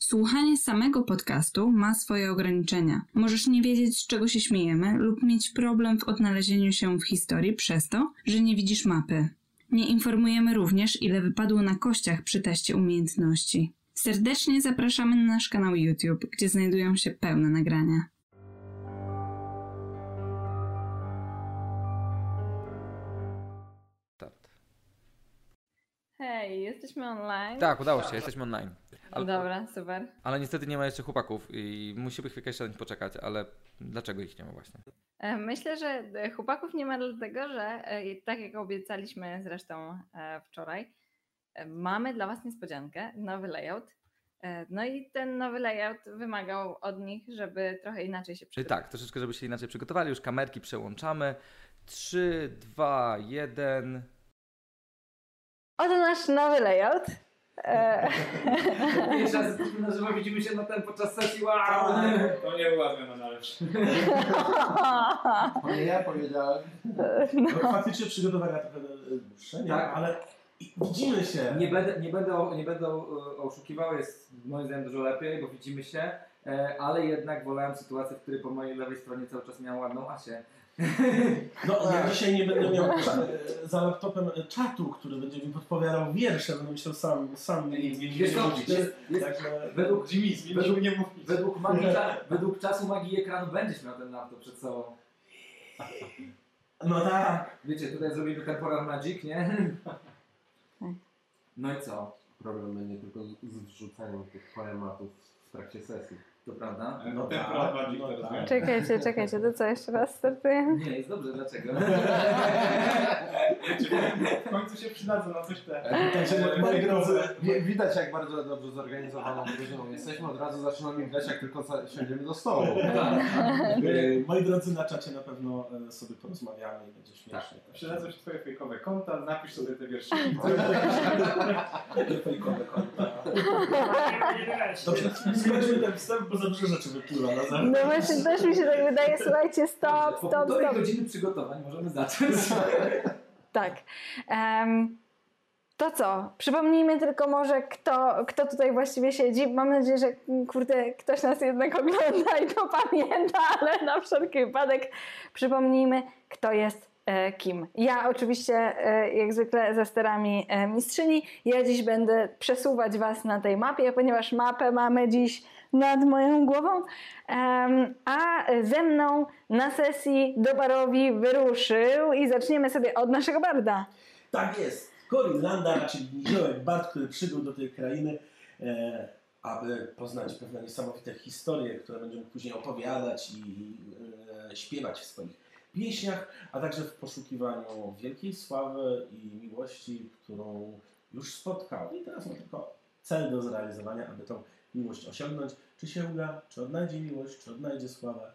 Słuchanie samego podcastu ma swoje ograniczenia. Możesz nie wiedzieć, z czego się śmiejemy lub mieć problem w odnalezieniu się w historii przez to, że nie widzisz mapy. Nie informujemy również, ile wypadło na kościach przy teście umiejętności. Serdecznie zapraszamy na nasz kanał YouTube, gdzie znajdują się pełne nagrania. Hej, jesteśmy online? Tak, udało się, jesteśmy online. Ale, dobra, super. Ale niestety nie ma jeszcze chłopaków i musimy chwilkę jeszcze poczekać, ale dlaczego ich nie ma właśnie? Myślę, że chłopaków nie ma dlatego, że tak jak obiecaliśmy zresztą wczoraj, mamy dla was niespodziankę, nowy layout. No i ten nowy layout wymagał od nich, żeby trochę inaczej się przygotowali. Tak, troszeczkę żeby się inaczej przygotowali, już kamerki przełączamy. 3, 2, 1... Oto nasz nowy layout. Pierwszy raz na żywo widzimy się na ten podczas sesji. Wow. To nie była zmiana na lepsze. Ja powiedziałem. No. Faktycznie przygotowania trochę dłuższe, tak, ale widzimy się. Nie będę oszukiwał, jest moim zdaniem dużo lepiej, bo widzimy się, ale jednak wolałem sytuację, w której po mojej lewej stronie cały czas miałam ładną Asię. No, ja dzisiaj nie będę miał za laptopem czatu, który będzie mi podpowiadał wiersze, będę myślał sam według czasu magii ekranu będziesz miał ten laptop przed sobą. No tak. Wiecie, tutaj zrobimy temporal magic, nie? No i co? Problem będzie tylko z wrzucaniem tych poematów w trakcie sesji. To prawda? No tak, bardziej no tak. Czekajcie, to co, jeszcze raz startujemy? Nie, jest dobrze, dlaczego? W końcu się przydadzą na coś te. Widać jak bardzo dobrze zorganizowaną drużyną jesteśmy, od razu zaczynamy grać jak tylko siądziemy do stołu. Tak. Moi drodzy, na czacie na pewno sobie porozmawiamy i będzie śmiesznie. Tak. Przydadzą się twoje fejkowe konta, napisz sobie te wierszki. Fejkowe konta. Dobrze, skończmy ten wstęp, bo za dużo rzeczy wypływa. No właśnie, też mi się tak wydaje, słuchajcie, stop. Po 2 godziny przygotowań możemy zacząć. Tak. To co? Przypomnijmy tylko może, kto tutaj właściwie siedzi. Mam nadzieję, że kurde, ktoś nas jednak ogląda i to pamięta, ale na wszelki wypadek przypomnijmy, kto jest kim. Ja oczywiście jak zwykle za sterami mistrzyni. Ja dziś będę przesuwać was na tej mapie, ponieważ mapę mamy dziś nad moją głową. A ze mną na sesji do Barowi wyruszył i zaczniemy sobie od naszego barda. Tak jest. Korin Landar, czyli niziołek bard, który przybył do tej krainy, aby poznać pewne niesamowite historie, które będziemy później opowiadać i śpiewać w swoich pieśniach, a także w poszukiwaniu wielkiej sławy i miłości, którą już spotkał. I teraz ma tylko cel do zrealizowania, aby tą miłość osiągnąć. Czy się uda, czy odnajdzie miłość, czy odnajdzie sławę?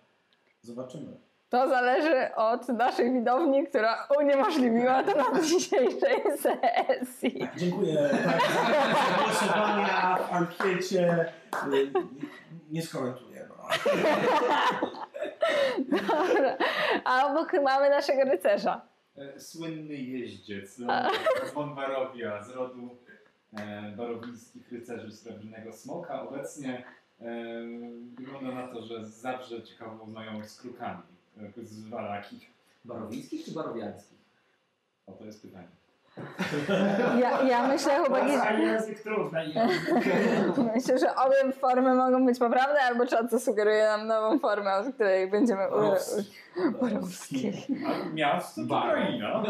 Zobaczymy. To zależy od naszej widowni, która uniemożliwiła to na dzisiejszej sesji. Dziękuję za głosowania w ankiecie. Nie skomentuję. Dobra, a obok mamy naszego rycerza. Słynny jeździec z Bąbarowia, z rodu barowińskich rycerzy Srebrnego Smoka. Obecnie wygląda na to, że zawsze ciekawą znajomość z krukami z Vallaki. Barowińskich czy barowiańskich? O, to jest pytanie. Ja myślę, myślę, że obie formy mogą być poprawne, albo czat zasugeruje nam nową formę, od której będziemy Borowski. A miasto Barowina.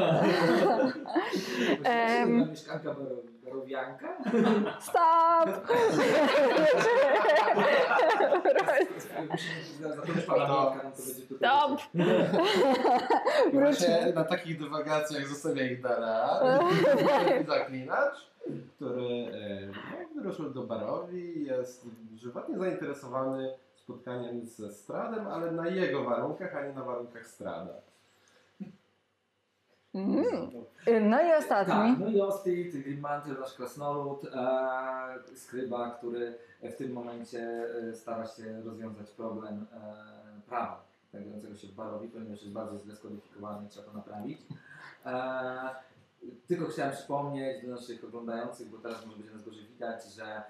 Mieszkanka Borowianka? Stop! Stop! Na takich dywagacjach zostawia ich Dara. Zaklinacz, który wyruszył do Barowi, jest żywotnie zainteresowany spotkaniem ze Strahdem, ale na jego warunkach, a nie na warunkach Strahda. No i ostatni. Tak, no i ostatni, Mantyl, nasz krasnolud, skryba, który w tym momencie stara się rozwiązać problem prawa znajdującego się w Barowi, ponieważ jest bardzo źle skodyfikowany, trzeba to naprawić. Tylko chciałem przypomnieć do naszych oglądających, bo teraz może będzie nas dobrze widać, że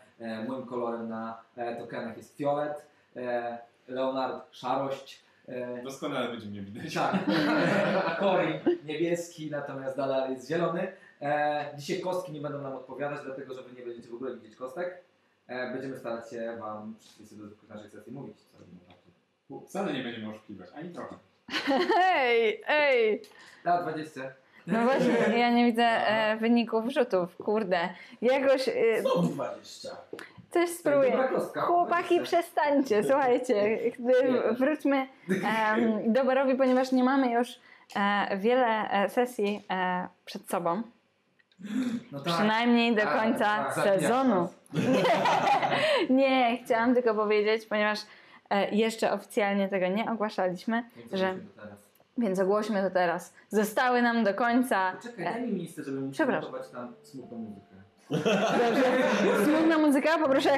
moim kolorem na tokenach jest fiolet, Leonard szarość. Doskonale będzie mnie widać. Tak. Korin niebieski, natomiast Dalar jest zielony. Dzisiaj kostki nie będą nam odpowiadać, dlatego że wy nie będziecie w ogóle widzieć kostek. Będziemy starać się wam wszyscy do naszych sesji mówić. Wcale nie będziemy oszukiwać, ani trochę. Hej, ej! Lat 20. No właśnie, ja nie widzę wyników rzutów, kurde. Jakoś... Znowu 20. Coś spróbuję. Chłopaki, przestańcie, słuchajcie. Wróćmy do Barowi, ponieważ nie mamy już wiele sesji przed sobą. No tak. Przynajmniej do końca sezonu. Nie, chciałam tylko powiedzieć, ponieważ jeszcze oficjalnie tego nie ogłaszaliśmy, że... Więc ogłośmy to teraz. Zostały nam do końca... Czekaj, daj mi miejsce, żeby musiał gotować tam smutną muzykę. Dobrze. Smutna muzyka, poproszę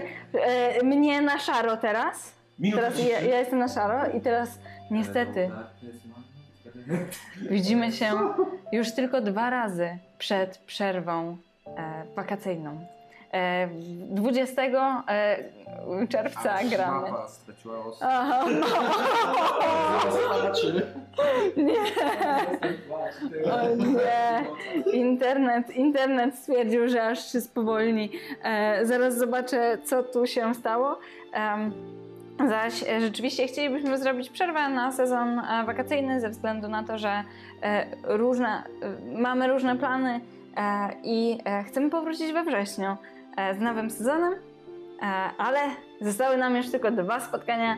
mnie na szaro teraz. Teraz ja jestem na szaro i teraz niestety widzimy się już tylko 2 razy przed przerwą wakacyjną. 20 czerwca gramy. Mapa straciła os. Aha, no. Nie. O nie. Internet stwierdził, że aż się spowolni. Zaraz zobaczę, co tu się stało. Zaś rzeczywiście chcielibyśmy zrobić przerwę na sezon wakacyjny ze względu na to, że mamy różne plany i chcemy powrócić we wrześniu z nowym sezonem, ale zostały nam już tylko 2 spotkania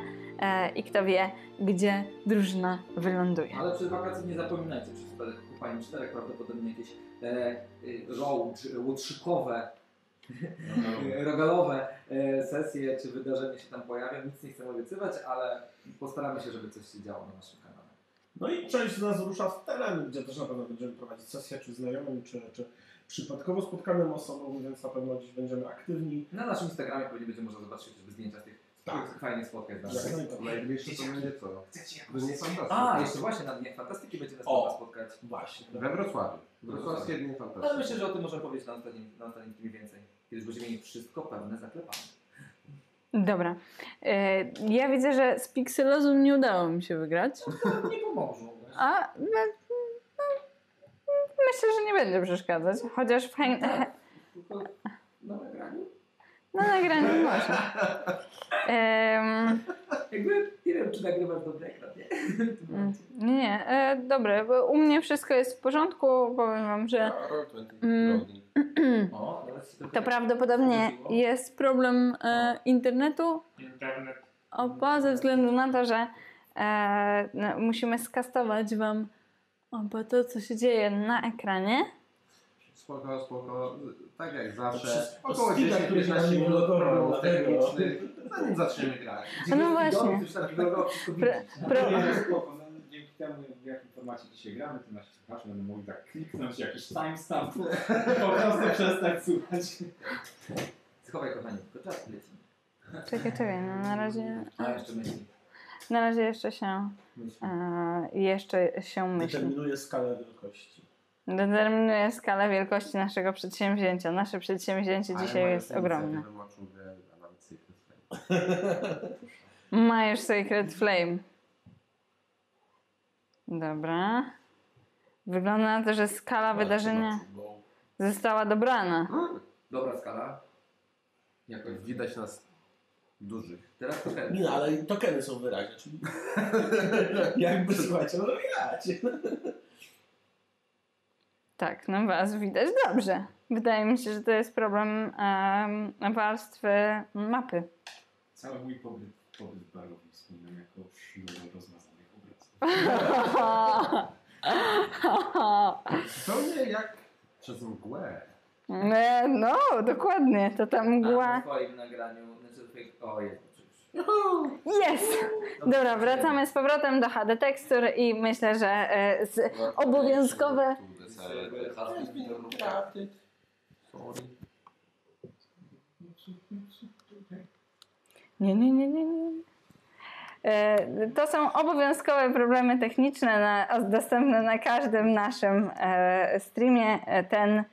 i kto wie, gdzie drużyna wyląduje. Ale przed wakacjami nie zapominajcie, przez Kompanię 4 prawdopodobnie jakieś łotrzykowe, rogalowe sesje czy wydarzenia się tam pojawią. Nic nie chcę obiecywać, ale postaramy się, żeby coś się działo na naszym kanale. No i część z nas rusza w teren, gdzie też na pewno będziemy prowadzić sesję, czy znajomym, czy przypadkowo spotkanym osobom, więc na pewno dziś będziemy aktywni. Na naszym Instagramie pewnie będzie można zobaczyć chociażby zdjęcia z tych fajnych spotkań. Jeszcze to będzie co? Jeszcze właśnie na Dniach Fantastyki będziemy spotkać. Właśnie. We Wrocławiu. Wrocławskie Dnie Fantastyki. Ale myślę, że o tym możemy powiedzieć na ostatnim mniej więcej. Kiedyś będziemy mieli wszystko pełne zaklepane. Dobra. Ja widzę, że z Pixelozum nie udało mi się wygrać. No, nie pomożą. A myślę, że nie będzie przeszkadzać. Chociaż w na nagraniu? Na nagraniu można. Jakby nie wiem, czy nagrywasz do ekran, nie? Nie, dobre, bo u mnie wszystko jest w porządku. Powiem wam, że... to prawdopodobnie jest problem internetu. Opa, ze względu na to, że musimy skastować wam to, co się dzieje na ekranie. Spoko, spoko. Tak jak zawsze. Około 10-15 minut problemów technicznych. Zanim zaczniemy grać. No właśnie. Dzięki temu, w jakim formacie dzisiaj gramy, to nasi słuchacze będą mogli tak kliknąć jakiś timestamp i po prostu przestać słuchać. Schowaj, kochani, tylko czas leci. Czekaj, no na razie... A, jeszcze myśli. Na razie jeszcze się myśli. Determinuje skalę wielkości. Determinuje skalę wielkości naszego przedsięwzięcia. Nasze przedsięwzięcie dzisiaj jest ogromne. Major Sacred Flame. Dobra. Wygląda na to, że skala wydarzenia została dobrana. Dobra skala. Jakoś widać nas dużych. Teraz tokeny. Nie, ale tokeny są wyraźne. Czyli... Jakby słuchajcie, no widać. Tak, no was widać dobrze. Wydaje mi się, że to jest problem warstwy mapy. Cały mój pobyt w Barów wspominam jako siłę rozmazanych obrazów. To nie jak przez mgłę. No, dokładnie, to ta mgła... A w twoim nagraniu... Znaczy, o, jest oczywiście. Jest! Dobra, wracamy z powrotem do HD Tekstur i myślę, że obowiązkowe... Nie. To są obowiązkowe problemy techniczne dostępne na każdym naszym streamie. Ten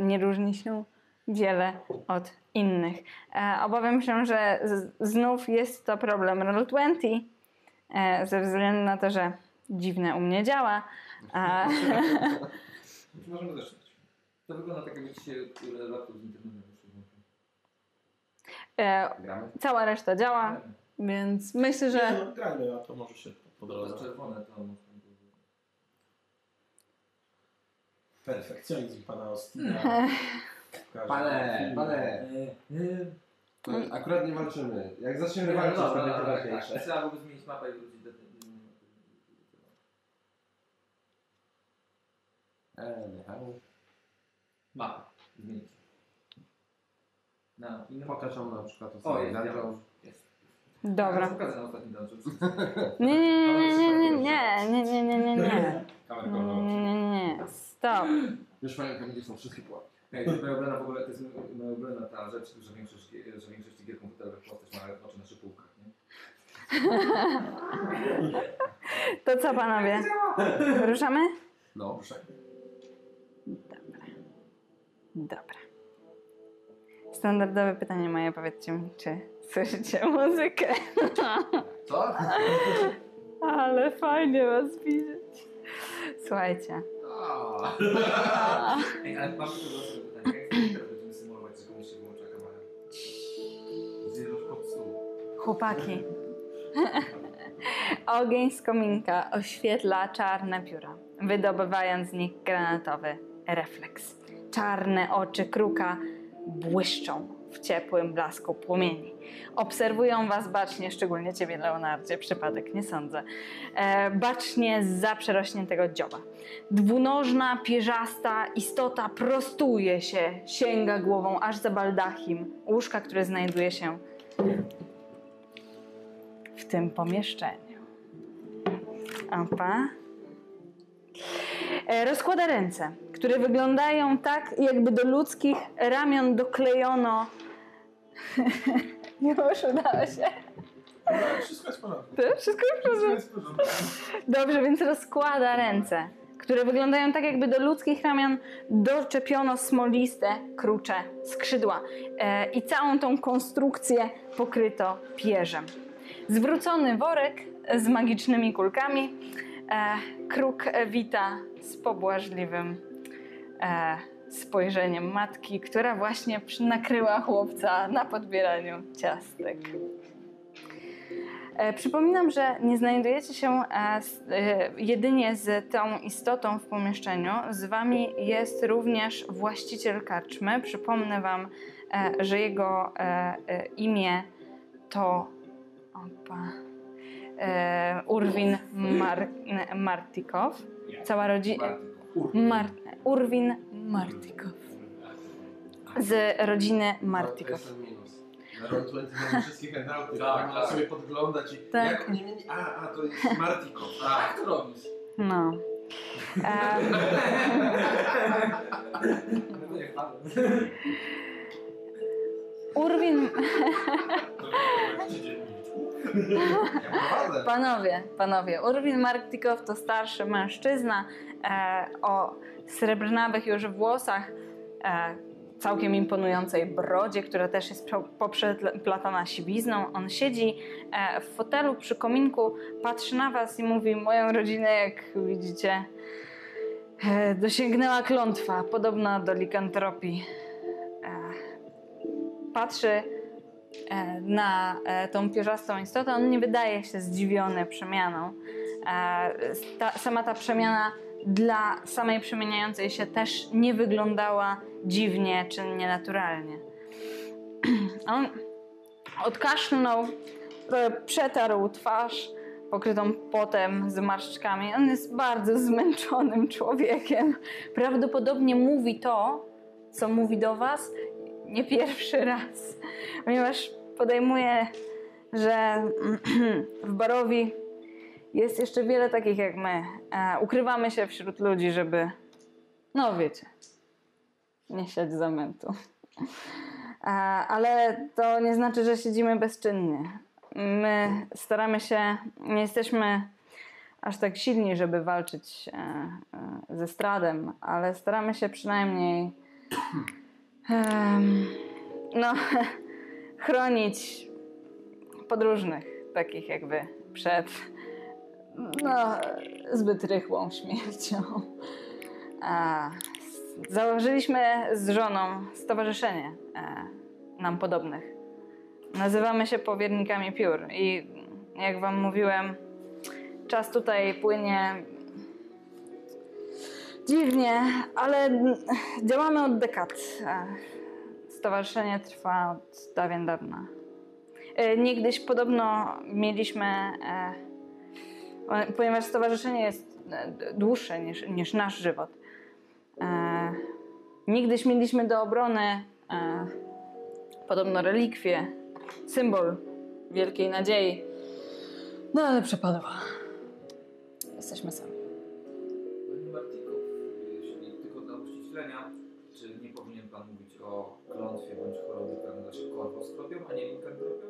nie różni się wiele od innych. Obawiam się, że znów jest to problem Roll20 ze względu na to, że dziwne u mnie działa. Możemy zacząć. To wygląda tak, jakby się laptop z internetem przyłączył. Cała reszta działa. Więc myślę, że... Nie, grajmy, a to może się po drodze. Czerwone to... Perfekcjonizm pana Ostina. Pane! Akurat nie walczymy. Jak zaczniemy walczyć, to będzie to łatwiejsze. Trzeba w ogóle zmienić mapę i wrócić do tego. Mapę. Zmienić. Pokażą na przykład ostatnią. Dobra. Nie. Stop. Już pamiętam, gdzie są wszystkie pułapki. Ej, to jest moja obrona ta rzecz, że większość gier komputerowych też ma oczy na szypułkach, nie? To co, panowie? Ruszamy? No, ruszamy. Dobra. Standardowe pytanie moje, powiedzcie mi, czy słyszycie muzykę? Co? Ale fajnie was widzieć. Słuchajcie. Ej, ale mamy to dosyć pytanie. Jak teraz będziemy symulować, że komuś się wyłącza kamera? Zjeżdżasz pod stół. Chłopaki. Ogień z kominka oświetla czarne pióra, wydobywając z nich granatowy refleks. Czarne oczy kruka błyszczą w ciepłym blasku płomieni. Obserwują was bacznie, szczególnie ciebie, Leonardzie, przypadek nie sądzę. Bacznie zza przerośniętego dzioba. Dwunożna, pierzasta istota prostuje się, sięga głową aż za baldachim łóżka, które znajduje się w tym pomieszczeniu. Opa. Rozkłada ręce, które wyglądają tak, jakby do ludzkich ramion doklejono... Już udało się. Wszystko jest w porządku. Dobrze, więc rozkłada ręce, które wyglądają tak, jakby do ludzkich ramion doczepiono smoliste, krucze skrzydła. I całą tą konstrukcję pokryto pierzem. Zwrócony worek z magicznymi kulkami. Kruk wita z pobłażliwym spojrzeniem matki, która właśnie nakryła chłopca na podbieraniu ciastek. Przypominam, że nie znajdujecie się jedynie z tą istotą w pomieszczeniu. Z wami jest również właściciel karczmy. Przypomnę wam, że jego imię to... Opa. Urwin Martiков. Cała rodzina. Urwin Martiков. Z rodziny Martiков. Wszystkich endauty, tak, sobie podglądać i. Tak. A, to jest Martiков. Tak, to robisz. No. Urwin. Panowie, Urwin Martiков to starszy mężczyzna o srebrnawych już włosach, całkiem imponującej brodzie, która też jest poprzeplatana siwizną. On siedzi w fotelu przy kominku, patrzy na was i mówi: moją rodzinę, jak widzicie, dosięgnęła klątwa, podobna do likantropii. Patrzy na tą pierzastą istotę, on nie wydaje się zdziwiony przemianą. Sama ta przemiana dla samej przemieniającej się też nie wyglądała dziwnie czy nienaturalnie. On odkasznął, przetarł twarz pokrytą potem, zmarszczkami. On jest bardzo zmęczonym człowiekiem. Prawdopodobnie mówi to, co mówi do was, nie pierwszy raz, ponieważ podejmuje że w Barowi jest jeszcze wiele takich jak my. Ukrywamy się wśród ludzi, żeby, no wiecie, nie siać zamętu. Ale to nie znaczy, że siedzimy bezczynnie. My staramy się, nie jesteśmy aż tak silni, żeby walczyć ze Strahdem, ale staramy się przynajmniej chronić podróżnych, takich jak wy, przed zbyt rychłą śmiercią. Założyliśmy z żoną stowarzyszenie nam podobnych. Nazywamy się Powiernikami Piór i jak wam mówiłem, czas tutaj płynie dziwnie, ale działamy od dekad. Stowarzyszenie trwa od dawien dawna. Niegdyś podobno mieliśmy, ponieważ stowarzyszenie jest dłuższe niż nasz żywot, niegdyś mieliśmy do obrony podobno relikwie, symbol wielkiej nadziei, no ale przepadła. Jesteśmy sami. Panie Martiков, jeśli tylko dla uściślenia, czy nie powinien pan mówić o klątwie bądź chorobie, pewnie znaczy korwoskropią, a nie inkantropią?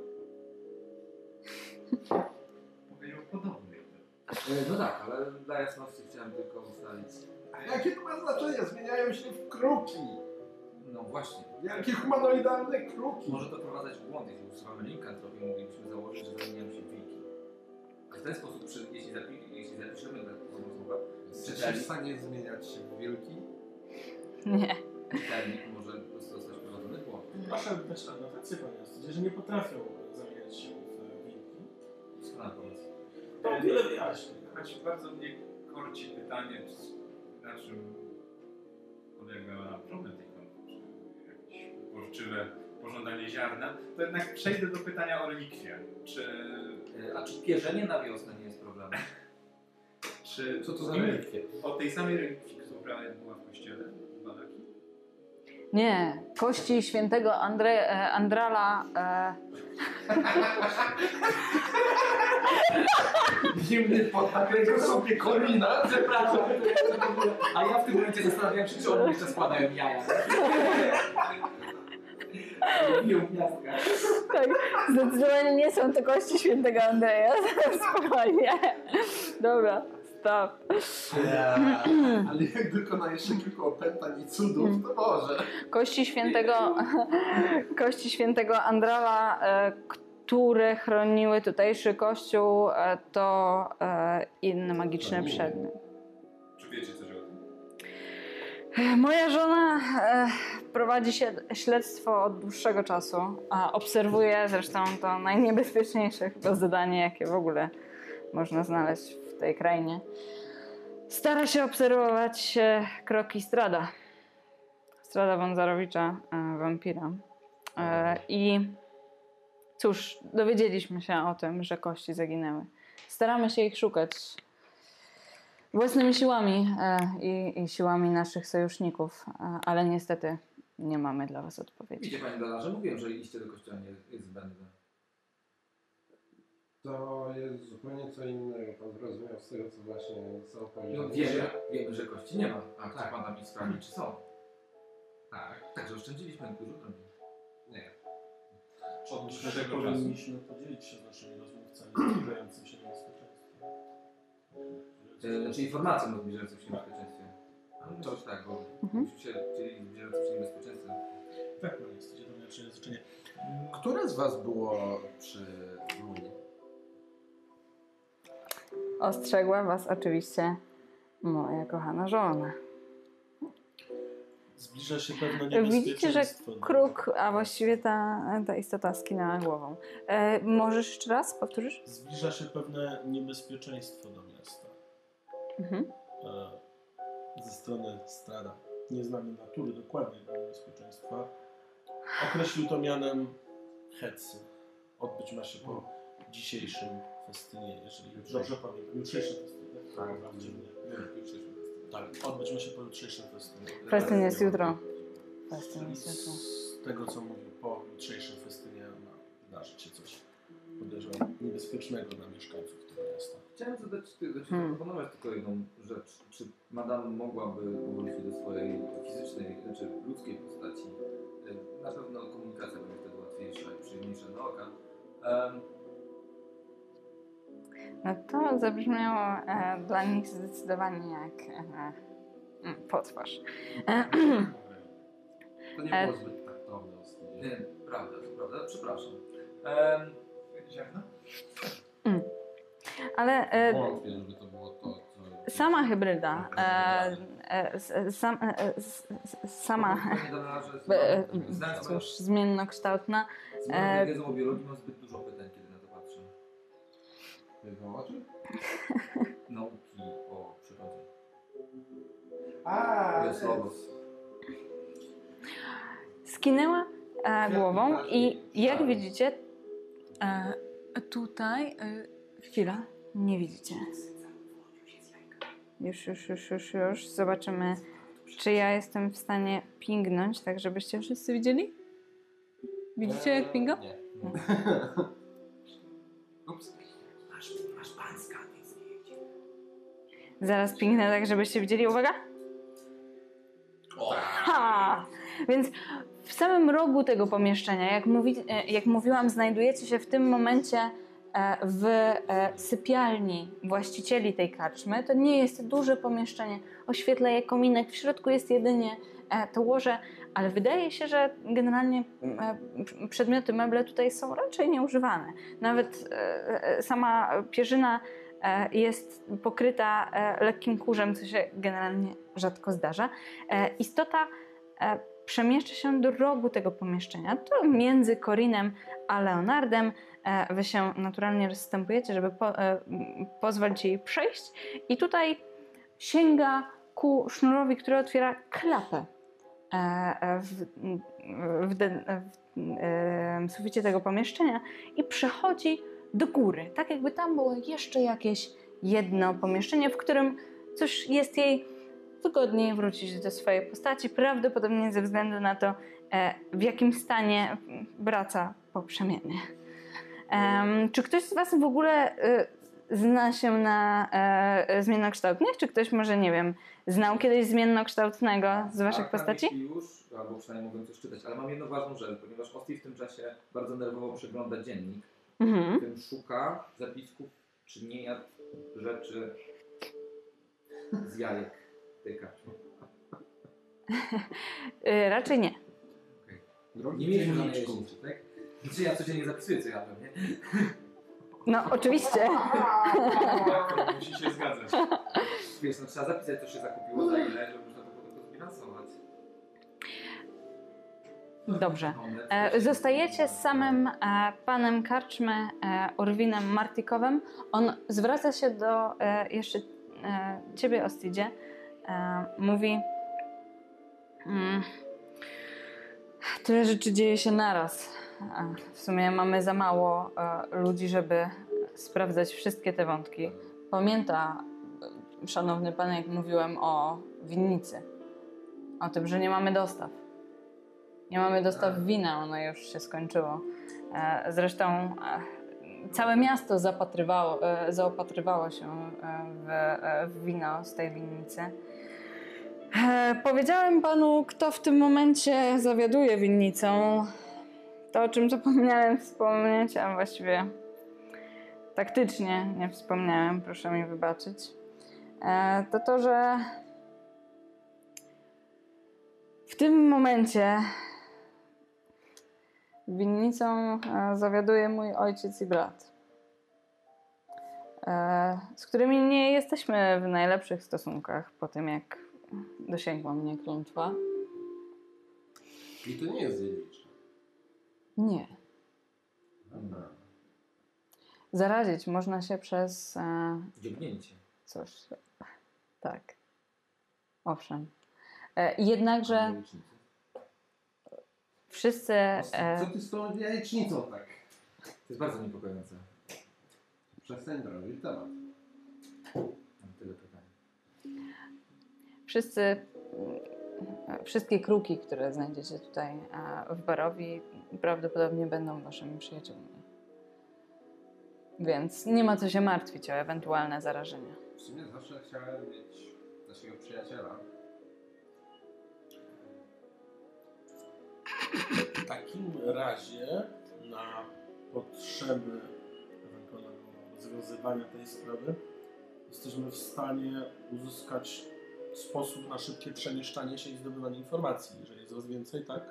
Mówię o podobnym. No tak, ale dla jasności chciałem tylko ustalić. A jakie to ma znaczenie? Zmieniają się w kruki. No właśnie. Jakie humanoidalne kruki? Może doprowadzać w błąd, jeśli usuwamy linkantropię, moglibyśmy założyć, że zmieniają się wilki. A w ten sposób, jeśli zapiszemy taką osobę, jesteś w stanie zmieniać się w wilki? Nie. Czytelnik może po prostu zostać prowadzony w błąd. Proszę dać adnotację, panie Ostydzie, że nie potrafią zamieniać się w wilki. Doskonała pomoc. To wiele wyjaśni. Choć bardzo mnie korci pytanie, czy naszym podlega na problem. Uporczywe pożądanie ziarna, to jednak przejdę do pytania o relikwie. Czy pierzenie na wiosnę nie jest problemem? Co to za relikwie? O tej samej relikwii, która była w kościele w Vallaki? Nie, kości świętego Andrala. Zimny podpatrył sobie Korina, przepraszam. A ja w tym momencie zastanawiam się, czy one jeszcze składają jaja. Tak, zdecydowanie nie są to kości świętego Andrzeja. Spokojnie. Dobra, stop. Ale jak tylko na jeszcze kilku opętań i cudów, to może. Kości świętego Andrala, które chroniły tutejszy kościół, to inny magiczny przedmiot. Czy wiecie coś o tym? Moja żona prowadzi śledztwo od dłuższego czasu, a obserwuje zresztą to najniebezpieczniejsze chyba zadanie, jakie w ogóle można znaleźć w tej krainie. Stara się obserwować kroki Strahda von Zarovicha, wampira. I cóż, dowiedzieliśmy się o tym, że kości zaginęły. Staramy się ich szukać własnymi siłami i siłami naszych sojuszników, ale niestety nie mamy dla was odpowiedzi. Widzicie, panie Dalarze, mówiłem, że iście do kościoła nie jest zbędne. To jest zupełnie co innego, pan zrozumiał z tego, co właśnie zaopatrzył. No wiemy, że kości nie ma, a tak. Chce pan nam ich sprawdzić, czy są. Tak, także oszczędziliśmy dużo drogi. Nie. Od tego powinniśmy podzielić się z naszymi rozmówcami zbliżającym się do bezpieczeństwa. Znaczy informacje o zbliżającym się bezpieczeństwie. To już tak, bo myśmy się chcieli zbliżającym się niebezpieczeństwem. Tak, no niestety, to miało czynienie z czynieniem. Które z was było przy Munie? Ostrzegła was oczywiście moja kochana żona. Zbliża się pewne niebezpieczeństwo. Widzicie, że kruk, a właściwie ta istota skinęła głową. Możesz jeszcze raz powtórzyć? Zbliża się pewne niebezpieczeństwo do miasta. Ze strony Strahda. Nie znamy natury dokładnie tego niebezpieczeństwa. Określił to mianem hecy. Odbyć ma się po dzisiejszym festynie, jeżeli dobrze pamiętam. Jutrzejszym festynie. Tak, tak, odbyć ma się po jutrzejszym festynie. Festyn jest jutro. Z tego co mówił, po jutrzejszym festynie ma wydarzyć się coś uderza niebezpiecznego na mieszkańców tego miasta. Chciałem zadać zaproponować tylko jedną rzecz. Czy Madame mogłaby powrócić do swojej fizycznej, znaczy ludzkiej postaci? Na pewno komunikacja będzie wtedy łatwiejsza i przyjemniejsza do oka. No to zabrzmiało dla nich zdecydowanie jak potwarz. To nie było zbyt taktowne. Nie, prawda, prawda, przepraszam. Ale wątpię, żeby to było to, co... Sama hybryda. Sama... Cóż, zmiennokształtna. Z wiedzą o biologii mam zbyt dużo pytań, kiedy na to patrzę. Wywołaczy? Nauki o przyrodzie. Skinęła głową i jak widzicie, tutaj... Chwila, nie widzicie. Już. Zobaczymy, czy ja jestem w stanie pingnąć, tak żebyście wszyscy widzieli. Widzicie jak pinga? Nie. Ups. Masz pańska, więc nie jedzie. Zaraz pingnę tak, żebyście widzieli. Uwaga! Ha! Więc w samym rogu tego pomieszczenia, jak mówiłam, znajdujecie się w tym momencie w sypialni właścicieli tej karczmy. To nie jest duże pomieszczenie, oświetla je kominek, w środku jest jedynie to łoże, ale wydaje się, że generalnie przedmioty, meble tutaj są raczej nieużywane. Nawet sama pierzyna jest pokryta lekkim kurzem, co się generalnie rzadko zdarza. Istota przemieszcza się do rogu tego pomieszczenia. To między Korinem a Leonardem. Wy się naturalnie rozstępujecie, żeby pozwolić jej przejść. I tutaj sięga ku sznurowi, który otwiera klapę w suficie tego pomieszczenia i przechodzi do góry. Tak jakby tam było jeszcze jakieś jedno pomieszczenie, w którym coś jest jej wygodniej wrócić do swojej postaci, prawdopodobnie ze względu na to, w jakim stanie wraca po przemianie. Czy ktoś z Was w ogóle zna się na zmiennokształtnych? Czy ktoś może, nie wiem, znał kiedyś zmiennokształtnego z Waszych postaci? Już, albo przynajmniej mogłem coś czytać, ale mam jedną ważną rzecz, ponieważ Osti w tym czasie bardzo nerwowo przegląda dziennik, w tym szuka zapisków, czy nie jadł rzeczy z jajek tej karczmy. Raczej nie. Okay. Nie mieliśmy żadnych tak? Czy ja codziennie zapisuję, co ja pewnie? No, oczywiście. Musi się zgadzać. Wiesz, no, trzeba zapisać, co się zakupiło, za ile, żeby można to potem zbilansować. Dobrze. Zostajecie z samym panem karczmy, Urwinem Martikowem. On zwraca się do jeszcze ciebie, Ostidzie. Mówi... Tyle rzeczy dzieje się naraz. W sumie mamy za mało ludzi, żeby sprawdzać wszystkie te wątki. Pamięta, szanowny pan, jak mówiłem o winnicy. O tym, że nie mamy dostaw. Nie mamy dostaw wina, ono już się skończyło. Zresztą całe miasto zaopatrywało się w wino z tej winnicy. Powiedziałem panu, kto w tym momencie zawiaduje winnicą. To, o czym zapomniałem wspomnieć, a właściwie taktycznie nie wspomniałem, proszę mi wybaczyć, to to, że w tym momencie winnicą zawiaduje mój ojciec i brat, z którymi nie jesteśmy w najlepszych stosunkach po tym, jak dosięgła mnie klątwa. I to nie jest dzielnicze. Nie. Zarazić można się przez... Dziwnięcie. Coś. Tak. Owszem. Jednakże... Wszyscy... Co ty z tą jajecznicą tak? To jest bardzo niepokojące. Przestań robić temat. Mam tyle pytań. Wszystkie kruki, które znajdziecie tutaj w Barowi, prawdopodobnie będą waszymi przyjaciółmi. Więc nie ma co się martwić o ewentualne zarażenie. W sumie zawsze chciałem mieć naszego przyjaciela. W takim razie na potrzeby ewentualnego rozwiązywania tej sprawy jesteśmy w stanie uzyskać sposób na szybkie przemieszczanie się i zdobywanie informacji. Jeżeli jest was więcej, tak?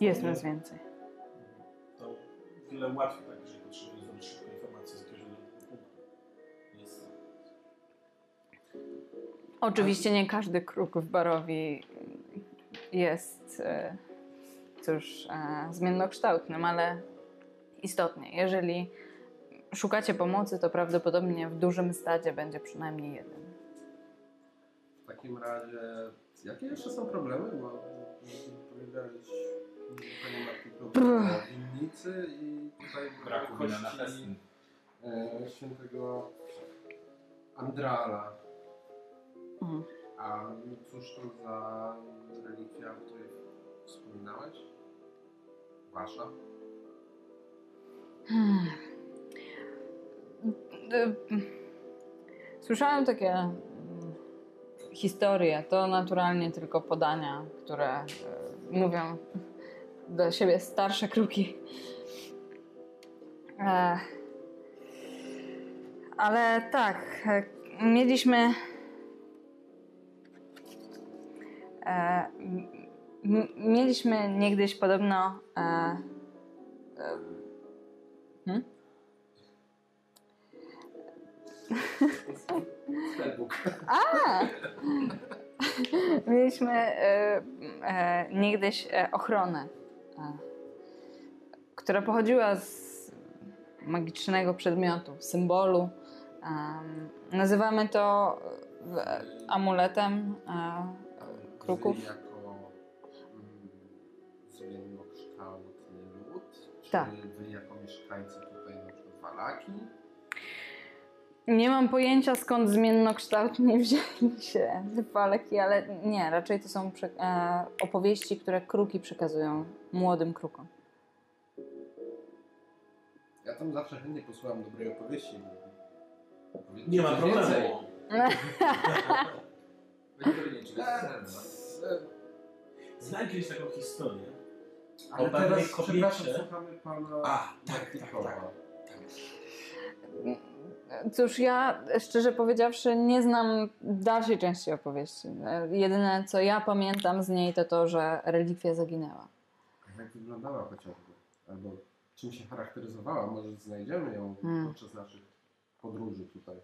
Jest was więcej. To wiele łatwiej, tak, jeżeli potrzebujemy zdobyć szybkie informacje z jakiegoś punktu. Jest. Oczywiście nie każdy kruk w Barowi jest cóż, zmiennokształtnym, ale istotnie, jeżeli szukacie pomocy, to prawdopodobnie w dużym stadzie będzie przynajmniej jeden. W takim razie, jakie jeszcze są problemy? Bo powiedziałeś, panie Martikowi, o winnicy i tutaj braku kości świętego Andrala. Mhm. A cóż to za relikwia, o której wspominałeś? Wasza? Słyszałem takie historie, to naturalnie tylko podania, które mówią do siebie starsze kruki. Ale tak, mieliśmy... Mieliśmy niegdyś podobno... A! Mieliśmy niegdyś ochronę, która pochodziła z magicznego przedmiotu, symbolu. Nazywamy to amuletem kruków. Zmiennokształtny lud? Tak. Czy wy jako mieszkańcy tutaj na przykład Vallaki? Nie mam pojęcia, skąd zmiennokształtnie wzięli się Vallaki, ale nie, raczej to są opowieści, które kruki przekazują młodym krukom. Ja tam zawsze chętnie posłucham dobrej opowieści. Nie ma problemu. Znam kiedyś taką historię. Ale teraz, przepraszam, słuchamy pana Martikowa. Cóż, ja szczerze powiedziawszy nie znam dalszej części opowieści. Jedyne co ja pamiętam z niej to to, że relikwia zaginęła. A jak wyglądała chociażby? Albo czym się charakteryzowała? Może znajdziemy ją podczas naszych podróży tutaj.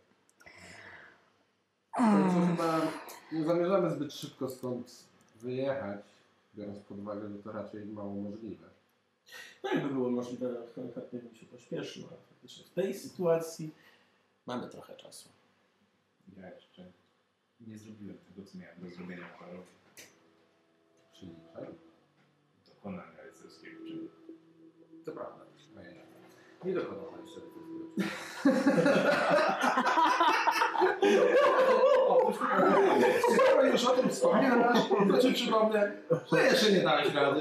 To chyba nie zamierzamy zbyt szybko stąd wyjechać, biorąc pod uwagę, że to raczej mało możliwe. Tak by było możliwe, ale chętnie bym się pośpieszył, ale faktycznie w tej sytuacji mamy trochę czasu. Ja jeszcze nie zrobiłem tego, co miałem do zrobienia w Barowie. Czyli dokonania rycerskiego czynu. To prawda. Nie dokonałem jeszcze rycerskiego czynu. Skoro już o tym wspomniałaś, to ci przypomnę, że jeszcze nie dałeś rady.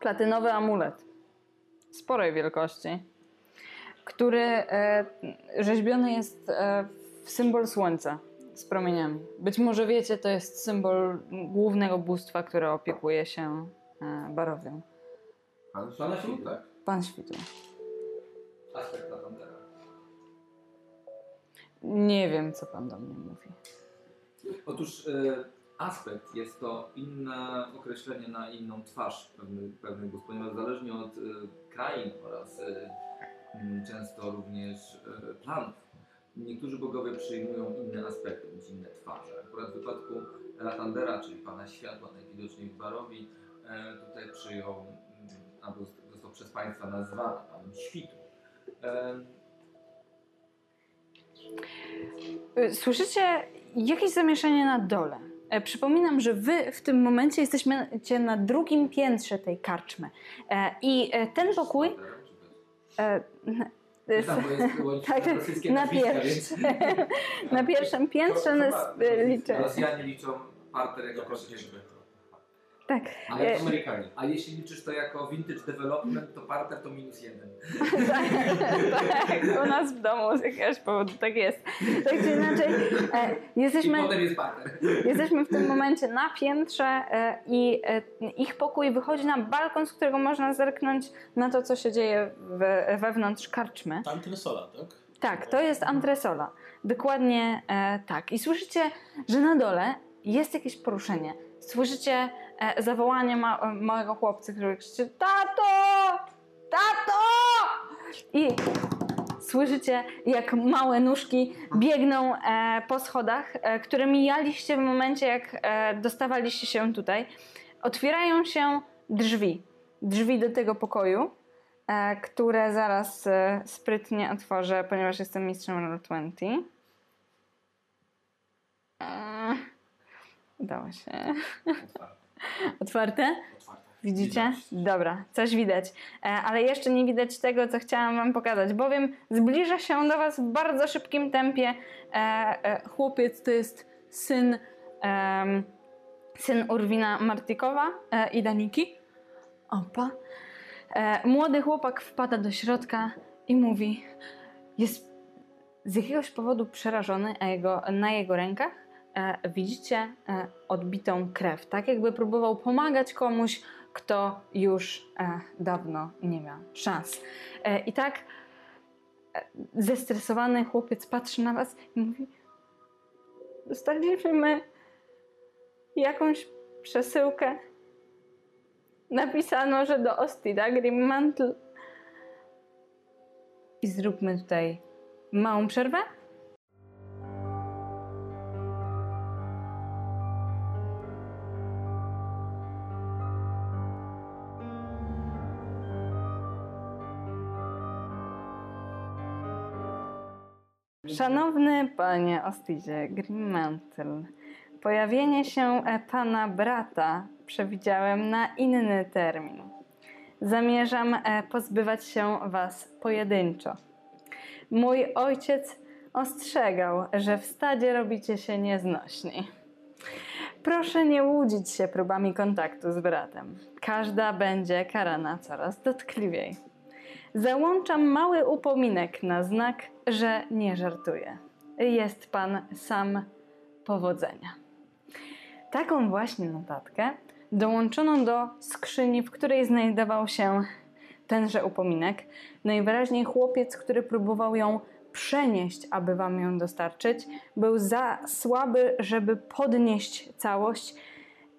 Platynowy amulet sporej wielkości, który rzeźbiony jest w symbol słońca z promieniami. Być może wiecie, to jest symbol głównego bóstwa, które opiekuje się Barowią. Pan Świtu, tak? Pan Świtu. Aspekt Latandera. Nie wiem, co pan do mnie mówi. Otóż aspekt jest to inne określenie na inną twarz pewnych bóstw, ponieważ zależnie od krain oraz często również planów, niektórzy bogowie przyjmują inne aspekty, inne twarze. Akurat w przypadku Latandera, czyli Pana Światła, najwidoczniej w Barowi, tutaj przyjął, albo został przez państwa nazwany Panem Świtu. Słyszycie jakieś zamieszanie na dole. Przypominam, że wy w tym momencie jesteście na drugim piętrze tej karczmy. I ten pokój... Tak, na pierwszym piętrze nas liczą. Rosjanie liczą parter jako koszyczkę. Tak. A jak Amerykanie. A jeśli liczysz to jako vintage development, to partner to -1. Tak, tak, u nas w domu z jakiegoś powodu tak jest. Tak czy inaczej, jesteśmy, i potem jest partner. Jesteśmy w tym momencie na piętrze i ich pokój wychodzi na balkon, z którego można zerknąć na to, co się dzieje wewnątrz karczmy. Antresola, tak? Tak, to jest antresola. Dokładnie tak. I słyszycie, że na dole jest jakieś poruszenie. Słyszycie zawołanie małego chłopca, który krzyczy: tato! Tato! I słyszycie, jak małe nóżki biegną po schodach, które mijaliście w momencie, jak dostawaliście się tutaj. Otwierają się drzwi. Drzwi do tego pokoju, które zaraz sprytnie otworzę, ponieważ jestem mistrzem Roll20. Udało się. Otwarte. Otwarte? Otwarte. Widzicie? Widać. Dobra, coś widać. Ale jeszcze nie widać tego, co chciałam wam pokazać, bowiem zbliża się do was w bardzo szybkim tempie chłopiec, to jest syn Urwina Martikowa i Daniki. Opa. Młody chłopak wpada do środka i mówi, jest z jakiegoś powodu przerażony, a na jego rękach widzicie odbitą krew, tak jakby próbował pomagać komuś, kto już dawno nie miał szans. I tak zestresowany chłopiec patrzy na was i mówi: dostaliśmy jakąś przesyłkę. Napisano, że do Ostida Grimmantle. I zróbmy tutaj małą przerwę. Szanowny panie Ostidzie Grimmantle, pojawienie się pana brata przewidziałem na inny termin. Zamierzam pozbywać się was pojedynczo. Mój ojciec ostrzegał, że w stadzie robicie się nieznośni. Proszę nie łudzić się próbami kontaktu z bratem. Każda będzie karana coraz dotkliwiej. Załączam mały upominek na znak, że nie żartuję. Jest pan sam powodzenia. Taką właśnie notatkę dołączono do skrzyni, w której znajdował się tenże upominek. Najwyraźniej chłopiec, który próbował ją przenieść, aby wam ją dostarczyć, był za słaby, żeby podnieść całość,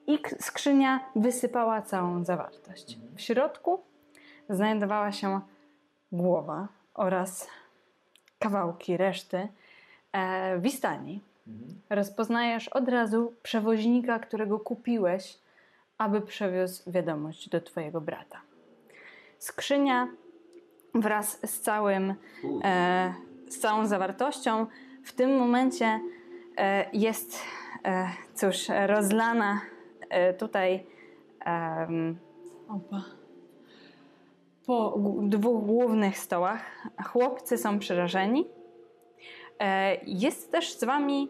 i skrzynia wysypała całą zawartość. W środku znajdowała się głowa oraz kawałki reszty Wistani. Rozpoznajesz od razu przewoźnika, którego kupiłeś, aby przewiózł wiadomość do twojego brata. Skrzynia wraz z całą zawartością w tym momencie jest cóż, rozlana tutaj po dwóch głównych stołach. Chłopcy są przerażeni. Jest też z wami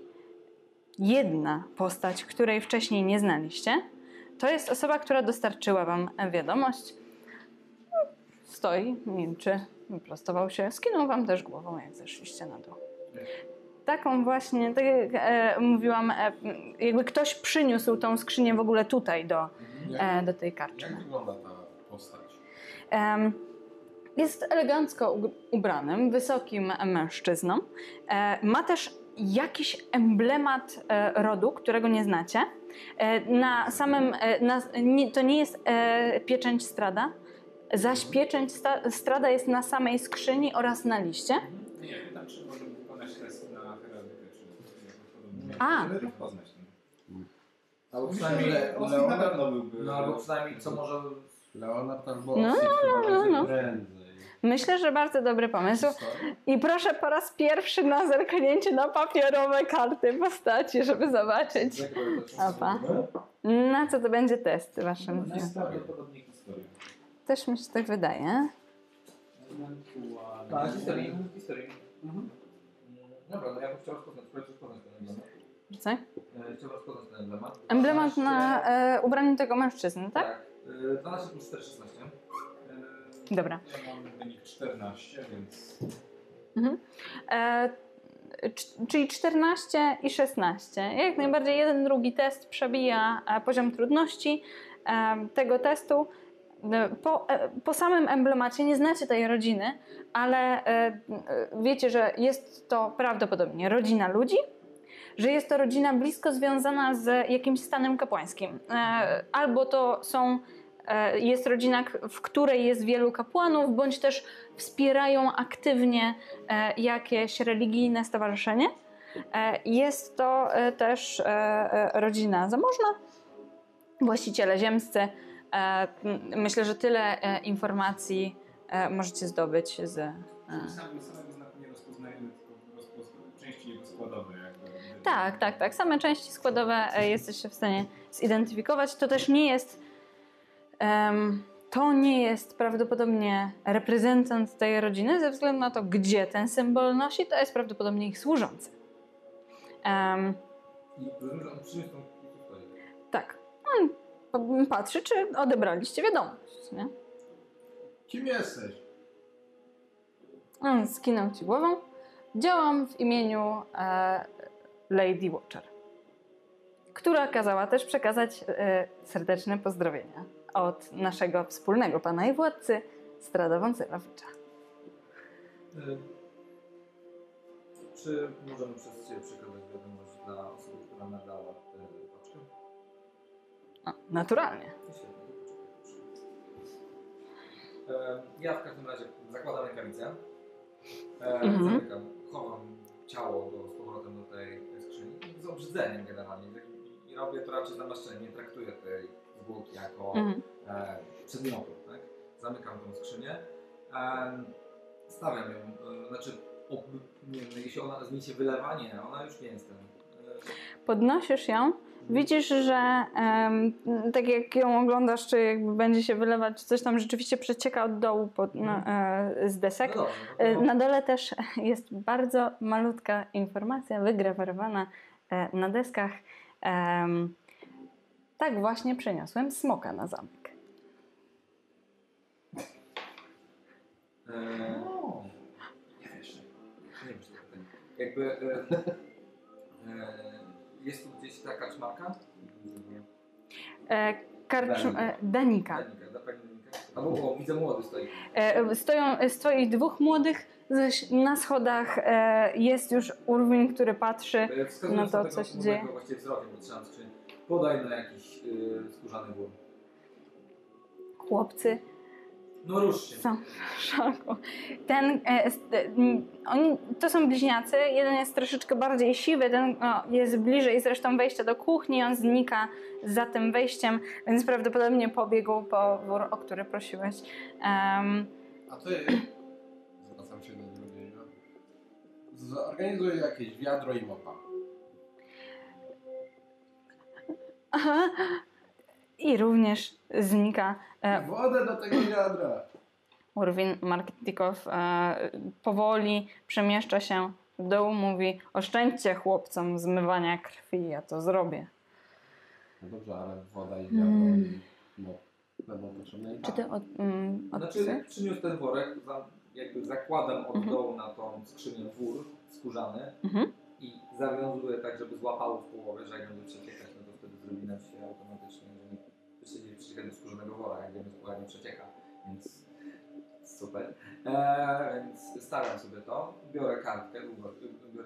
jedna postać, której wcześniej nie znaliście. To jest osoba, która dostarczyła wam wiadomość. Stoi, milczy, wyprostował się, skinął wam też głową, jak zeszliście na dół. Taką właśnie, tak jak mówiłam, jakby ktoś przyniósł tą skrzynię w ogóle tutaj do tej karczmy. Jak wygląda ta postać? Jest elegancko ubranym, wysokim mężczyzną. Ma też jakiś emblemat rodu, którego nie znacie. Na samym, to nie jest pieczęć Strahda, zaś pieczęć Strahda jest na samej skrzyni oraz na liście. Nie, pytam, czy może pokonać test na heraldykę, czy poznać. Albo przynajmniej na pewno byłby. No albo przynajmniej co może Leonard albo prędzej. Myślę, że bardzo dobry pomysł. I proszę po raz pierwszy na zerknięcie na papierowe karty postaci, żeby zobaczyć. Opa. Na co to będzie test waszym zdaniem? Prawdopodobnie historia. Też mi się tak wydaje. Tak, historii. Dobra, no ja bym chciał poznać. Rzucaj. Trzeba składać ten emblemat. Emblemat na ubraniu tego mężczyzny, tak? Tak. 12 plus 4, 16. Dobra. Ja mam wynik 14, więc... Mhm. Czyli 14 i 16. Jak najbardziej jeden, drugi test przebija poziom trudności tego testu. Po samym emblemacie nie znacie tej rodziny, ale wiecie, że jest to prawdopodobnie rodzina ludzi, że jest to rodzina blisko związana z jakimś stanem kapłańskim. Albo to są... Jest rodzina, w której jest wielu kapłanów, bądź też wspierają aktywnie jakieś religijne stowarzyszenie. Jest to też rodzina zamożna, właściciele ziemscy. Myślę, że tyle informacji możecie zdobyć z... Same znaki nie rozpoznajemy, tylko części jego składowe. Tak, tak, tak. Same części składowe jesteście w stanie zidentyfikować. To też nie jest... To nie jest prawdopodobnie reprezentant tej rodziny ze względu na to, gdzie ten symbol nosi, to jest prawdopodobnie ich służący. Tak. On patrzy, czy odebraliście wiadomość, nie? Kim jesteś? On skinął ci głową. Działam w imieniu Lady Watcher, która kazała też przekazać serdeczne pozdrowienia od naszego wspólnego pana i władcy Strahda von Zarovicha. Czy możemy przez Ciebie przekazać wiadomość dla osoby, która nadała tę paczkę? Naturalnie. Ja w każdym razie zakładam rękawicę, zamykam, chowam ciało z powrotem do tej skrzyni z obrzydzeniem generalnie i robię to raczej namaszczenie, nie traktuję tej zwłok jako przedmiotu, tak? Zamykam tą skrzynię, stawiam ją, znaczy jeśli ona zmieni się wylewa, nie, ona już nie jest ten. Podnosisz ją, widzisz, że tak jak ją oglądasz, czy jakby będzie się wylewać, coś tam rzeczywiście przecieka od dołu z desek. No dobrze, na dole też jest bardzo malutka informacja wygrawerowana na deskach. Tak właśnie przeniosłem smoka na zamek. Nie wiem, jest tu gdzieś ta karczmarka? Danika. Albo widzę młody stoi. Stoi dwóch młodych, zaś na schodach jest już Urwin, który patrzy na to, co się dzieje. Podaj na jakiś skórzany wór. Chłopcy. No rusz się. Są w szoku. To są bliźniacy. Jeden jest troszeczkę bardziej siwy, ten jest bliżej zresztą wejścia do kuchni. On znika za tym wejściem, więc prawdopodobnie pobiegł po wór, o który prosiłeś. A ty, zwracam się do drugiego, zorganizuj jakieś wiadro i mopa. Aha. I również znika. Wodę do tego wiadra. Urwin Martiков powoli przemieszcza się w dół, mówi: oszczędźcie chłopcom zmywania krwi, ja to zrobię. No dobrze, ale woda i wiadro Czy ty przyniósł ten worek, jakby zakładam od dołu na tą skrzynię wór skórzany i zawiązuję tak, żeby złapało w połowie, że jak będzie przeciekać, no to wtedy zrobi nam się automatycznie, że nie przecieka do skórzonego wora, jak wiemy, to ładnie przecieka, więc super. Więc stawiam sobie to, biorę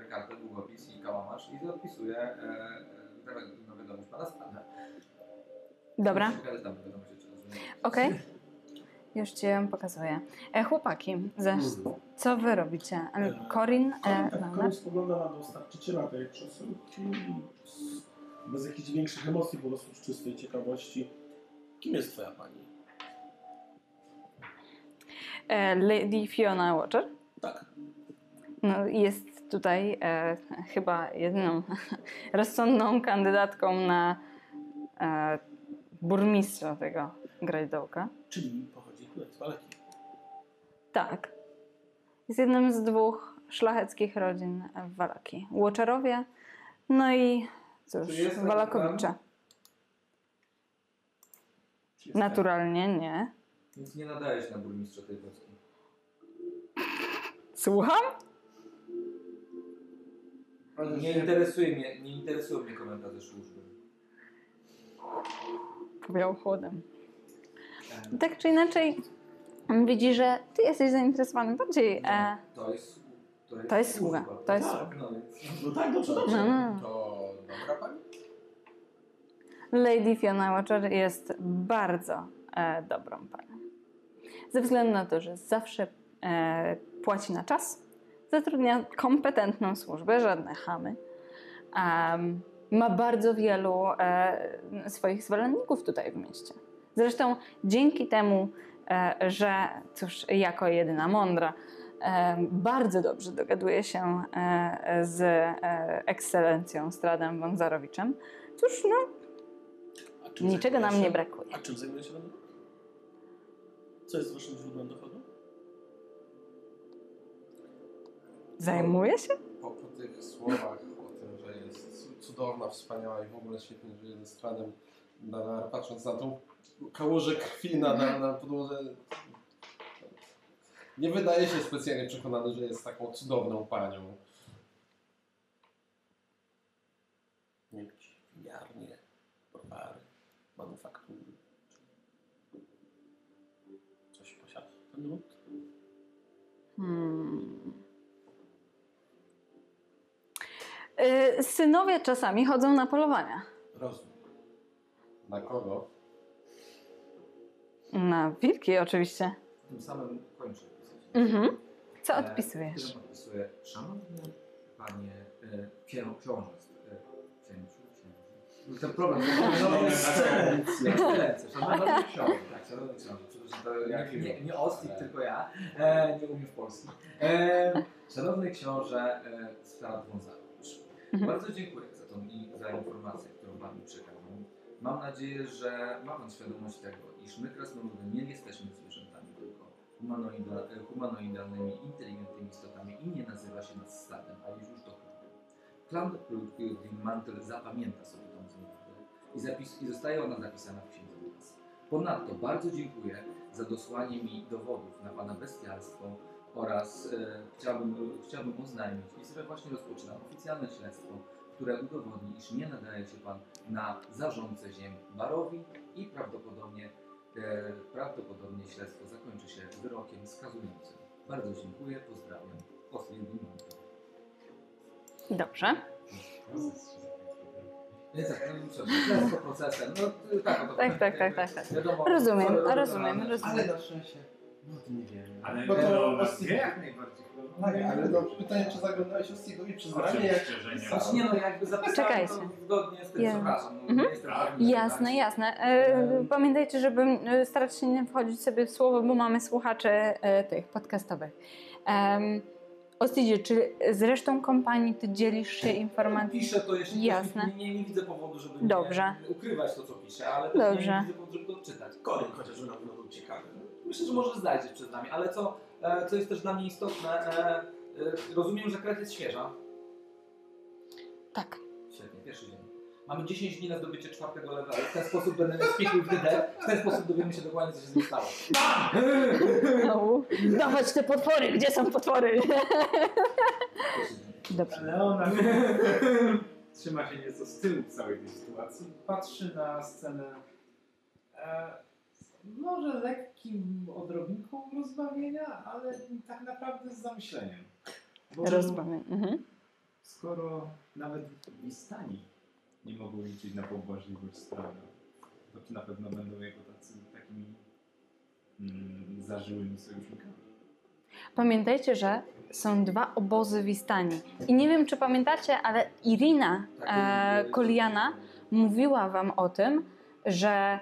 kartę, długopis i kałamarz i odpisuję na wiadomość pana Strahda. Dobra. Okej. Okay. Już Ci ją pokazuję. Chłopaki, co Wy robicie? Korin Landar spogląda na dostarczyciela tej przesyłki bez jakichś większych emocji, po prostu z czystej ciekawości. Kim jest Twoja pani? Lady Fiona Wachter? Tak. No, jest tutaj chyba jedyną rozsądną kandydatką na burmistrza tego grajdołka. Czyli pochodzi z Vallaki. Tak. Jest jednym z dwóch szlacheckich rodzin w Vallaki. Watcherowie No i cóż, Wallakowicze. Naturalnie nie. Więc nie nadaje się na burmistrza tej wioski. Słucham? Nie interesują mnie komentarze służby. Powiał chłodem. Tak czy inaczej, on widzi, że ty jesteś zainteresowany bardziej. No, to jest sługa. To jest sługa. No tak, dobrze. To dobra pani? Lady Fiona Wachter jest bardzo dobrą panią. Ze względu na to, że zawsze płaci na czas, zatrudnia kompetentną służbę, żadne chamy. Ma bardzo wielu swoich zwolenników tutaj w mieście. Zresztą dzięki temu, że cóż, jako jedyna mądra, bardzo dobrze dogaduje się z ekscelencją Strahdem von Zarovichem. Cóż, no, niczego nam nie brakuje. A czym zajmuje się pan? Co jest waszym źródłem dochodu? Zajmuje się? Po tych słowach o tym, że jest cudowna, wspaniała i w ogóle świetnie żyje ze Strahdem, patrząc na tą kałużę krwi na podłodze, nie wydaje się specjalnie przekonany, że jest taką cudowną panią. Jakieś winiarnie, browary, manufaktury. Coś posiada ten lud? Synowie czasami chodzą na polowania. Rozumiem. Na kogo? Na wilki oczywiście. Tym samym kończę. Co odpisujesz? Odpisuję. Szanowny panie książę. Ten problem. Szanowny książę. Tak, szanowny książę. Nie Ostik, tylko ja. Nie umiem polski. Szanowny książę Strahd von Zarovich. Bardzo dziękuję za tą informację, którą pan przekazał. Mam nadzieję, że ma pan świadomość tego, iż my krasnoludy nie jesteśmy zwierzętami, tylko humanoidalnymi, inteligentnymi istotami i nie nazywa się nas stadem, a już to chłopem. Klan Mantel zapamięta sobie tą zmianę i zostaje ona zapisana w księdze nas. Ponadto bardzo dziękuję za dosłanie mi dowodów na pana bestialstwo oraz chciałbym oznajmić, że właśnie rozpoczynam oficjalne śledztwo, które udowodni, iż nie nadaje się pan na zarządcę ziem Barowi i prawdopodobnie śledztwo zakończy się wyrokiem skazującym. Bardzo dziękuję, pozdrawiam. Posledni moment. Dobrze. Śledztwo procesem. No, tak. Wiadomo, rozumiem. Ale na szczęście. No to nie wiem. Ale bo to jak najbardziej. Tak, ale to pytanie, czy zaglądałeś Ostiego i czy zabranie? Nie, no jakby zapisałem to zgodnie z tym, przepraszam. Jasne. Pamiętajcie, żeby starać się nie wchodzić sobie w słowo, bo mamy słuchaczy tych podcastowych. Ostidzie, czy z resztą kompanii ty dzielisz się informacją? Piszę to, jeśli nie widzę powodu, żeby nie ukrywać to, co piszę, ale też nie widzę powodu, żeby to odczytać. Korin chociażby na pewno był ciekawy. Myślę, że może znajdzie przed nami, ale co jest też dla mnie istotne, rozumiem, że krew jest świeża. Tak. Świetnie, pierwszy dzień. Mamy 10 dni na zdobycie 4. levelu. W ten sposób będę spiekł w DD. W ten sposób dowiemy się dokładnie, co się z nim stało. No, dawać te potwory! Gdzie są potwory? Dobrze. Leona trzyma się nieco z tyłu w całej tej sytuacji. Patrzy na scenę może lekkim odrobinką rozbawienia, ale tak naprawdę z zamyśleniem. Rozbawienie. Skoro nawet w Wistani nie mogą liczyć na pobłażliwość sprawy, to na pewno będą jego takimi zażyłymi sojusznikami. Pamiętajcie, że są 2 obozy Wistani. I nie wiem, czy pamiętacie, ale Irina Kolyana mówiła wam o tym, że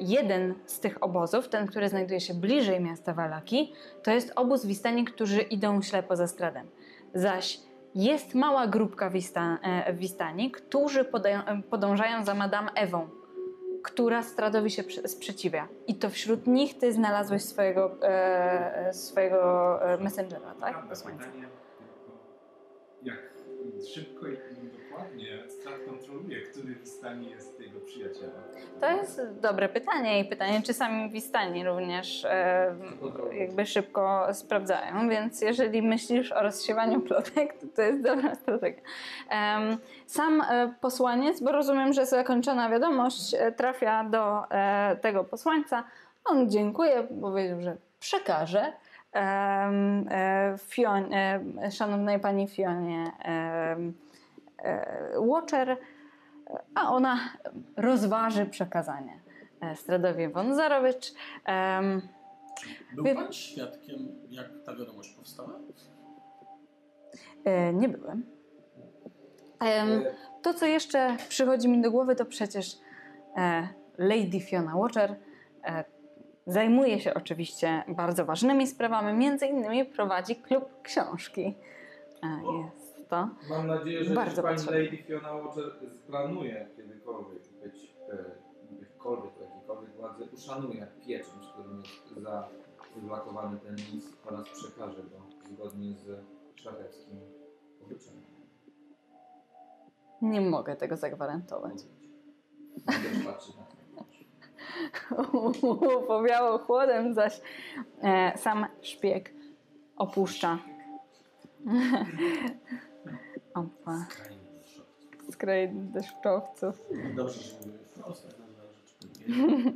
jeden z tych obozów, ten, który znajduje się bliżej miasta Vallaki, to jest obóz Wistani, którzy idą ślepo za Strahdem. Zaś jest mała grupka Wistani, którzy podążają za Madame Ewą, która Strahdowi się sprzeciwia. I to wśród nich ty znalazłeś swojego messengera, tak? Pytanie, jak szybko i dokładnie Strahd kontroluje, który Wistani jest jego przyjacielem? To jest dobre pytanie i pytanie, czy sami Wistani również jakby szybko sprawdzają, więc jeżeli myślisz o rozsiewaniu plotek, to jest dobra strategia. Sam posłaniec, bo rozumiem, że zakończona wiadomość trafia do tego posłańca, on dziękuję, powiedział, że przekaże szanownej pani Fionie Wachter, a ona rozważy przekazanie Strahdowi von Zarovich. Był pan świadkiem, jak ta wiadomość powstała? Nie byłem. To, co jeszcze przychodzi mi do głowy, to przecież Lady Fiona Wachter zajmuje się oczywiście bardzo ważnymi sprawami, między innymi prowadzi klub książki. Jest to. Mam nadzieję, że bardzo pani Lady Fiona Wachter planuje kiedykolwiek być w jakiejkolwiek władzy, uszanuje pieczęć, którą jest za wyblakowany ten list oraz przekaże go zgodnie z szlacheckim obyczajem. Nie mogę tego zagwarantować. Mogę patrzeć na to. Powiało chłodem, zaś sam szpieg opuszcza. Opa. Skrajny deszczowców. Dobrze, że mówię.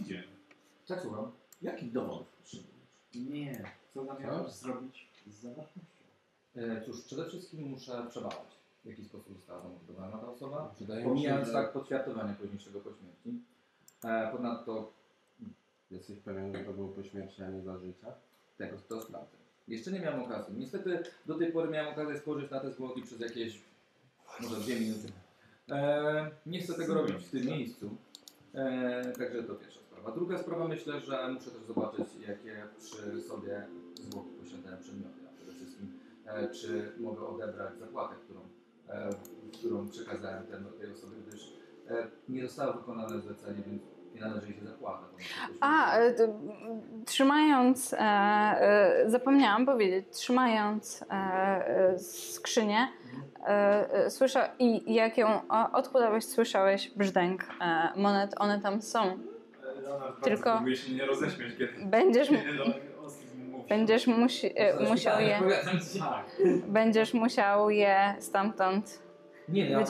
Idziemy. Tak, słucham. Jakich dowodów potrzebujesz? Nie. Co zamierzasz zrobić z zawartością? Cóż, przede wszystkim muszę przebadać, w jaki sposób została zamordowana ta osoba. Pomijając fakt poćwiartowania późniejszego po śmierci. Ponadto jesteś pewien, że to było po śmierci, a nie za życia? Tego to sprawdzę. Jeszcze nie miałem okazji. Niestety do tej pory miałem okazję spojrzeć na te zwłoki przez jakieś może 2 minuty. Nie chcę tego robić w tym miejscu. Także to pierwsza sprawa. Druga sprawa, myślę, że muszę też zobaczyć, jakie przy sobie zwłoki posiadają przedmioty. A przede wszystkim czy mogę odebrać zapłatę, którą przekazałem tej osobie, gdyż nie zostało wykonane zlecenie, więc nie należy jej się zapłata. Trzymając, zapomniałam powiedzieć, trzymając skrzynię, słyszałeś, i jak ją odkładałeś, słyszałeś brzdęk monet, one tam są. Tylko się nie roześmiesz, kiedy będziesz musiał je stamtąd wyciągnąć.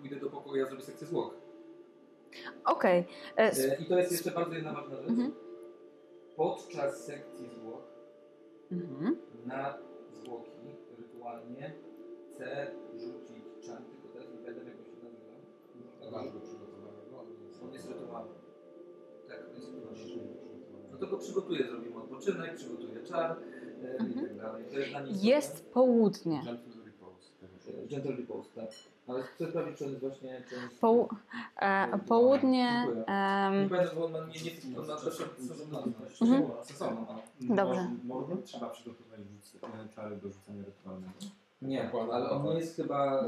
Pójdę do pokoju, ja zrobię sekcję zwłok. Okej. I to jest jeszcze bardzo jedna ważna rzecz. Podczas sekcji zwłok na zwłoki rytualnie chcę rzucić czarny kodet i będę jakoś nazywał. Masz go przygotowanego? On jest rytualny. Tak, on jest rytualny. No to go przygotuję, zrobimy odpoczynek, przygotuję czar i tak dalej. To jest na nim południe. Gentle repose, tak. Ale chcę sprawdzić, czy on jest właśnie... Południe... Nie pamiętam, bo on nie ma sensowną. Dobrze. Może trzeba przygotować czary do rzucania rytualnego? Nie, ale on nie jest chyba...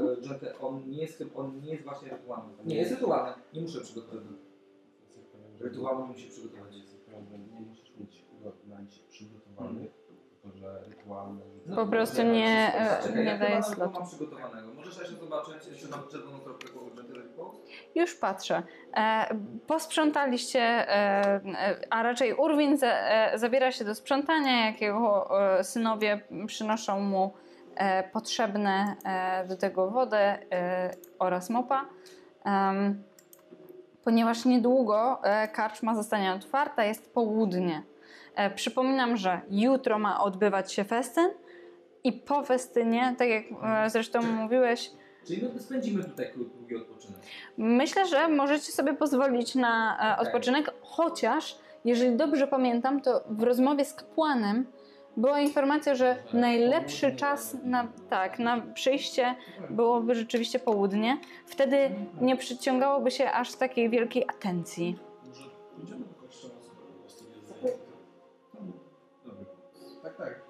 On nie jest właśnie rytualny. Nie, jest rytualny. Nie muszę przygotować. Rytualny musi przygotować. Nie musisz mieć przygotowanych. Że rytualne... Po prostu nie daje slotu. Mam przygotowanego. Możesz jeszcze zobaczyć, jeszcze mam czerwoną kropkę po Gentle Repose? Już patrzę. Posprzątaliście, a raczej Urwin zabiera się do sprzątania, jak jego synowie przynoszą mu potrzebne do tego wodę oraz mopa. Ponieważ niedługo karczma zostanie otwarta, jest południe. Przypominam, że jutro ma odbywać się festyn i po festynie, tak jak zresztą mówiłeś... Czyli my spędzimy tutaj długi odpoczynek. Myślę, że możecie sobie pozwolić na odpoczynek, chociaż jeżeli dobrze pamiętam, to w rozmowie z kapłanem była informacja, że najlepszy czas na przyjście byłoby rzeczywiście południe. Wtedy nie przyciągałoby się aż takiej wielkiej atencji. Może będziemy do kościoła sobie po prostu nie zajęli. Tak.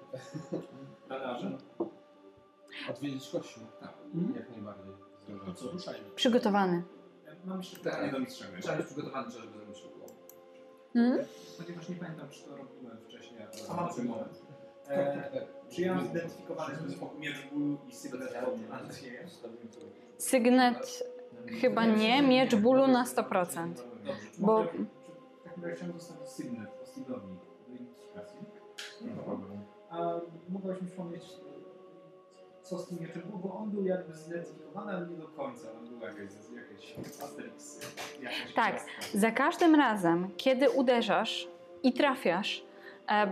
Nadarzem. Odwiedzić kościół. Tak, jak najbardziej. To co, ruszajmy. Przygotowany. Mam jeszcze pytanie do mistrza. Trzeba być przygotowany, żeby zrobić szybko. Ponieważ nie pamiętam, czy to robiłem wcześniej. A mam ten moment. Czy ja mam zidentyfikowane miecz bólu i sygnet wodny? Sygnet chyba nie, miecz bólu na 100%. Bo... W takim razie chciałem zostawić sygnet o Signowi do identyfikacji. A mogłaś mi przypomnieć, co z tym mieczem było, bo on był jakby zidentyfikowany, ale nie do końca. On był jakieś asteriksy. Tak, ciastka. Za każdym razem, kiedy uderzasz i trafiasz,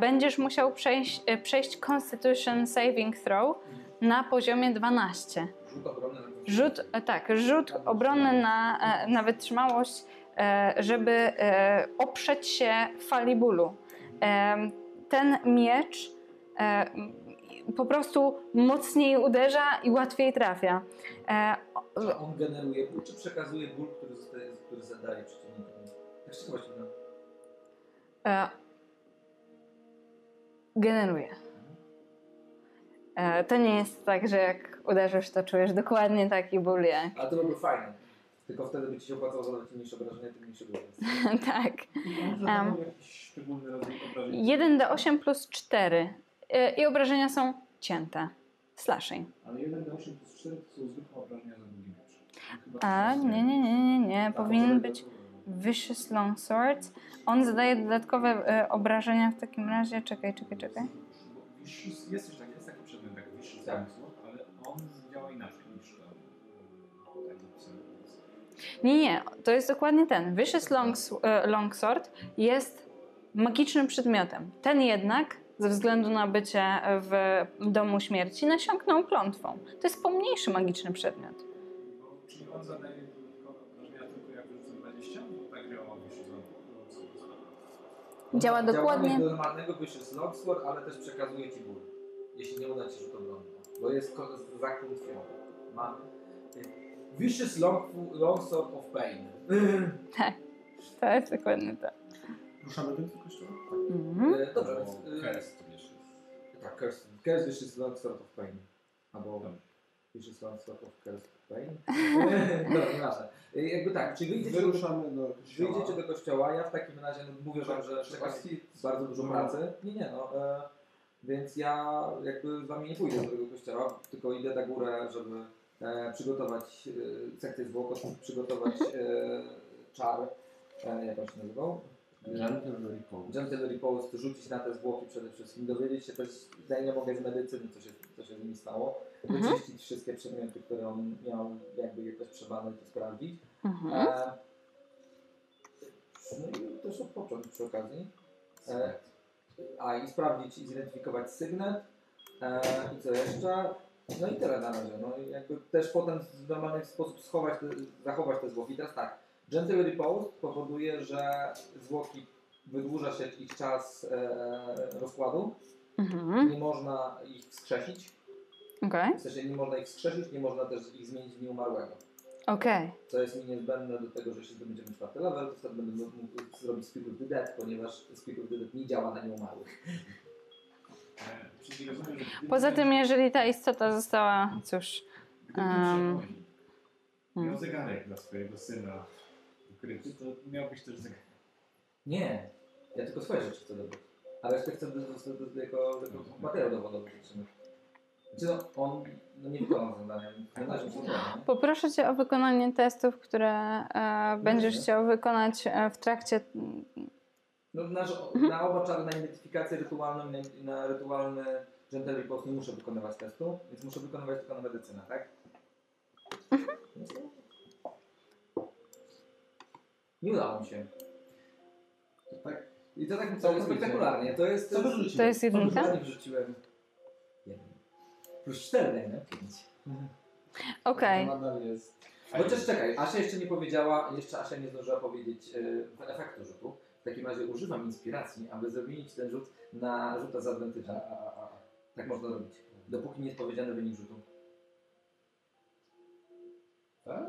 będziesz musiał przejść Constitution Saving Throw na poziomie 12. Rzut obronny na wytrzymałość. Tak, rzut obronny na wytrzymałość, żeby oprzeć się fali bólu. Ten miecz po prostu mocniej uderza i łatwiej trafia. Czy on generuje ból, czy przekazuje ból, który zadaje przeciwnikowi? Jak się to właśnie da? Generuje. To nie jest tak, że jak uderzysz, to czujesz dokładnie taki ból jak... Ale to byłoby fajne. Tylko wtedy by ci się opłacało zadać mniejsze obrażenia, tym mniejsze ból. Tak. Szczególny rodzaj obrażeń. 1d8 plus 4. I obrażenia są cięte. Slashing. Ale 1d8 plus 4 to są zwykłe obrażenia za długi miecz. A, nie. Powinien być Vicious Longsword. On zadaje dodatkowe obrażenia w takim razie. Czekaj. Jest taki przedmiot jak Vicious Longsword, ale on działa inaczej niż ten. Nie. To jest dokładnie ten. Vicious Longsword jest magicznym przedmiotem. Ten jednak ze względu na bycie w domu śmierci nasiąknął klątwą. To jest pomniejszy magiczny przedmiot. Czyli on zadaje tylko jak rzucę 20? Bo tak działa Vicious Longsword. Działa dokładnie. Do normalnego Vicious Longsword, ale też przekazuje ci ból. Jeśli nie uda ci się to bronić. Bo jest zaklęcie. Ma Vicious Longsword of Pain. Tak, to jest dokładnie tak. Ruszamy tym kościoła? Dobrze, więc... Curse to wiesz. Tak, Curse wiesz jest Longsword of Pain. Albo wiesz jest Longsword of Curse of Pain. Dobra, nieważne. Jakby tak, czyli wyjdziecie do kościoła, ja w takim razie mówię wam, że czeka bardzo dużo pracy. Więc ja jakby z wami nie pójdę do tego kościoła, tylko idę na górę, żeby przygotować sekcję zwłok, przygotować czar, jak on się nazywał? Gentle Repose, rzucić na te zwłoki przede wszystkim, dowiedzieć się też, ja mogę z medycyny, co się z nimi stało, wyczyścić wszystkie przedmioty, które on miał jakby jakoś przebadać i sprawdzić. No i też odpocząć przy okazji. I sprawdzić i zidentyfikować sygnet i co jeszcze. No i tyle na razie. No i jakby też potem w normalny sposób zachować te zwłoki. Teraz tak. Gentle Repose powoduje, że zwłoki wydłuża się ich czas rozkładu. Nie można ich wskrzesić. Okay. W sensie nie można ich wskrzesić, nie można też ich zmienić w nieumarłego. Okay. Co jest mi niezbędne do tego, że jeśli zdobędziemy 4 level, to wtedy będę mógł zrobić Speak of the Dead, ponieważ Speak of the Dead nie działa na nieumarłych. Poza tym, jeżeli ta istota została, cóż... Miał zegarek dla swojego syna ukryty, to miałbyś też zegarek. Nie, ja tylko swoje rzeczy chcę dobyć. A resztę chcę jako materiał dowodowy utrzymać. Znaczy on nie wykonał zadania. Poproszę cię o wykonanie testów, które będziesz chciał wykonać w trakcie... No, na oba czary, na identyfikację rytualną i na rytualny Gentle Repose nie muszę wykonywać testu, więc muszę wykonywać tylko na medycynę, tak? Nie udało mi się. Tak. I to tak całkiem spektakularnie. To jest jedynka? To wrzuciłem 1. Plus 4, nie? 5. Okej. Chociaż czekaj, Asia jeszcze nie powiedziała, nie zdążyła powiedzieć efektu rzutu. W takim razie używam inspiracji, aby zmienić ten rzut na rzuta z adwentyża. Tak można robić. Dopóki nie jest powiedziany wynik rzutu.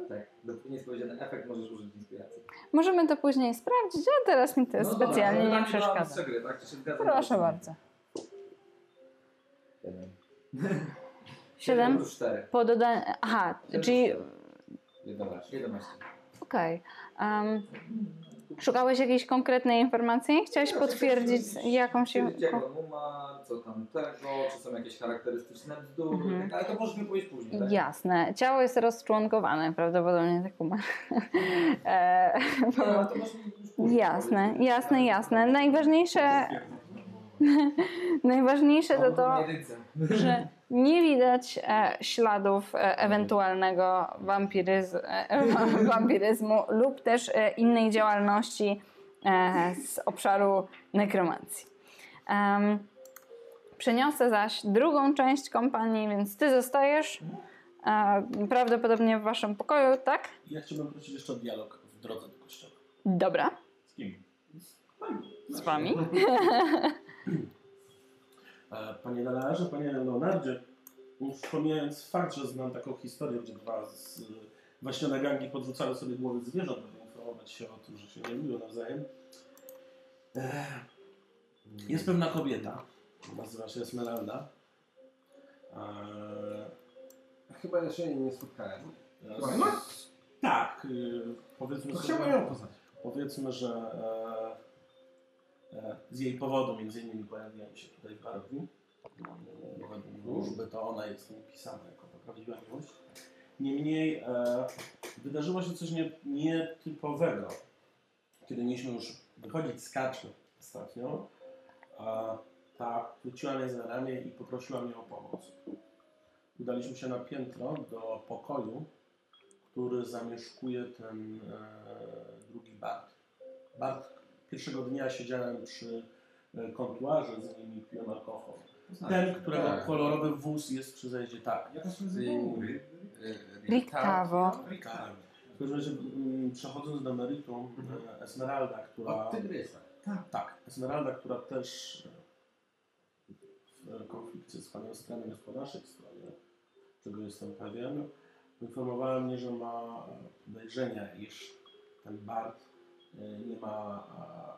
Tak, dopóki nie jest powiedziany efekt, możesz użyć inspiracji. Możemy to później sprawdzić, a teraz mi to specjalnie nie przeszkadza. Proszę bardzo. 7 plus 4. Po dodaniu. Aha, czyli. 11. Okej. Szukałeś jakiejś konkretnej informacji? Chciałeś potwierdzić jakąś... Jakiego numer, co tam tego, czy są jakieś charakterystyczne bzdury, ale to możesz mi powiedzieć później, tak? Jasne. Ciało jest rozczłonkowane, prawdopodobnie tak umarł. No, to możesz mi już później powiedzieć. Jasne. Najważniejsze to to, że nie widać śladów ewentualnego wampiryzmu lub też innej działalności z obszaru nekromancji. Przeniosę zaś drugą część kompanii, więc ty zostajesz prawdopodobnie w waszym pokoju, tak? Ja chciałbym prosić jeszcze o dialog w drodze do kościoła. Dobra. Z kim? Z wami? Panie Dalarze, panie Leonardzie, wspominając fakt, że znam taką historię, gdzie dwa waśnione gangi podrzucały sobie głowy zwierząt, by informować się o tym, że się nie lubią nawzajem. Jest pewna kobieta, nazywa się Esmeralda. Chyba jeszcze jej nie spotkałem. Tak, powiedzmy sobie, chciałbym ją poznać. Powiedzmy, że z jej powodu między innymi pojawiają się tutaj w Barowi. Według wróżby to ona jest mi pisana jako ta prawdziwa miłość. Niemniej wydarzyło się coś nietypowego. Kiedy mieliśmy już wychodzić z kaczmy ostatnio, ta chwyciła mnie za ramię i poprosiła mnie o pomoc. Udaliśmy się na piętro do pokoju, który zamieszkuje ten drugi Bart. Pierwszego dnia siedziałem przy kontuarze z nimi Fiona Wachter. Ten, którego kolorowy wóz jest przy zajdzie tak. Jak to się nazywało? Riktawo. W każdym razie przechodząc do meritum, Esmeralda, która... Tak, Esmeralda, która też w konflikcie z panią stroną jest po naszej stronie, czego jestem pewien, informowała mnie, że ma podejrzenia, iż ten Bart nie ma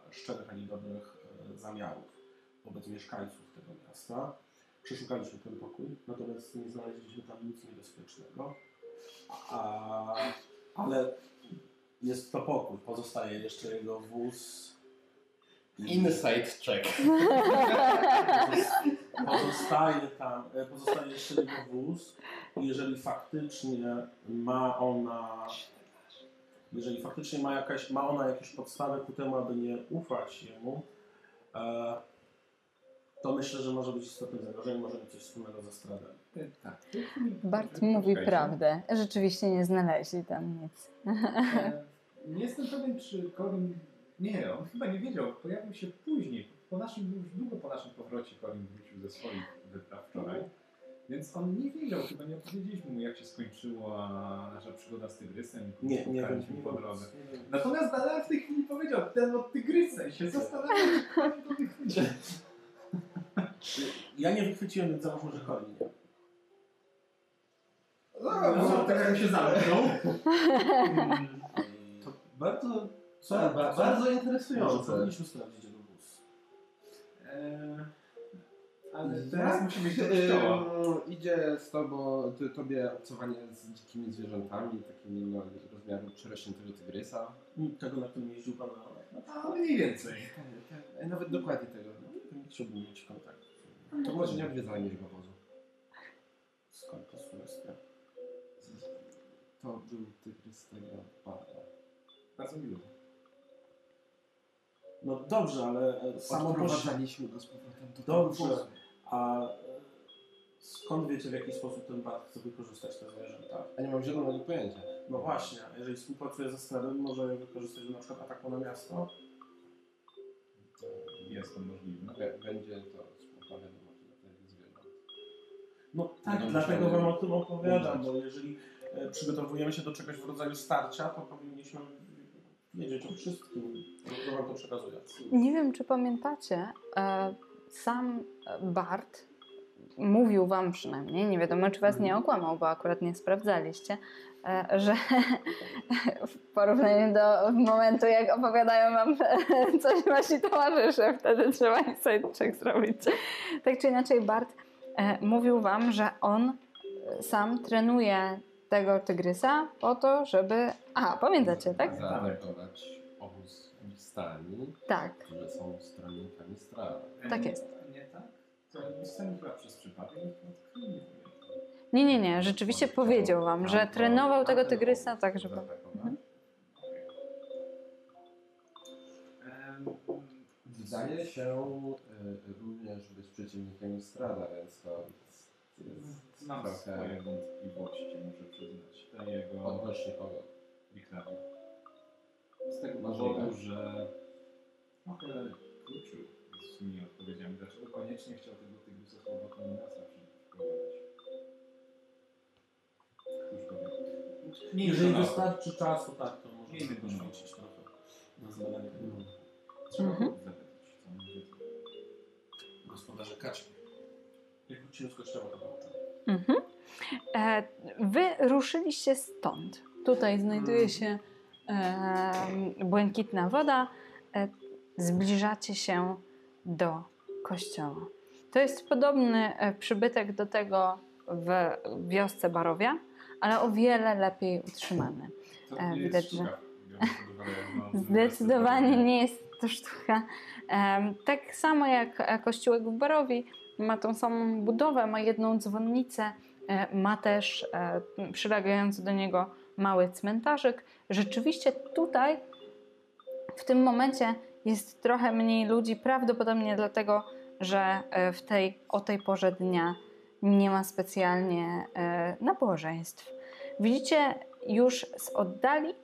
szczerych ani dobrych zamiarów wobec mieszkańców tego miasta. Przeszukaliśmy ten pokój, natomiast nie znaleźliśmy tam nic niebezpiecznego. Ale jest to pokój, pozostaje jeszcze jego wóz. Inside check. Pozostaje jeszcze jego wóz i jeżeli faktycznie ma ona... Jeżeli faktycznie ma ona jakieś podstawy ku temu, aby nie ufać jemu, to myślę, że może być istotne zagrożenie, może być coś wspólnego ze Stradą. Tak. Bart mówi prawdę. Rzeczywiście nie znaleźli tam nic. Nie jestem pewien, czy Korin... Nie, on chyba nie wiedział. Pojawił się później. Już długo po naszym powrocie Korin wrócił ze swoich wypraw wczoraj. Więc on nie wiedział, chyba nie opowiedzieliśmy mu, jak się skończyła nasza przygoda z tygrysem. Nie po drodze. Natomiast Dalar w tej chwili powiedział, ten od tygrysa się zastanawiał, jak to wychwycić. Ja nie wychwyciłem, więc załóżmy, że Korin nie. No, tak jak się zamknął. To bardzo interesujące. Może powinniśmy sprawdzić jego wóz. Ale teraz musimy się idzie z tobą, tobie obcowanie z dzikimi zwierzętami, takimi rozmiaru przerośniętego tygrysa. Tego, na którym jeździł pan Alek. Mniej więcej. Nawet dokładnie tego. Nie chciałbym mieć kontakt. To może nie odwiedzanie jego wozu. Skąd to słyszycie? To był tygrys tego parka. Bardzo miło. No dobrze, ale samo prowadziliśmy go z powrotem do dobrze. A skąd wiecie, w jaki sposób ten Bart chce wykorzystać te zwierzęta? A nie mam zielonego pojęcia. No właśnie, jeżeli współpracuje ze Stradem, może wykorzystać na przykład ataku na miasto? Jest to możliwe. Będzie to spotkanie do tych zwierząt. No tak, dlatego wam o tym opowiadam, bo jeżeli przygotowujemy się do czegoś w rodzaju starcia, to powinniśmy wiedzieć o wszystkim, co wam to przekazuje. Nie wiem, czy pamiętacie, sam Bart mówił wam przynajmniej, nie wiadomo czy was nie okłamał, bo akurat nie sprawdzaliście, że w porównaniu do momentu jak opowiadają wam coś wasi towarzysze, wtedy trzeba inside check zrobić. Tak czy inaczej Bart mówił wam, że on sam trenuje tego tygrysa po to, żeby... pamiętacie, tak? Zaatakować obóz. stali, tak, którzy są stronnikami Strahd. Tak jest. Nie tak? To Wistani chyba przez przypadek odkrył. Nie. Rzeczywiście powiedział wam, że trenował tego tygrysa tak, żeby... Zdaje się również być przeciwnikiem Strahda, więc to jest mam trochę wątpliwości, muszę przyznać. To jego... Odnośnie kogo? Z tego powodu, że trochę kluczył z tymi odpowiedziami. Dlaczego koniecznie chciał tego tygrysa słowa kombinację przygotować? Jeżeli wystarczy czasu, tak, to możemy go rzucić trochę na zadanie. Trzeba zapytać, co mówię. Gospodarze Kaczmy. Jak wrócimy z kościoła, to było tak. Wy ruszyliście stąd. Tutaj znajduje się błękitna woda. Zbliżacie się do kościoła. To jest podobny przybytek do tego w wiosce Barowia, ale o wiele lepiej utrzymany. Widać, że zdecydowanie nie jest to sztuka. Tak samo jak kościółek w Barowi, ma tą samą budowę, ma jedną dzwonnicę, ma też przylegający do niego mały cmentarzyk. Rzeczywiście tutaj w tym momencie jest trochę mniej ludzi, prawdopodobnie dlatego, że o tej porze dnia nie ma specjalnie nabożeństw. Widzicie już z oddali,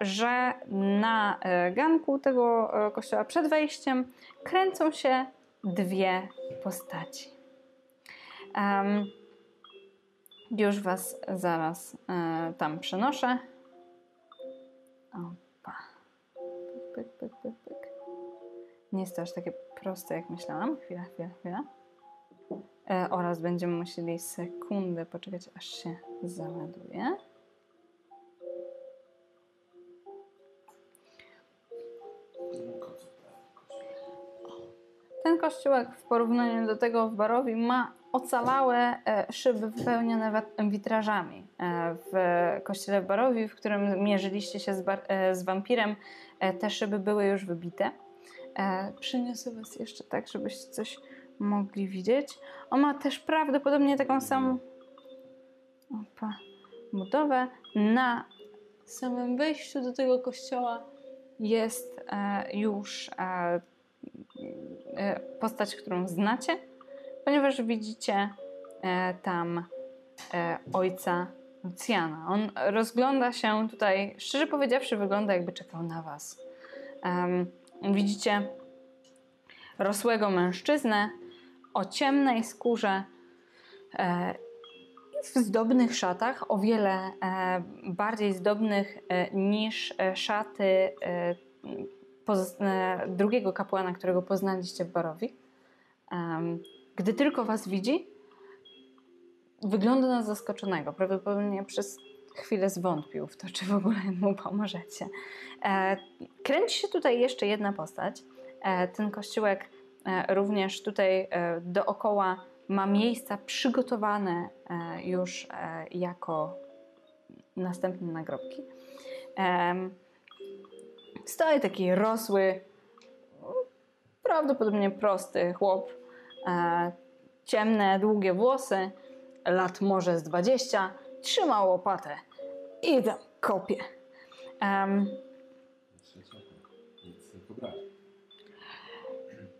że na ganku tego kościoła przed wejściem kręcą się dwie postaci. Już was zaraz tam przenoszę. Opa. Pyk, pyk, pyk, pyk. Nie jest to aż takie proste, jak myślałam. Chwila. Oraz będziemy musieli sekundę poczekać, aż się załaduje. Ten kościółek w porównaniu do tego w Barowi ma ocalałe szyby wypełnione witrażami. W kościele w Barowi, w którym mierzyliście się z wampirem, te szyby były już wybite. Przyniosę was jeszcze tak, żebyście coś mogli widzieć. On ma też prawdopodobnie taką samą budowę. Na samym wejściu do tego kościoła jest już postać, którą znacie, ponieważ widzicie tam ojca Lucjana. On rozgląda się tutaj, szczerze powiedziawszy, wygląda, jakby czekał na was. Widzicie rosłego mężczyznę o ciemnej skórze w zdobnych szatach, o wiele bardziej zdobnych niż szaty drugiego kapłana, którego poznaliście w Barowi. Gdy tylko was widzi, wygląda na zaskoczonego. Prawdopodobnie przez chwilę zwątpił w to, czy w ogóle mu pomożecie. Kręci się tutaj jeszcze jedna postać. Ten kościółek również tutaj dookoła ma miejsca przygotowane już jako następne nagrobki. Stoi taki rosły, prawdopodobnie prosty chłop, ciemne, długie włosy, lat może z 20, trzyma łopatę i tam kopie.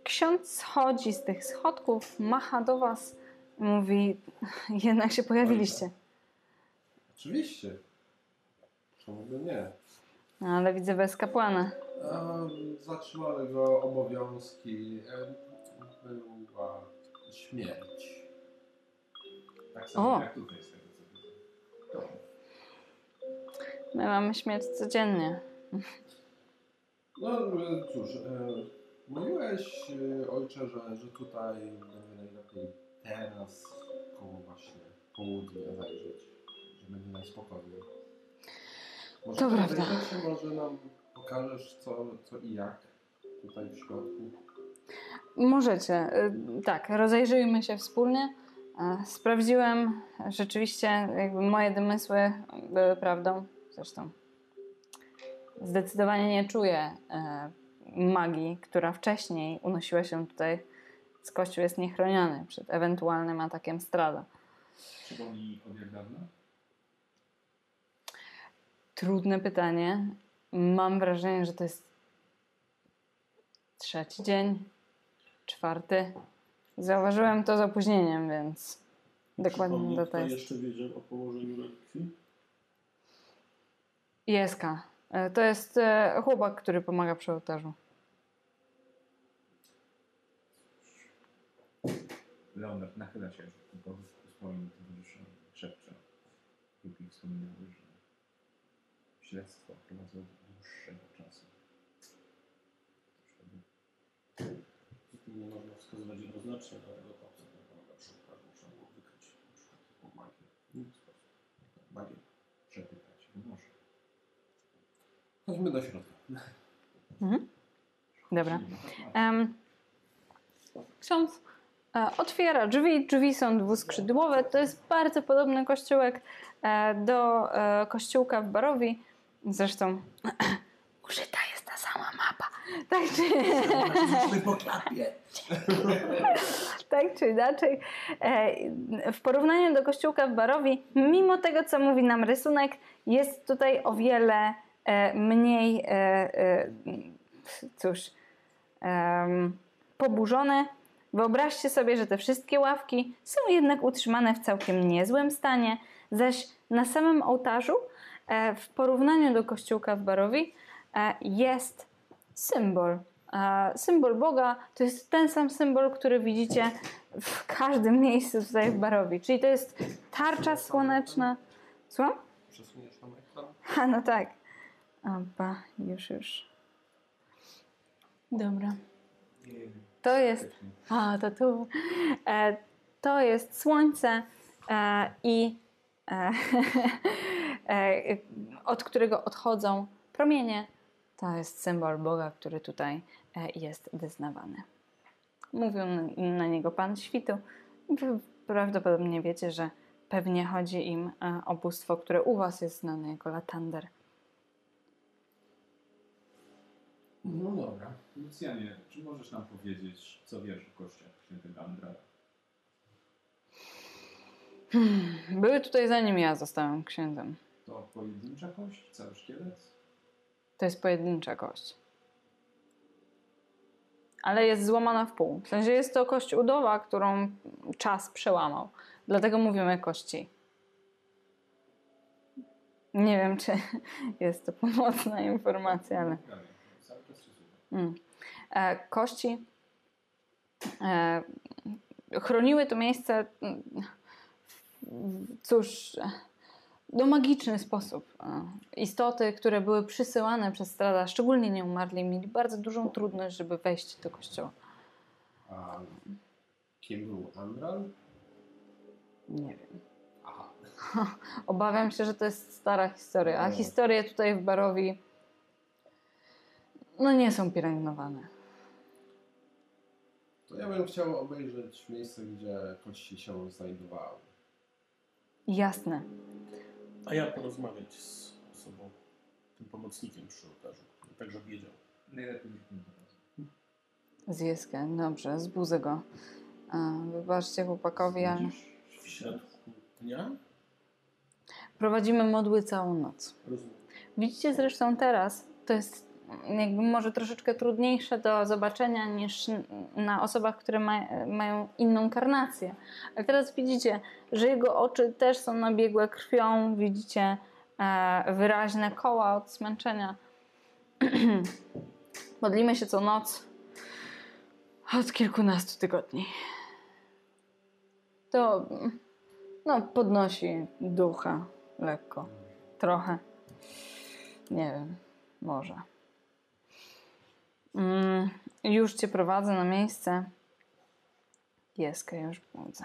Ksiądz schodzi z tych schodków, macha do was, mówi, jednak się pojawiliście. Oczywiście. Czemu nie? Ale widzę bez kapłana. Zatrzymały go obowiązki. Była śmierć. Tak samo jak tutaj jest tego, co widzę. My mamy śmierć codziennie. No cóż, mówiłeś, ojcze, że tutaj będzie najlepiej teraz koło właśnie południa zajrzeć, że będzie najspokojniej. Może to prawda. Może nam pokażesz co i jak tutaj w środku? Możecie. Tak, rozejrzyjmy się wspólnie. Sprawdziłem. Rzeczywiście jakby moje domysły były prawdą. Zresztą zdecydowanie nie czuję magii, która wcześniej unosiła się tutaj z kościół, jest niechroniony przed ewentualnym atakiem Strahda. Przypomnij od jak dawna? Trudne pytanie. Mam wrażenie, że to jest trzeci dzień, czwarty. Zauważyłem to z opóźnieniem, więc dokładnie do tej. Kto jeszcze wiedział o położeniu relikwi? Jeska. To jest chłopak, który pomaga przy ołtarzu. Leonard nachyla się po swoim towarzyszem, szepcze. Jupi wspominał, że śledztwo prowadzą od dłuższego czasu. Nie można wskazywać jednoznacznie, dlatego to pomaga przy ołtarzu. Trzeba było wykryć magię. W inny sposób. Magię przepytać nie może. Chodźmy do środka. Mhm. Dobra. Ksiądz otwiera drzwi. Drzwi są dwuskrzydłowe. To jest bardzo podobny kościółek do kościółka w Barowi. Zresztą użyta jest ta sama mapa. Tak czy inaczej. Tak czy inaczej. W porównaniu do kościółka w Barowi, mimo tego, co mówi nam rysunek, jest tutaj o wiele mniej, cóż, poburzone. Wyobraźcie sobie, że te wszystkie ławki są jednak utrzymane w całkiem niezłym stanie, zaś na samym ołtarzu w porównaniu do kościółka w Barowi jest symbol. Symbol Boga to jest ten sam symbol, który widzicie w każdym miejscu tutaj w Barowi. Czyli to jest tarcza słoneczna. Słucham? Przesuniesz tam ekran? A no tak. Opa, już. Dobra. To jest... A, to tu. To jest słońce i od którego odchodzą promienie. To jest symbol Boga, który tutaj jest wyznawany. Mówił na niego Pan Świtu. Prawdopodobnie wiecie, że pewnie chodzi im o bóstwo, które u was jest znane jako Latander. No dobra. Lucjanie, czy możesz nam powiedzieć, co wiesz o kościach świętego Andrala? Były tutaj zanim ja zostałem księdzem. To pojedyncza kość? Cały szkielet? To jest pojedyncza kość. Ale jest złamana w pół. W sensie jest to kość udowa, którą czas przełamał. Dlatego mówimy kości. Nie wiem, czy jest to pomocna informacja, ale... Kości chroniły to miejsce, cóż, no magiczny sposób. Istoty, które były przysyłane przez Strahda, szczególnie nieumarli, mieli bardzo dużą trudność, żeby wejść do kościoła. A kim był Andral? Nie wiem. Aha. Obawiam się, że to jest stara historia, a historie tutaj w Barowi no nie są pielęgnowane. To ja bym chciała obejrzeć miejsce, gdzie kości się znajdowały. Jasne. A ja porozmawiać z osobą, tym pomocnikiem przy ołtarzu, tak żeby wiedział. Najlepiej nikt nie da. Zjeskę, dobrze, zbudzę go. Wybaczcie chłopakowi, ale... w środku dnia? Prowadzimy modły całą noc. Rozumiem. Widzicie zresztą teraz, to jest jakby może troszeczkę trudniejsze do zobaczenia niż na osobach, które mają inną karnację. Ale teraz widzicie, że jego oczy też są nabiegłe krwią, widzicie wyraźne koła od zmęczenia. Modlimy się co noc od kilkunastu tygodni. To no, podnosi ducha lekko, trochę. Nie wiem, może. Już cię prowadzę na miejsce. Jeskę już budzę.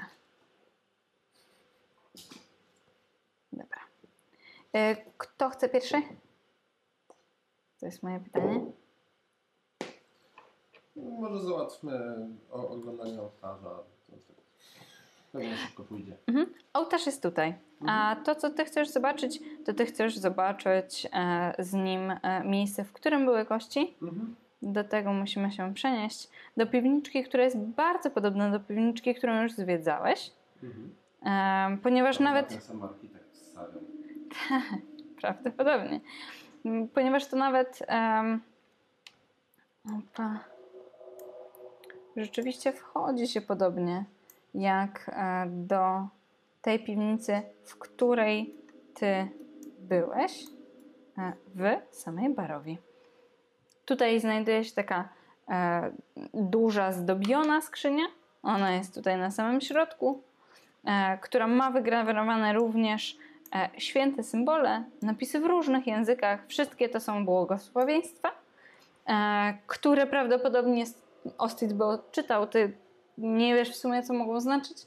Dobra. Kto chce pierwszy? To jest moje pytanie. Może załatwmy oglądanie ołtarza. Pewnie szybko pójdzie. Ołtarz jest tutaj. A to, co ty chcesz zobaczyć, to ty chcesz zobaczyć z nim miejsce, w którym były kości. Do tego musimy się przenieść do piwniczki, która jest bardzo podobna do piwniczki, którą już zwiedzałeś. Mhm. Ponieważ to nawet... Ja sam architekt z Sarią. Tak, prawdopodobnie. Ponieważ to nawet... Opa. Rzeczywiście wchodzi się podobnie jak do tej piwnicy, w której ty byłeś w samej Barowi. Tutaj znajduje się taka duża, zdobiona skrzynia. Ona jest tutaj na samym środku, która ma wygrawerowane również święte symbole, napisy w różnych językach. Wszystkie to są błogosławieństwa, które prawdopodobnie Ostid by odczytał. Ty nie wiesz w sumie, co mogą znaczyć.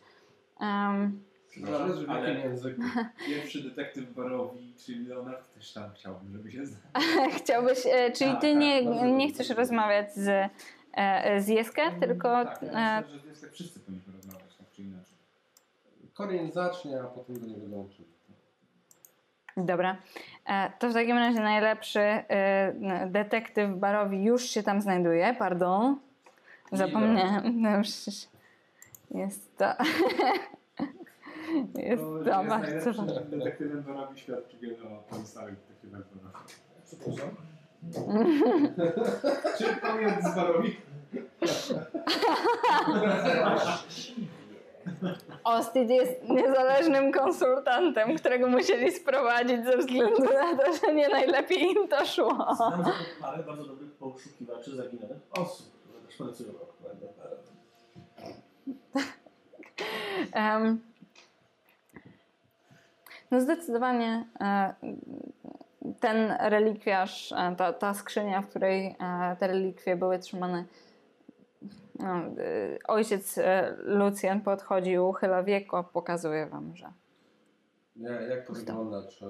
Przepraszam, ale w jakim języku? Pierwszy detektyw Barowi, czyli Leonard, też tam chciałbym, żeby się znał. Chciałbyś, czyli ty nie chcesz rozmawiać z Jeskę, tylko... Tak, ja myślę, że z Jeskę wszyscy powinniśmy rozmawiać, tak czy inaczej. Korin zacznie, a potem do niego dołączy. Dobra, to w takim razie najlepszy detektyw Barowi już się tam znajduje, pardon. Zapomniałem. No, jest to... Jest to bardzo ważne. Detektywem Barowi świadczy o tym samym detektywem Barowi. Przepraszam. Czy pamięć z Barowi? Ostid jest niezależnym konsultantem, którego musieli sprowadzić ze względu na to, że nie najlepiej im to szło. Znam parę bardzo dobrych poszukiwaczy zaginionych osób, które też pracują aktualnie w Barowie. No zdecydowanie ten relikwiarz, ta skrzynia, w której te relikwie były trzymane, no, ojciec Lucjan podchodzi, uchyla wieko, pokazuje wam, że... Jak to wygląda? Czy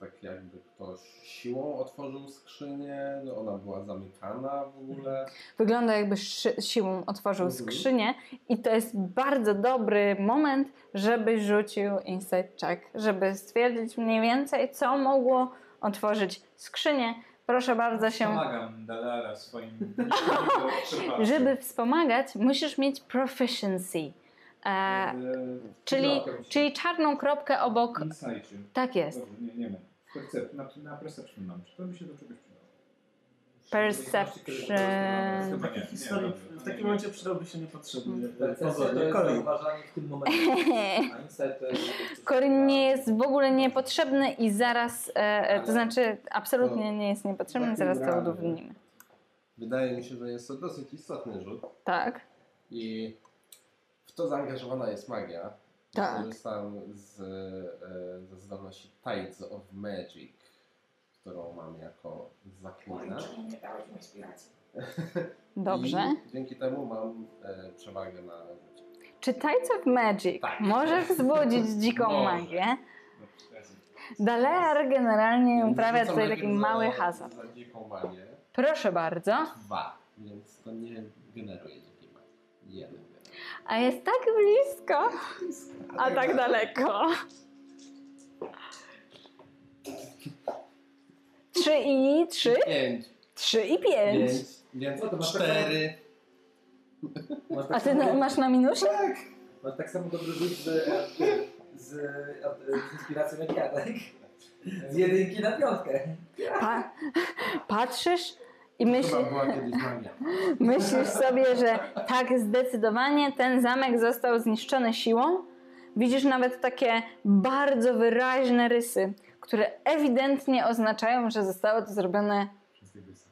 tak jakby ktoś siłą otworzył skrzynię? No ona była zamykana w ogóle? Wygląda, jakby siłą otworzył skrzynię i to jest bardzo dobry moment, żebyś rzucił insight check, żeby stwierdzić mniej więcej, co mogło otworzyć skrzynię. Proszę bardzo się... Wspomagam Dalara swoim... Żeby wspomagać, musisz mieć proficiency. Czyli czarną kropkę obok. Insajcie. Tak jest. Dobrze, nie mam. Na perception mam. Czy to mi się do czegoś przydało? Perception. W takim momencie przydałby się niepotrzebny. Korin uważanie w tym momencie. Korin nie jest w ogóle niepotrzebny i zaraz, to znaczy absolutnie nie jest niepotrzebny, zaraz to udowadnimy. Wydaje mi się, że jest to dosyć istotny rzut. Tak. I w to zaangażowana jest magia. Tak. Korzystam ze zdolności Tides of Magic, którą mam jako zakłócenie. Dobrze. I dzięki temu mam przewagę na życie. Czy Tides of Magic może wzbudzić dziką magię? Dalear generalnie uprawia tutaj taki mały hazard. Za dziką magię. Proszę bardzo. 2, więc to nie generuje dzikiej magii. 1. A jest tak blisko, a tak daleko. 3 i 3? 5. 3 i 5. 4. A ty masz na minusie? Tak. Masz tak samo dobry rzut z inspiracją jak ja, tak? Z 1 na 5. Patrzysz i myślisz sobie, że tak, zdecydowanie ten zamek został zniszczony siłą. Widzisz nawet takie bardzo wyraźne rysy, które ewidentnie oznaczają, że zostało to zrobione... Przez Tybusa.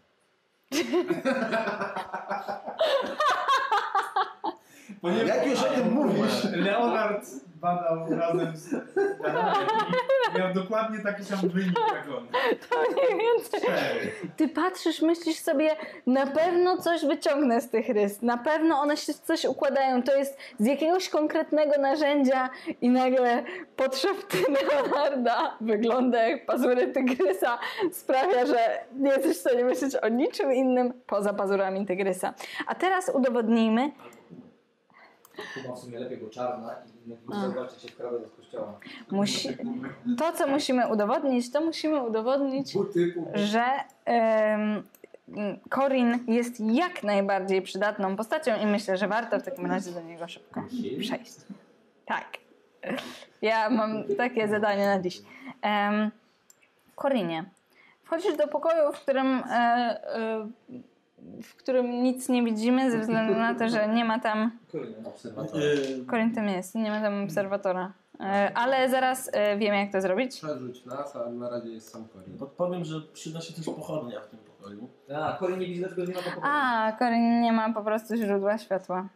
Jak już o tym mówisz? Leonard badał razem z Danarem i miał dokładnie taki sam wynik jak on. To mniej więcej. 4. Ty patrzysz, myślisz sobie, na pewno coś wyciągnę z tych rys, na pewno one się coś układają, to jest z jakiegoś konkretnego narzędzia i nagle podszepty Leonarda, wygląda jak pazury tygrysa, sprawia, że nie jesteś w stanie myśleć o niczym innym poza pazurami tygrysa. A teraz udowodnijmy, chyba w sumie lepiej, bo czarna i nie zobaczy się wkradać z kościoła. To, co musimy udowodnić, że Korin jest jak najbardziej przydatną postacią i myślę, że warto w takim razie do niego szybko przejść. Tak. Ja mam takie zadanie na dziś. Korinie, wchodzisz do pokoju, w którym nic nie widzimy ze względu na to, że nie ma tam... Korin tam jest, nie ma tam obserwatora. Ale zaraz wiemy, jak to zrobić. Przerzuć nas, a na razie jest sam Korin. Podpowiem, że przyda się też pochodnia w tym pokoju. A, Korin nie widzi, dlatego nie ma pokoju. A, Korin nie ma po prostu źródła światła.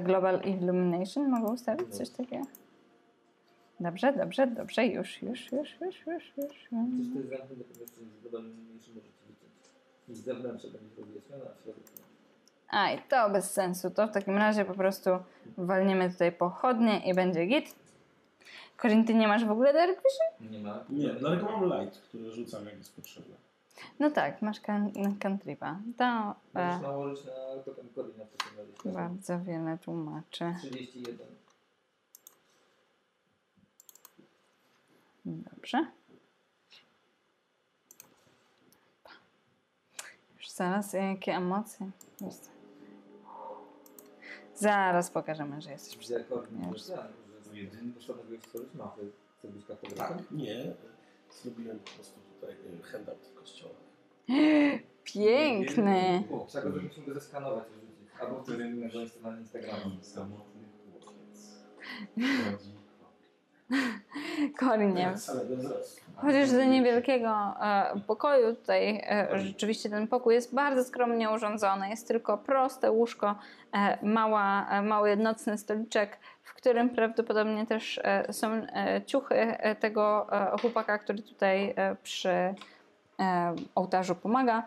Global Illumination mogę ustawić? Coś takiego? Dobrze, dobrze, dobrze. Już. To jest zamknięte do pomieszczenia z Global Illumination, możecie wyciąć. I z zewnętrza będzie rozjaśniona, a w środku. Aj, to bez sensu. To w takim razie po prostu walniemy tutaj pochodnie i będzie git. Korin, ty nie masz w ogóle dark vision? Nie ma. Nie, dlatego mam light, który rzucam, jak jest potrzebne. No tak, masz cantripa. To... Możesz nałożyć na totem Korina. Bardzo wiele tłumaczy. 31. Dobrze. Już zaraz jakie emocje. Jest. Zaraz pokażemy, że jesteś przy tym. Stworzyć mapy, zrobić kartografię? Nie, zrobiłem po prostu tutaj handout kościoła. Piękny! Czego byśmy go zeskanować, albo w którym innego jest na Instagramie. Samotny chłopiec. Korinie, chociaż do niewielkiego pokoju tutaj rzeczywiście ten pokój jest bardzo skromnie urządzony, jest tylko proste łóżko, mały nocny stoliczek, w którym prawdopodobnie też są ciuchy tego chłopaka, który tutaj przy ołtarzu pomaga.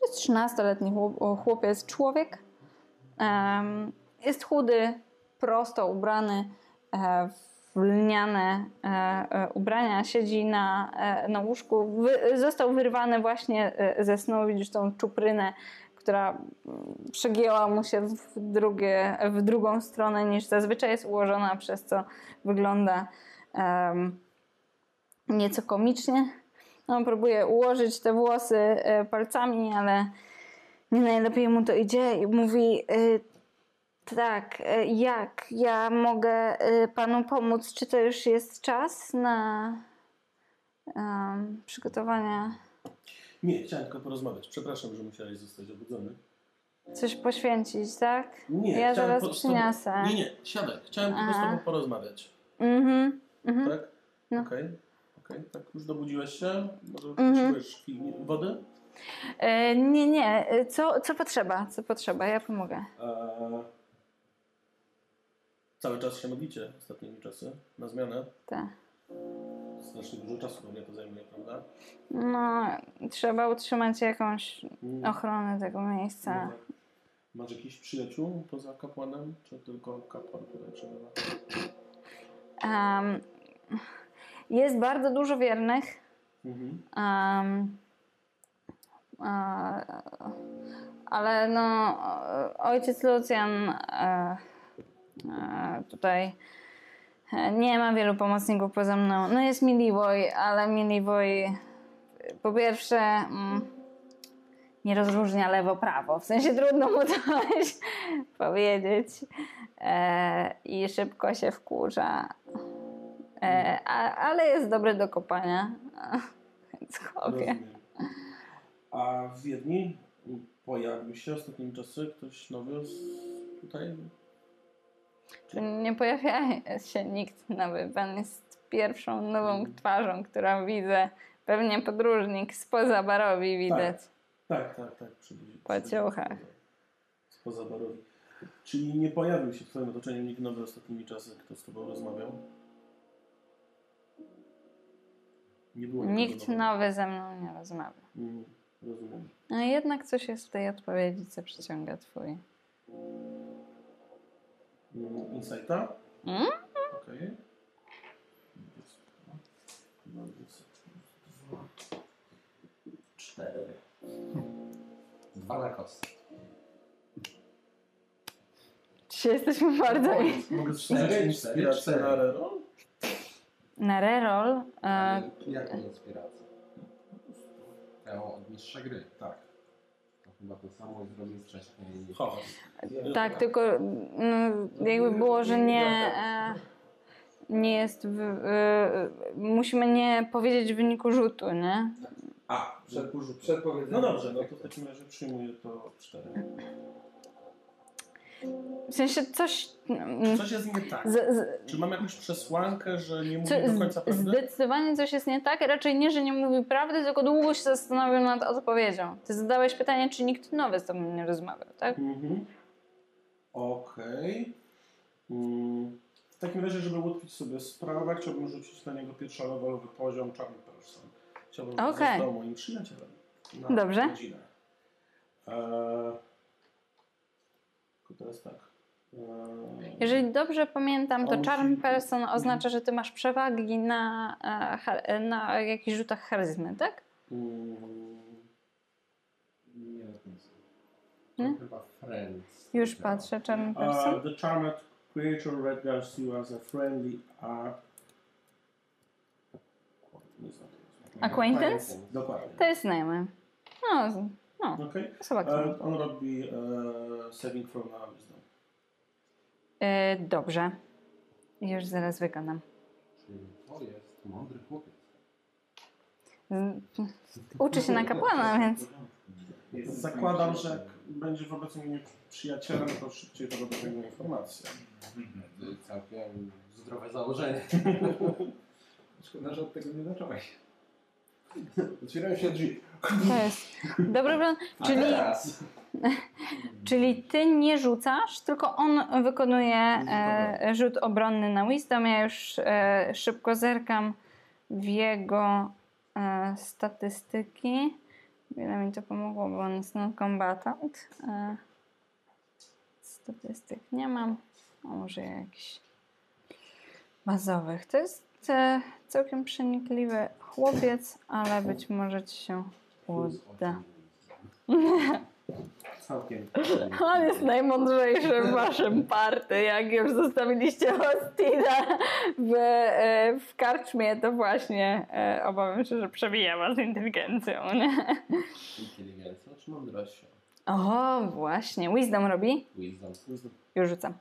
To jest 13-letni chłopiec, człowiek, jest chudy, prosto ubrany w lniane ubrania, siedzi na łóżku. Został wyrwany właśnie ze snu, widzisz tą czuprynę, która przegięła mu się w drugą stronę niż zazwyczaj jest ułożona, przez co wygląda nieco komicznie. On próbuje ułożyć te włosy palcami, ale nie najlepiej mu to idzie i mówi: tak, jak ja mogę panu pomóc? Czy to już jest czas na przygotowania? Nie, chciałem tylko porozmawiać. Przepraszam, że musiałeś zostać obudzony. Coś poświęcić, tak? Nie, ja zaraz przyniosę. Nie, siadaj. Chciałem tylko z tobą porozmawiać. Tak? No. Okej. Tak, już dobudziłeś się? Może potrzebujesz wody? Nie. Co potrzeba? Ja pomogę. Cały czas się modlicie ostatnimi czasy na zmianę? Tak. Znacznie dużo czasu mnie to zajmuje, prawda? No, trzeba utrzymać jakąś ochronę tego miejsca. No, masz jakiś przyjaciół poza kapłanem? Czy tylko kapłan tutaj przebywa? Jest bardzo dużo wiernych. Ale no, ojciec Lucjan... tutaj nie ma wielu pomocników poza mną. No jest Miliwoj, ale Miliwoj po pierwsze nie rozróżnia lewo-prawo. W sensie trudno mu coś powiedzieć i szybko się wkurza. Ale jest dobry do kopania. Więc kopię. A w Wiedniu pojawił się ostatnim czasy ktoś nowy tutaj? Nie pojawia się nikt nowy. Pan jest pierwszą nową twarzą, którą widzę. Pewnie podróżnik spoza Barowi widać. Tak. Po ciuchach. Spoza Barowi. Czyli nie pojawił się w twoim otoczeniu nikt nowy ostatnimi czasy, kto z tobą rozmawiał? Nie było nikt nowy ze mną nie rozmawia. Rozumiem. A jednak coś jest w tej odpowiedzi, co przyciąga twój... Insighta? Okej. Cztery. Dwa na kostce. Dzisiaj jesteśmy bardzo... Mogę coś inspirację na Rero? Na reroll. Jaką inspirację? Tę od mistrza gry, tak. To chyba to samo zrobił wcześniej. Tak, tylko jakby było, że nie jest. Musimy nie powiedzieć w wyniku rzutu, nie? A, przed powiedzeniem. No dobrze, no to w takim razie przyjmuję to 4. W sensie coś jest nie tak. Czy mam jakąś przesłankę, że nie mówi do końca prawdy? Zdecydowanie coś jest nie tak. Raczej nie, że nie mówi prawdy, tylko długo się zastanowił nad odpowiedzią. Ty zadałeś pytanie, czy nikt nowy z tobą nie rozmawiał, tak? Mhm. Okej. W takim razie, żeby ułatwić sobie sprawę, chciałbym rzucić na niego pierwszolewolowy poziom Charm Person. Chciałbym zostać moim przyjacielem. Dobrze. Godzinę. Teraz tak. Jeżeli dobrze pamiętam, to Charm Person oznacza, że ty masz przewagi na jakichś rzutach charyzmy, tak? Nie, nie? Chyba Friends. Już patrzę, Charm Person. The charmed creature regards you as a friendly acquaintance? Dokładnie. To jest znajomy. No. No, okay. On robi saving throw na wisdom. Dobrze. Już zaraz wykonam. Czyli to jest mądry chłopiec. Uczy się na kapłana, więc... Zakładam, że będzie wobec mnie przyjacielem, to szybciej to do tego informacja. Całkiem zdrowe założenie. Szkoda, że od tego nie zacząłeś. Otwierają się drzwi. To jest. Dobry plan. Czyli ty nie rzucasz, tylko on wykonuje rzut obronny na Wisdom. Ja już szybko zerkam w jego statystyki. Wiele mi to pomogło, bo on jest non-combatant. Statystyk nie mam. A może jakichś bazowych. To jest całkiem przenikliwy chłopiec, ale być może ci się uda. Całkiem. On jest najmądrzejszy w waszym party. Jak już zostawiliście Hostina w karczmie, to właśnie obawiam się, że przebija was inteligencją. Nie? Inteligencją czy mądrością? O, właśnie. Wisdom robi? Wisdom. Już rzucam.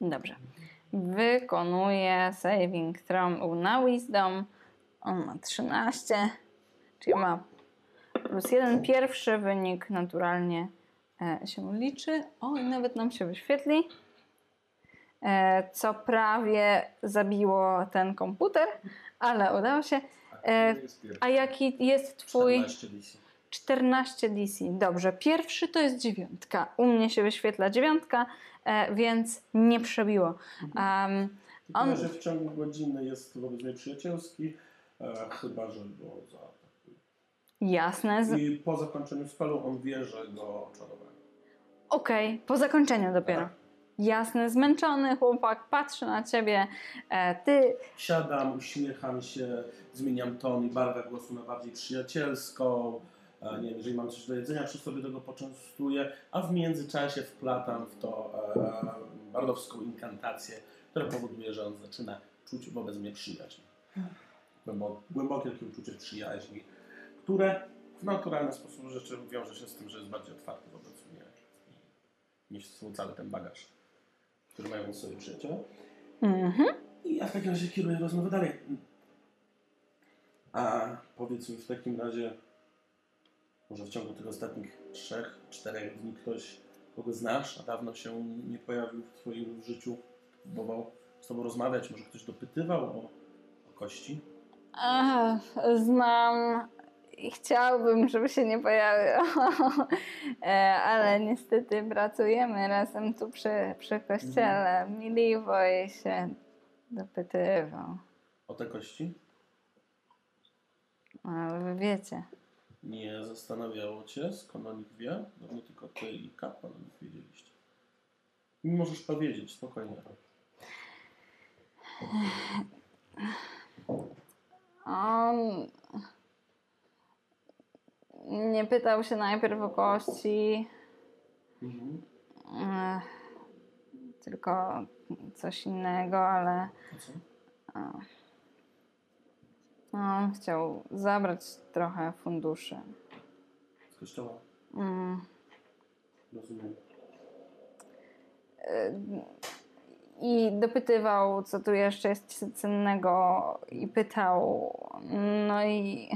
Dobrze. Wykonuje saving throw na Wisdom. On ma 13, czyli ma plus 1. Pierwszy wynik naturalnie się liczy. O, i nawet nam się wyświetli. Co prawie zabiło ten komputer, ale udało się. A jaki jest twój... 14 DC. Dobrze, pierwszy to jest 9. U mnie się wyświetla 9, więc nie przebiło. On że w ciągu godziny jest wobec mnie przyjacielski, chyba że było za... Jasne. I po zakończeniu spelu on wie, że go oczarowałem. Okej, po zakończeniu dopiero. Tak. Jasne, zmęczony chłopak patrzy na ciebie, ty... Siadam, uśmiecham się, zmieniam ton i barwę głosu na bardziej przyjacielską. Nie wiem, jeżeli mam coś do jedzenia, przy sobie tego poczęstuję, a w międzyczasie wplatam w to bardowską inkantację, która powoduje, że on zaczyna czuć wobec mnie przyjaźń. Głębokie takie uczucie przyjaźni, które w naturalny sposób rzeczy wiąże się z tym, że jest bardziej otwarty wobec mnie niż są cały ten bagaż, który mają sobie przyjaciele. I ja w takim razie kieruję rozmowę dalej. A powiedz mi w takim razie, może w ciągu tych ostatnich 3-4 dni ktoś, kogo znasz, a dawno się nie pojawił w twoim życiu, próbował z tobą rozmawiać, może ktoś dopytywał o kości? Znam i chciałbym, żeby się nie pojawił, ale niestety pracujemy razem tu przy kościele. Miliwoj się dopytywał. O te kości? Wy wiecie. Nie zastanawiało cię, skąd o nich wie? No tylko ty i kapłan o nich wiedzieliście. Możesz powiedzieć, spokojnie. On nie pytał się najpierw o kości. tylko coś innego, ale on chciał zabrać trochę funduszy. Z kościoła? Rozumiem. I dopytywał, co tu jeszcze jest cennego i pytał, no i...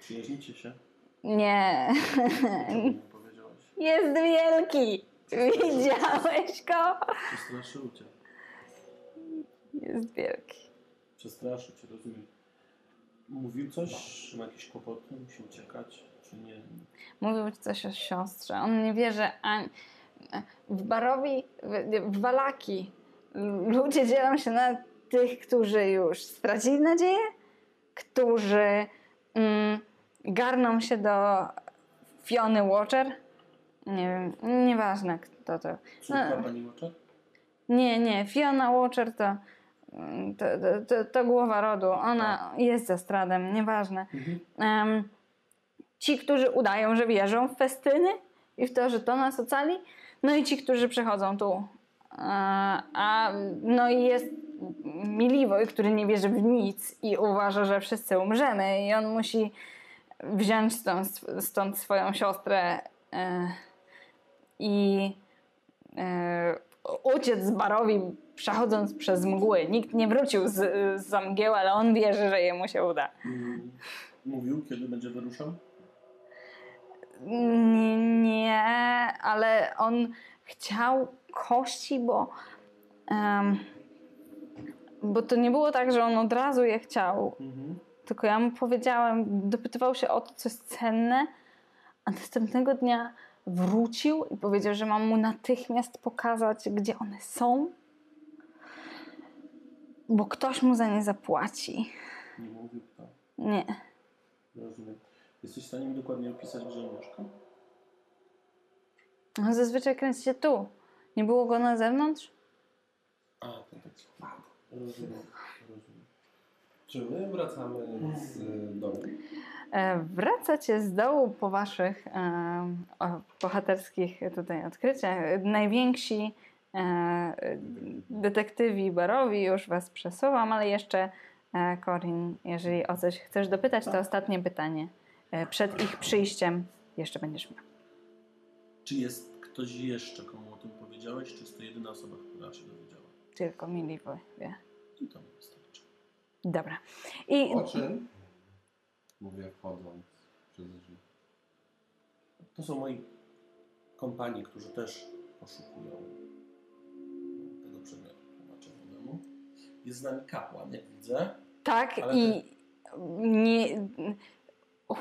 Przyjaźnicie się? Nie. Powiedziałaś? Jest wielki! Widziałeś go? Przestraszył cię. Jest wielki. Przestraszył cię, rozumiem. Mówił coś? Czy ma jakieś kłopoty? Musi uciekać? Czy nie? Mówił coś o siostrze. On nie wie, że ani... W Vallaki ludzie dzielą się na tych, którzy już stracili nadzieję, którzy garną się do Fiony Wachter. Nie wiem, nieważne kto to. Czy była pani Wachter? Nie, nie. Fiona Wachter to głowa rodu. Ona jest za Strahdem, nieważne. Ci, którzy udają, że wierzą w festyny i w to, że to nas ocali. No i ci, którzy przychodzą tu. No i jest Miliwoj, który nie wierzy w nic i uważa, że wszyscy umrzemy i on musi wziąć stąd swoją siostrę i uciec z Barowi, przechodząc przez mgły. Nikt nie wrócił za mgieł, ale on wierzy, że jemu się uda. Mówił, kiedy będzie wyruszał? Nie, ale on chciał kości, bo to nie było tak, że on od razu je chciał. Tylko ja mu powiedziałem, dopytywał się o to, co jest cenne, a następnego dnia wrócił i powiedział, że mam mu natychmiast pokazać, gdzie one są, bo ktoś mu za nie zapłaci. Nie mówił to? Nie. Rozumiem. Jesteś w stanie mi dokładnie opisać, gdzie on mieszka? No zazwyczaj kręci się tu. Nie było go na zewnątrz? A, tak. Rozumiem. Czy my wracamy z domu? Wracacie z dołu po waszych bohaterskich tutaj odkryciach. Najwięksi detektywi Barowi już was przesuwam, ale jeszcze Korin, jeżeli o coś chcesz dopytać, to ostatnie pytanie. Przed ich przyjściem jeszcze będziesz miał. Czy jest ktoś jeszcze, komu o tym powiedziałeś? Czy jest to jedyna osoba, która się dowiedziała? Tylko Miliwoj wie. I to mi wystarczy. Dobra. I... O czym? Mówię wchodząc przez drzwi. To są moi kompani, którzy też poszukują tego przedmiotu tłumaczonemu. Jest z nami kapłan, jak widzę. Tak i nie...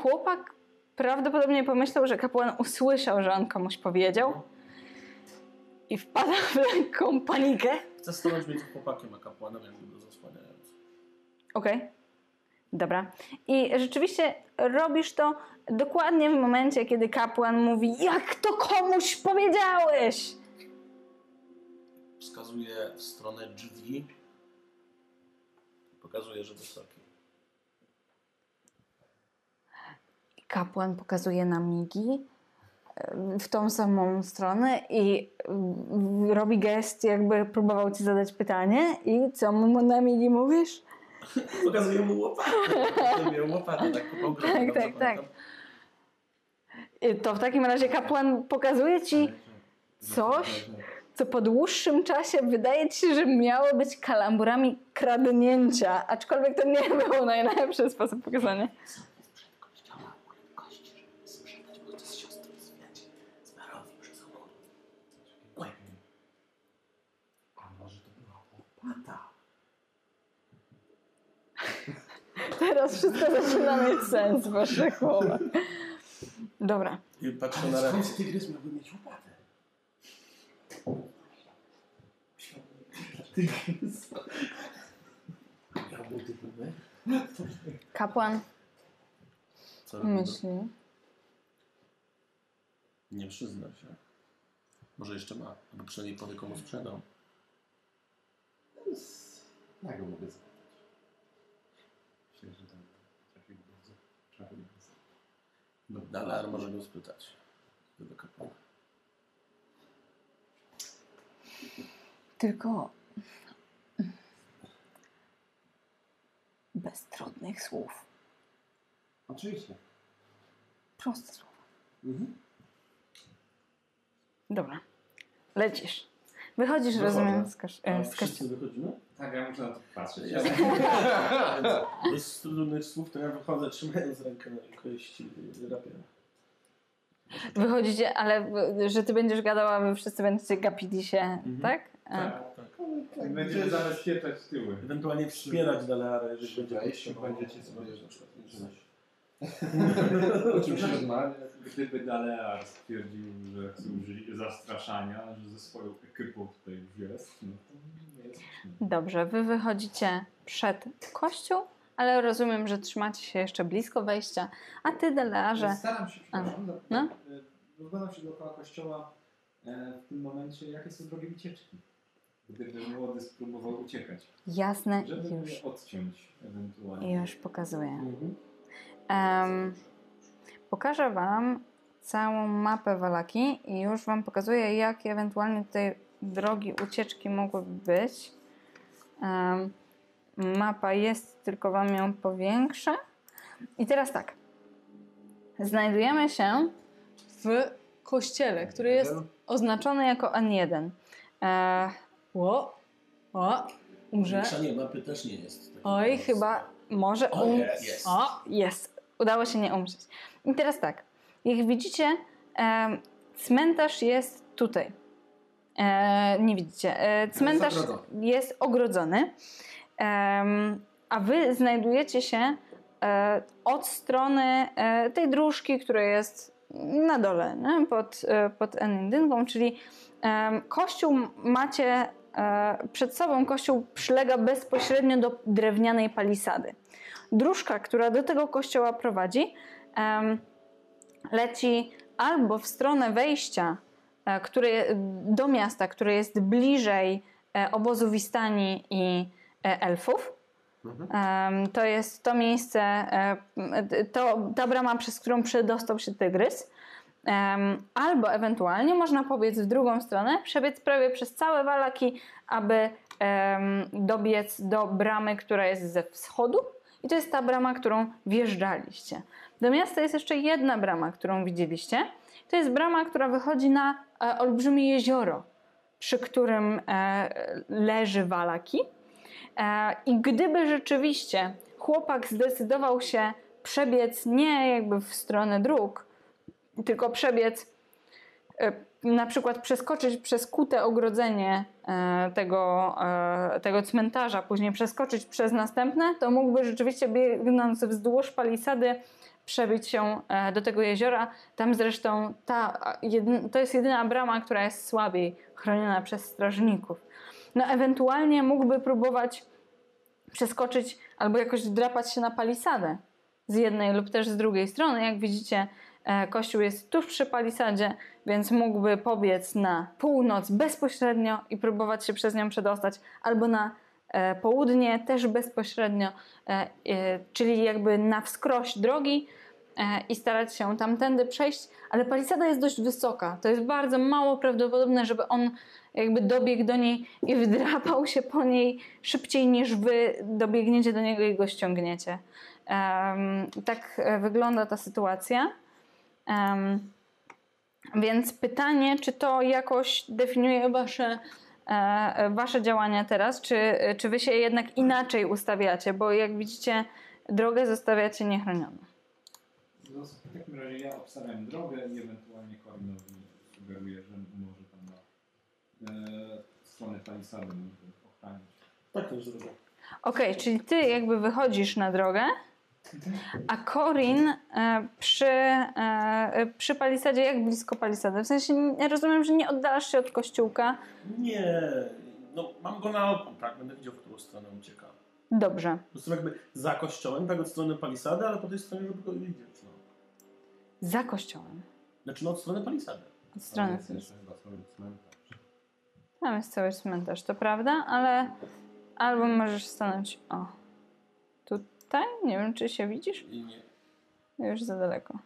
Chłopak prawdopodobnie pomyślał, że kapłan usłyszał, że on komuś powiedział i wpada w lekką panikę. Chcę stanąć między chłopakiem a kapłanem, jakby go zasłaniając. Okej. Dobra. I rzeczywiście robisz to dokładnie w momencie, kiedy kapłan mówi: jak to komuś powiedziałeś? Wskazuje w stronę drzwi i pokazuje, że wysoki. Kapłan pokazuje na migi w tą samą stronę i robi gest, jakby próbował ci zadać pytanie. I co mu na migi mówisz? Pokazuje mu łopatę. Tak. To w takim razie kapłan pokazuje ci coś, co po dłuższym czasie wydaje ci się, że miało być kalamburami kradnięcia. Aczkolwiek to nie był najlepszy sposób pokazania. Teraz wszystko zaczyna mieć sens w waszych głowach. Dobra. I patrzę na ręce. Skąd tygrys miałby mieć łopatę? Tygrys. Kapłan. Co myśli? Nie przyzna się. Może jeszcze ma, albo przynajmniej powie, komu sprzedał. Tak go mogę zapytać. Myślę, że tam trafił bardzo czarny. Dalej, może go spytać. Do kapłana. Tylko bez trudnych słów. Oczywiście. Proste słowa. Mhm. Dobra. Lecisz. Wychodzisz, no rozumiem, z kościoła. Wychodzimy? Tak, ja muszę na to patrzeć. Bez trudnych słów to ja wychodzę, trzymając rękę na rękojeści rapiera. Wychodzicie, ale że ty będziesz gadała, wy wszyscy będziecie gapili się, tak? Tak. Będziemy zabezpieczać tyły. Ewentualnie wspierać Dalara, jeżeli będzie. A jeśli będziecie zbierać na przykład oczywiście gdyby Dalear stwierdził, że chce użyć zastraszania, że ze swoją ekipą tutaj już jest, no to nie jest. Dobrze, wy wychodzicie przed kościół, ale rozumiem, że trzymacie się jeszcze blisko wejścia, a ty, Dalearze... Staram się, przepraszam, wyglądam się dookoła kościoła w tym momencie, jakie są drogi ucieczki, gdyby młody spróbował uciekać. Jasne, żeby już odciąć ewentualnie. Już pokazuję. Pokażę wam całą mapę Vallaki i już wam pokazuję, jakie ewentualnie tutaj drogi ucieczki mogłyby być. Mapa jest, tylko wam ją powiększę. I teraz tak. Znajdujemy się w kościele, który jest oznaczony jako N1. Umrze. Umieszanie mapy też nie jest. Oj, chyba może umrzeć. O, jest. Udało się nie umrzeć. I teraz tak, jak widzicie, cmentarz jest tutaj. Nie widzicie. Cmentarz jest ogrodzony, a wy znajdujecie się od strony tej dróżki, która jest na dole, nie? Pod N1, czyli kościół macie przed sobą, kościół przylega bezpośrednio do drewnianej palisady. Dróżka, która do tego kościoła prowadzi, leci albo w stronę wejścia do miasta, które jest bliżej obozu Wistani i elfów. To jest to miejsce, ta brama, przez którą przedostał się tygrys. Albo ewentualnie można pobiec w drugą stronę, przebiec prawie przez całe Vallaki, aby dobiec do bramy, która jest ze wschodu. I to jest ta brama, którą wjeżdżaliście. Do miasta jest jeszcze jedna brama, którą widzieliście. To jest brama, która wychodzi na olbrzymie jezioro, przy którym leży Vallaki. I gdyby rzeczywiście chłopak zdecydował się przebiec nie jakby w stronę dróg, tylko przebiec, na przykład przeskoczyć przez kute ogrodzenie tego cmentarza, później przeskoczyć przez następne, to mógłby rzeczywiście, biegnąc wzdłuż palisady, przebić się do tego jeziora. Tam zresztą to jest jedyna brama, która jest słabiej chroniona przez strażników. No ewentualnie mógłby próbować przeskoczyć albo jakoś drapać się na palisadę z jednej lub też z drugiej strony. Jak widzicie, kościół jest tuż przy palisadzie, więc mógłby pobiec na północ bezpośrednio i próbować się przez nią przedostać, albo na południe też bezpośrednio, czyli jakby na wskroś drogi i starać się tamtędy przejść, ale palisada jest dość wysoka. To jest bardzo mało prawdopodobne, żeby on jakby dobiegł do niej i wdrapał się po niej szybciej niż wy dobiegniecie do niego i go ściągniecie. Tak wygląda ta sytuacja. Więc pytanie, czy to jakoś definiuje wasze działania teraz, czy wy się jednak inaczej ustawiacie, bo jak widzicie, drogę zostawiacie niechronioną. W takim razie ja obstawiam drogę i ewentualnie Korinowi sugeruję, że może tam na stronę palisady może ochranić. Tak też zrobię. Okej, czyli ty jakby wychodzisz na drogę, a Korin przy palisadzie, jak blisko palisady? W sensie rozumiem, że nie oddalasz się od kościółka. Nie, no mam go na oku, tak, będę widział, w którą stronę ucieka. Dobrze. Po prostu jakby za kościołem, tak od strony palisady, ale po tej stronie, żeby go widzieć. No. Za kościołem? Znaczy no od strony palisady. Od strony cmentarz. Tam jest cały cmentarz, to prawda, ale albo możesz stanąć, tutaj? Nie wiem, czy się widzisz? I nie. Już za daleko.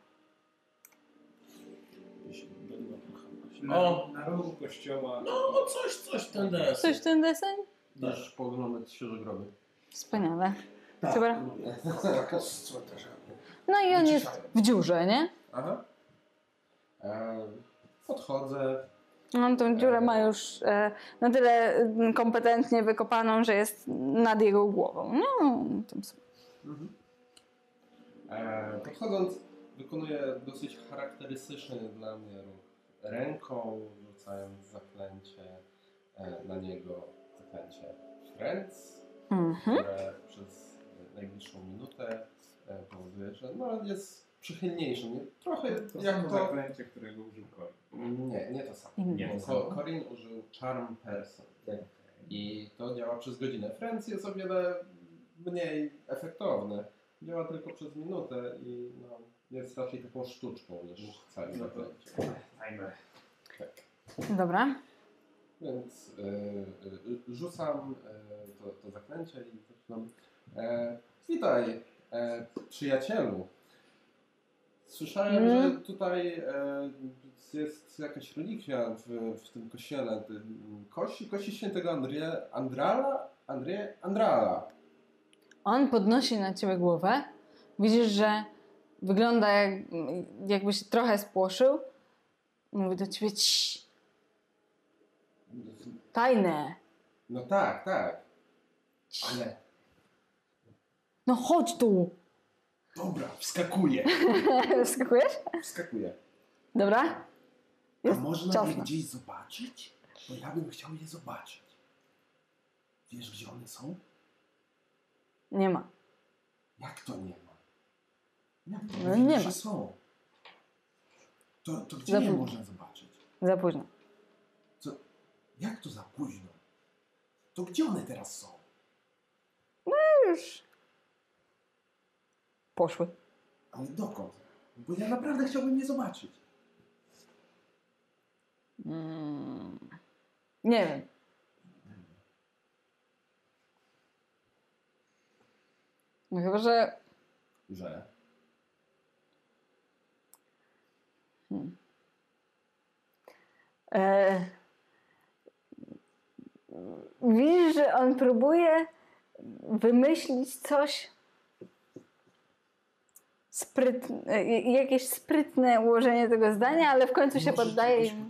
na rogu kościoła. No coś ten deseń. Coś ten deseń? Dasz poglądać śródgroby. Wspaniale. Tak. Taka z cmentarzami. No i on jest w dziurze, nie? Aha. Podchodzę. On tą dziurę ma już na tyle kompetentnie wykopaną, że jest nad jego głową. No, tam sobie. Mhm. Podchodząc, wykonuje dosyć charakterystyczny dla mnie ruch. Ręką rzucając zaklęcie na niego, zaklęcie Friends, które przez najbliższą minutę powoduje, że no, jest przychylniejszy. Nie? Trochę to jak samo to zaklęcie, którego użył Korin. Nie to samo. Korin użył Charm Person. Okay. I to działa przez godzinę. Friends jest o wiele mniej efektowne. Działa tylko przez minutę i no, jest raczej taką sztuczką niż całym zaklęciem. Tak. Dobra. Więc rzucam to zaklęcie i zaczynam. Witaj, przyjacielu. Słyszałem, że tutaj jest jakaś relikwia w tym kościele. Kości świętego Andrala. On podnosi na ciebie głowę. Widzisz, że wygląda jakby się trochę spłoszył. Mówi do ciebie, tajne. No tak. Ale... No chodź tu. Dobra, wskakuję. Wskakujesz? Wskakuję. Dobra. A można je gdzieś zobaczyć? Bo ja bym chciał je zobaczyć. Wiesz, gdzie one są? Nie ma. Jak to nie ma? Jak to no, nie ma. Są? To gdzie je można zobaczyć? Za późno. Co? Jak to za późno? To gdzie one teraz są? No już. Poszły. Ale dokąd? Bo ja naprawdę chciałbym je zobaczyć. Nie wiem. No chyba, że... Widzisz, że on próbuje wymyślić coś jakieś sprytne ułożenie tego zdania, ale w końcu się poddaje im.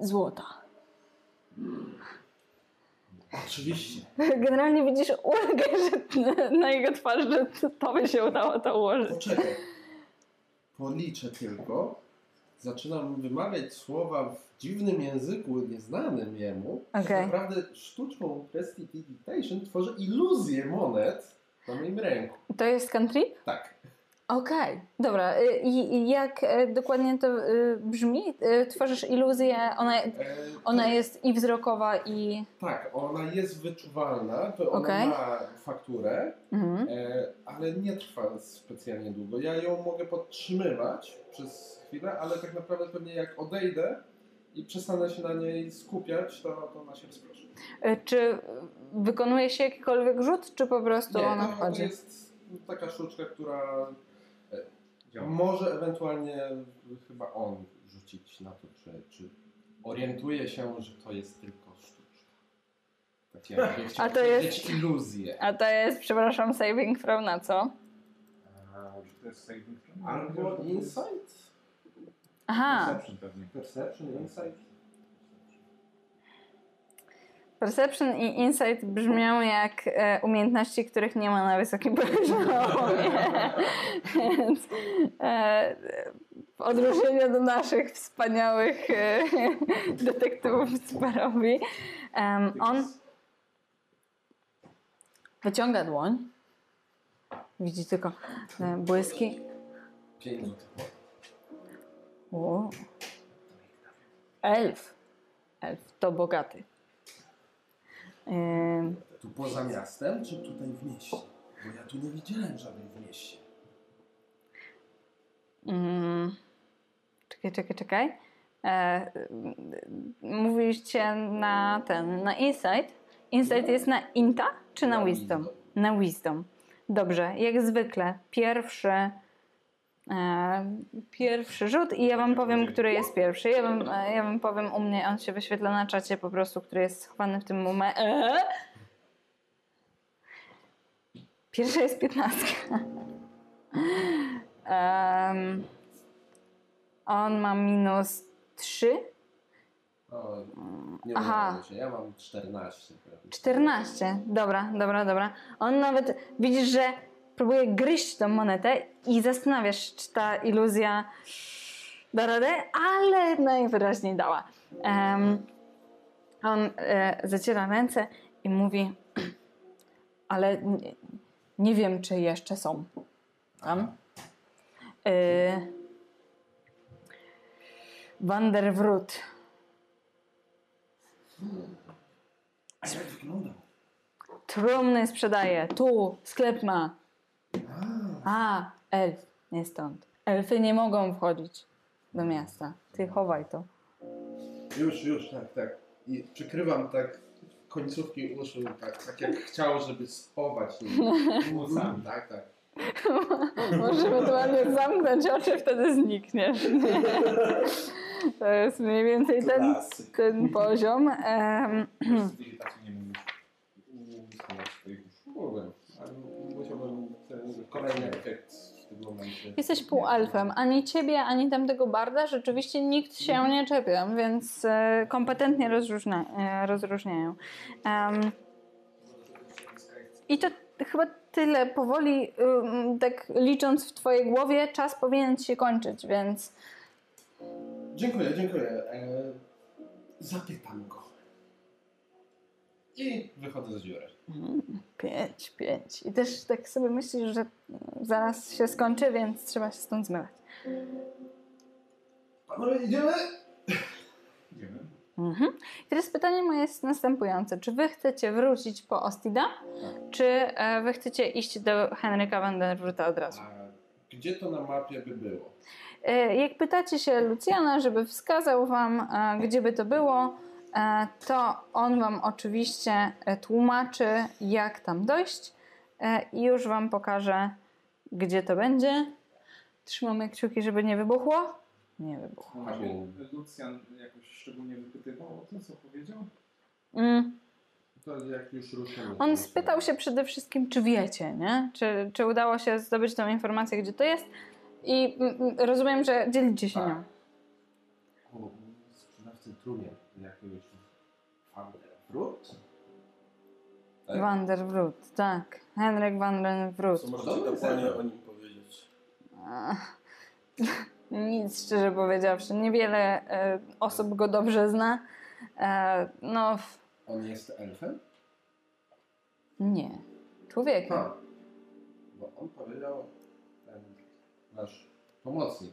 Złota. Oczywiście. Generalnie widzisz ulgę, że na jego twarzy, że tobie się udało to ułożyć. Poczekaj. Policzę tylko. Zaczynam wymawiać słowa w dziwnym języku, nieznanym jemu. Okay. Naprawdę sztuczką prestidigitation tworzy iluzję monet na moim ręku. To jest country? Tak. Okej, dobra. I jak dokładnie to brzmi? Tworzysz iluzję, ona jest i wzrokowa i... Tak, ona jest wyczuwalna, to ona ma fakturę, ale nie trwa specjalnie długo. Ja ją mogę podtrzymywać przez chwilę, ale tak naprawdę pewnie jak odejdę i przestanę się na niej skupiać, to ona się rozproszy. Czy wykonuje się jakikolwiek rzut, czy po prostu ona wchodzi? Nie, to jest taka sztuczka, która... Może ewentualnie chyba on rzucić na to, czy orientuje się, że to jest tylko sztuczka. Tak jak chciał powiedzieć iluzję. A to jest, przepraszam, saving throw na co? To jest saving throw? Albo insight? Aha. Perception pewnie. Perception, insight. Perception i insight brzmią jak umiejętności, których nie ma na wysokim poziomie. Więc w odróżnieniu do naszych wspaniałych detektywów z Barowi, on wyciąga dłoń. Widzi tylko błyski. O. Elf to bogaty. Tu poza miastem, czy tutaj w mieście? Bo ja tu nie widziałem żadnej w mieście. Czekaj. Mówiliście na na insight. Insight jest na inta, czy na wisdom? Na wisdom. Dobrze, jak zwykle. Pierwszy pierwszy rzut i ja wam powiem, który jest pierwszy. Ja wam powiem, u mnie on się wyświetla na czacie po prostu, który jest schowany w tym momencie. Pierwsza jest 15. On ma -3. O, nie. Aha. Się. Ja mam 14. Prawda? 14, dobra. On nawet, widzisz, że próbuje gryźć tą monetę i zastanawiasz, czy ta iluzja da radę, ale najwyraźniej dała. On zaciera ręce i mówi, ale nie wiem, czy jeszcze są tam. Wanderwurt. A jak wyglądał? Trumny sprzedaje. Tu sklep ma. A, elf. Nie stąd. Elfy nie mogą wchodzić do miasta. Ty chowaj to. Już, tak. I przykrywam tak końcówki uszu, tak jak chciał, żeby schować. Sam, tak. Może ewentualnie zamknąć oczy, wtedy znikniesz. To jest mniej więcej ten poziom. Musiałbym kolejny efekt w tym momencie. Jesteś półelfem. Ani ciebie, ani tamtego barda rzeczywiście nikt się nie czepia, więc kompetentnie rozróżniają. I to chyba tyle. Powoli, tak licząc w twojej głowie, czas powinien się kończyć, więc... Dziękuję. Zapytam go. I wychodzę z dziury. 5. I też tak sobie myślisz, że zaraz się skończy, więc trzeba się stąd zmywać. Panowie, idziemy? Idziemy. Mhm. I teraz pytanie moje jest następujące. Czy wy chcecie wrócić po Ostida? Tak. Czy wy chcecie iść do Henryka Wanderwurta od razu? Gdzie to na mapie by było? Jak pytacie się Lucjana, żeby wskazał wam, gdzie by to było, to on wam oczywiście tłumaczy, jak tam dojść i już wam pokaże, gdzie to będzie. Trzymamy kciuki, żeby nie wybuchło. Nie wybuchło. A Lucjan jakoś szczególnie wypytywał o tym, co powiedział? To jak już ruszymy, on spytał się przede wszystkim, czy wiecie, nie? Czy udało się zdobyć tą informację, gdzie to jest. I rozumiem, że dzielicie się nią. Sprzedawcy trumien jakiegoś Wanderwurt? Tak? Wanderwurt, tak. Henryk Wanderwurt. Co można dokładnie o nim powiedzieć? Nic, szczerze powiedziawszy. Niewiele osób go dobrze zna. On jest elfem? Nie. Człowiekiem. Bo on powiedział... Nasz pomocnik.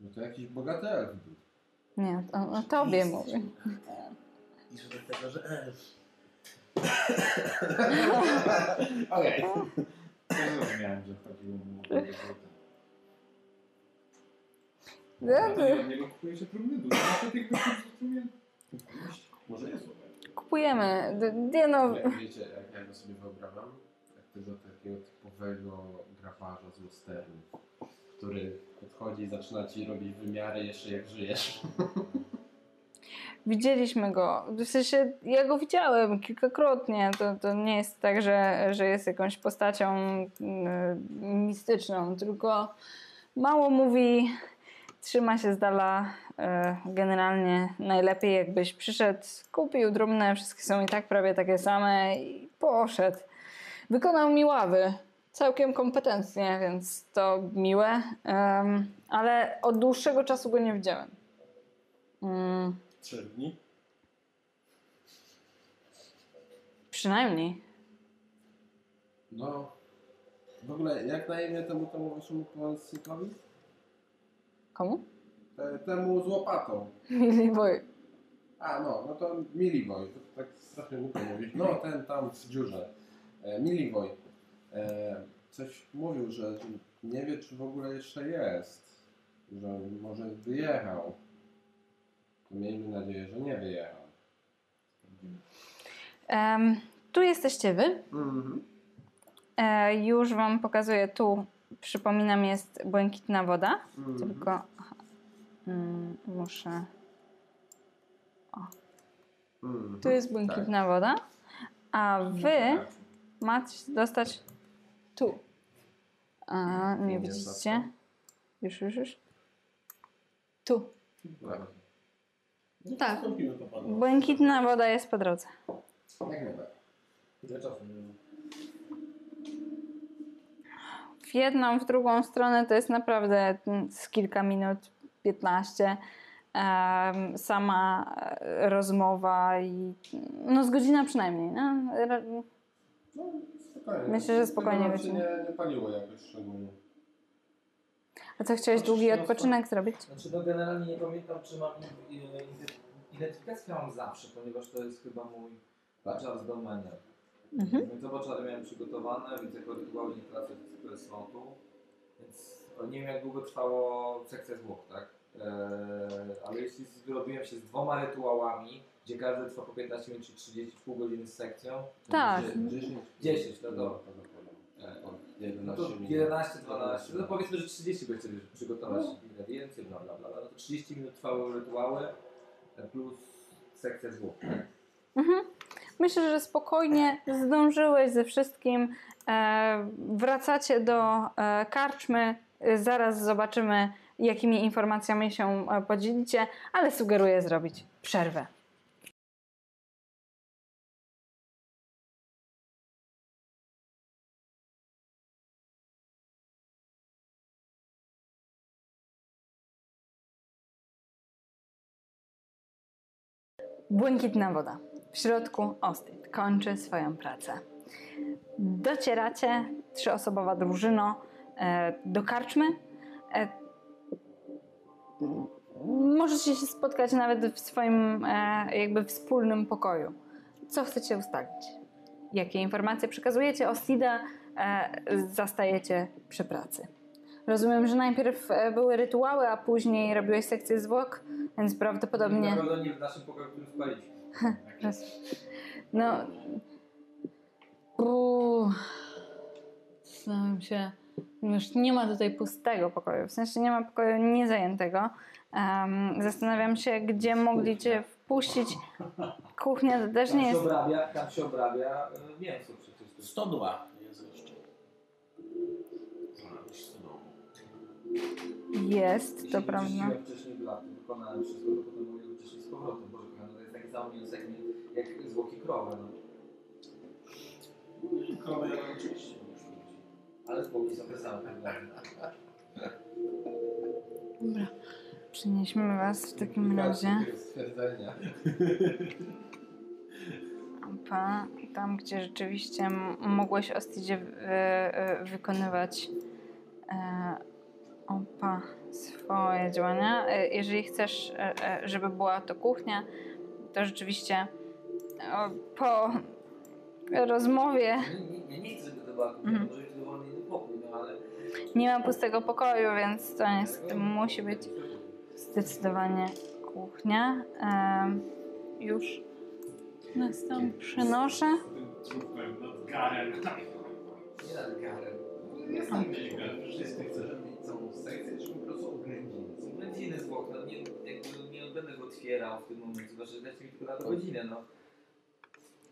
No to jakiś bogaty elf był. Nie, o tobie mówię. I że do tego, że elf. Okej. Zrozumiałem, że chodziło mu o bogaty. Nie go kupuje się trudny dużo. Może jest bogaty. Kupujemy. Wiecie, jak ja go sobie wyobrażam? Tego takiego typowego grafarza z lusterni, który podchodzi i zaczyna ci robić wymiary jeszcze jak żyjesz. Widzieliśmy go. W sensie ja go widziałem kilkakrotnie. To nie jest tak, że jest jakąś postacią mistyczną, tylko mało mówi, trzyma się z dala. Generalnie najlepiej, jakbyś przyszedł, kupił drumne, wszystkie są i tak prawie takie same i poszedł. Wykonał mi ławy, całkiem kompetentnie, więc to miłe, ale od dłuższego czasu go nie widziałem. 3 dni? Przynajmniej. No, w ogóle jak na imię temu waszemu pomocnikowi? Komu? Temu z łopatą. Miliwoj. No to Miliwoj, to tak strasznie głupio mówić. No, ten tam w dziurze. Miliwoj coś mówił, że nie wie, czy w ogóle jeszcze jest, że może wyjechał. Miejmy nadzieję, że nie wyjechał. Tu jesteście wy. Już wam pokazuję tu przypominam, jest błękitna woda. Tylko muszę... O. Tu jest błękitna woda. A wy macie dostać tu. A, nie widzicie? Już. Tu. Tak. Błękitna woda jest po drodze. W jedną, w drugą stronę to jest naprawdę z kilka minut, 15. Sama rozmowa i no z godzina przynajmniej. No. No, spokojnie. Myślę, że spokojnie. Się nie paliło jakoś szczególnie. A co, chciałeś długi odpoczynek zrobić? Znaczy, no generalnie nie pamiętam, czy mam identyfikację mam zawsze, ponieważ to jest chyba mój czas do menu. Więc oboczary miałem przygotowane, więc jako rytualnie prace, które są tu. Więc nie wiem, jak długo trwało sekcja zwłok, tak? Ale jeśli zrobiłem się z dwoma rytuałami, gdzie każdy trwa po 15 minut czy 30, pół godziny z sekcją. Tak. 10, to dobra. 11, 12, no powiedzmy, że 30 by chcieli przygotować więcej, bla bla bla, no to 30 minut trwały rytuały plus sekcja zwłok. Myślę, że spokojnie zdążyłeś ze wszystkim, wracacie do karczmy, zaraz zobaczymy, jakimi informacjami się podzielicie, ale sugeruję zrobić przerwę. Błękitna woda. W środku Ostrid kończy swoją pracę. Docieracie, 3-osobowa drużyno, do karczmy. Możecie się spotkać nawet w swoim jakby wspólnym pokoju. Co chcecie ustalić? Jakie informacje przekazujecie? Ostrida zastajecie przy pracy. Rozumiem, że najpierw były rytuały, a później robiłeś sekcję zwłok, więc prawdopodobnie... Na pewno nie w naszym pokoju, którym spaliśmy. No... Zastanawiam się... Już nie ma tutaj pustego pokoju, w sensie nie ma pokoju niezajętego. Zastanawiam się, gdzie mogli cię wpuścić. Kuchnia to też nie jest... tam się obrabia mięso przecież. Stodła jest jeszcze. Jest, to prawda. Ja wcześniej w latach wykonałem wszystko, to potem mówiłem wcześniej z powrotem. Boże, to jest takie samo mięso jak zwłoki krowy. Krowy oczywiście. Ale spokój sobie sam. Dobra. Przenieśmy was w takim razie. Tam, gdzie rzeczywiście mogłeś Ostidzie wykonywać swoje działania. Jeżeli chcesz, żeby była to kuchnia, to rzeczywiście po rozmowie... Nie chcę, żeby to była kuchnia. Nie ma pustego pokoju, więc to niestety musi być zdecydowanie kuchnia. Już nas tam przenoszę. Oględziny z okna. Nie będę go otwierał w tym momencie, zwłaszcza dajcie mi tylko na godzinę.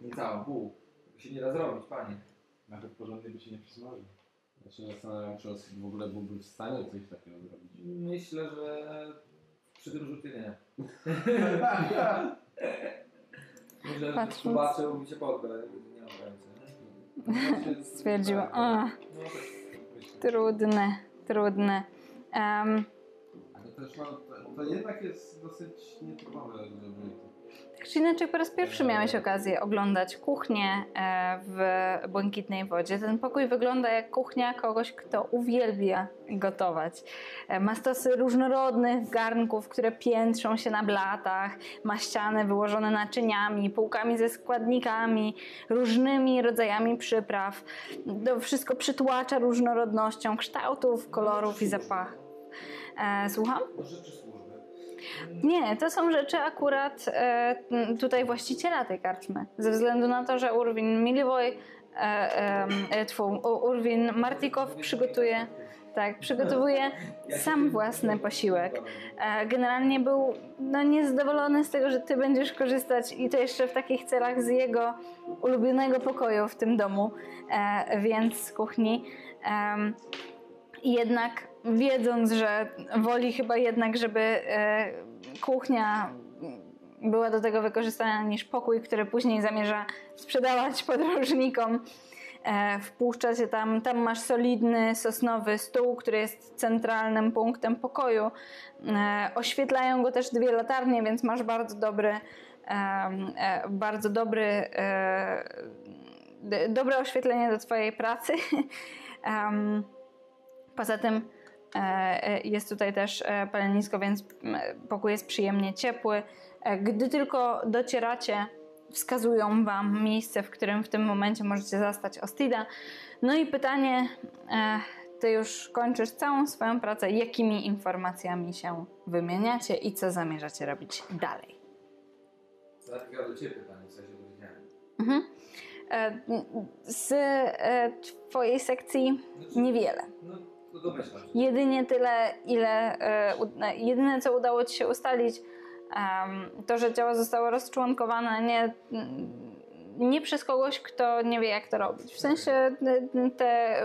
Nie cała pół. Się nie da zrobić, panie. Nawet porządnie by się nie przysmażył. Ja się zastanawiam, czy w ogóle byłby w stanie coś takiego zrobić. Myślę, że przy tym rzucie nie. Myślę, że zobaczył mi się podbrać, nie mam ręce. Stwierdziło, trudne. Ale też to jednak jest dosyć nietypowe. Tak czy inaczej, po raz pierwszy miałeś okazję oglądać kuchnię w błękitnej wodzie. Ten pokój wygląda jak kuchnia kogoś, kto uwielbia gotować. Ma stosy różnorodnych garnków, które piętrzą się na blatach. Ma ściany wyłożone naczyniami, półkami ze składnikami, różnymi rodzajami przypraw. To wszystko przytłacza różnorodnością kształtów, kolorów i zapachów. Słucham? Nie, to są rzeczy akurat tutaj właściciela tej karczmy. Ze względu na to, że Urwin Martiков przygotuje Tak, przygotowuje sam własny posiłek. Generalnie był niezadowolony z tego, że ty będziesz korzystać i to jeszcze w takich celach z jego ulubionego pokoju w tym domu, więc z kuchni. Jednak wiedząc, że woli chyba jednak, żeby kuchnia była do tego wykorzystana niż pokój, który później zamierza sprzedawać podróżnikom. Wpuszcza się tam masz solidny sosnowy stół, który jest centralnym punktem pokoju. Oświetlają go też dwie latarnie, więc masz dobre oświetlenie do twojej pracy. Poza tym jest tutaj też palenisko, więc pokój jest przyjemnie ciepły. Gdy tylko docieracie, wskazują wam miejsce, w którym w tym momencie możecie zastać Ostida. No i pytanie, ty już kończysz całą swoją pracę, jakimi informacjami się wymieniacie i co zamierzacie robić dalej? Zaraz do ciebie pytanie, co się dowiedziałem. Mhm. Z twojej sekcji niewiele. No domyślam się. Jedynie tyle, ile jedyne co udało ci się ustalić, to, że ciało zostało rozczłonkowane nie przez kogoś, kto nie wie jak to robić. W sensie te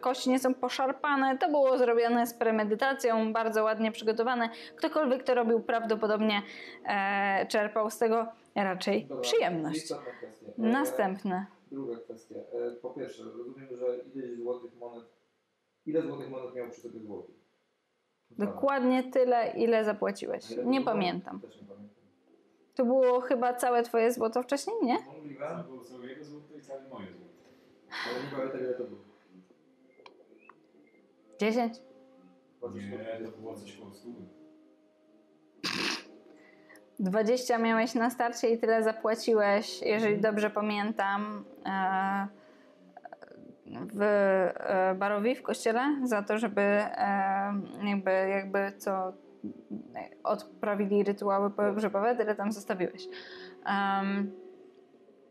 kości nie są poszarpane, to było zrobione z premedytacją, bardzo ładnie przygotowane. Ktokolwiek to robił prawdopodobnie czerpał z tego raczej przyjemność. Następne. Druga kwestia. Po pierwsze, rozumiem, że ile złotych monet miał przy sobie złoty? Dokładnie tyle, ile zapłaciłeś. Nie pamiętam. Też nie pamiętam. To było chyba całe twoje złoto wcześniej, nie? Możliwe. To było całe jego złoto i całe moje złoto. Ale nie pamiętam, ile to było. 10? Nie, to było coś koło 100. 20 miałeś na starcie i tyle zapłaciłeś, jeżeli dobrze pamiętam, w Barowi, w kościele, za to, żeby odprawili rytuały pogrzebowe, tyle tam zostawiłeś.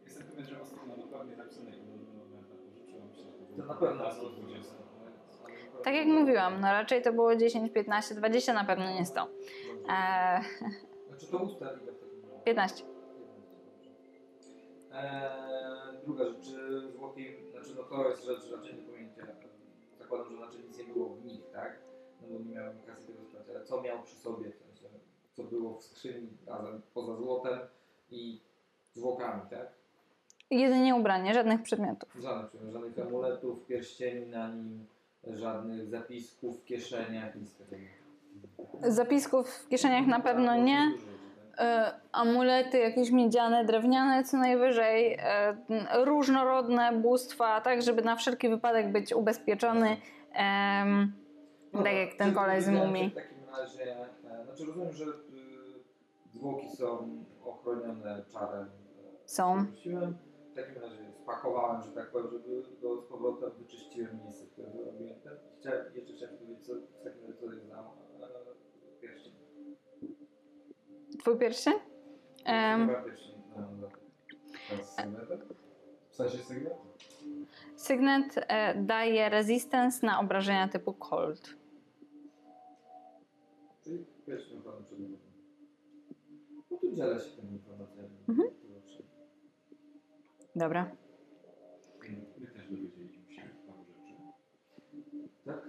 Jestem pewien, że ostatnio dokładnie napisane i to na pewno jest 20. Tak jak mówiłam, no raczej to było 10, 15, 20 na pewno nie 100. Znaczy to ustali do tego? 15. Druga rzecz, czy zwłoki, to jest rzecz raczej nie pojęcie. Zakładam, że nic nie było w nich, tak? No bo nie miałem okazji tego sprawdzić, ale co miał przy sobie, w sensie, co było w skrzyni poza złotem i zwłokami, tak? Jedynie ubranie, żadnych przedmiotów. Żadnych amuletów, pierścieni na nim, żadnych zapisków w kieszeniach, nic takiego. Zapisków w kieszeniach na pewno nie. Amulety jakieś miedziane, drewniane co najwyżej, różnorodne bóstwa, tak żeby na wszelki wypadek być ubezpieczony, tak jak ten koleś z mumii. W takim razie, rozumiem, że zwłoki są ochronione czarem. Są. W takim razie spakowałem, że tak powiem, żeby go z powrotem wyczyściłem miejsce, które było objęte. Jeszcze chciałem powiedzieć, co w takim razie to jest nam pierścień. Twój pierwszy? Sygnet? Sygnet daje resistance na obrażenia typu cold. Czyli pierwszy pan przedmiot. No tu dzielę się tymi informacjami. Mhm. Dobra. My też dowiedzieliśmy się paru rzeczy. Tak?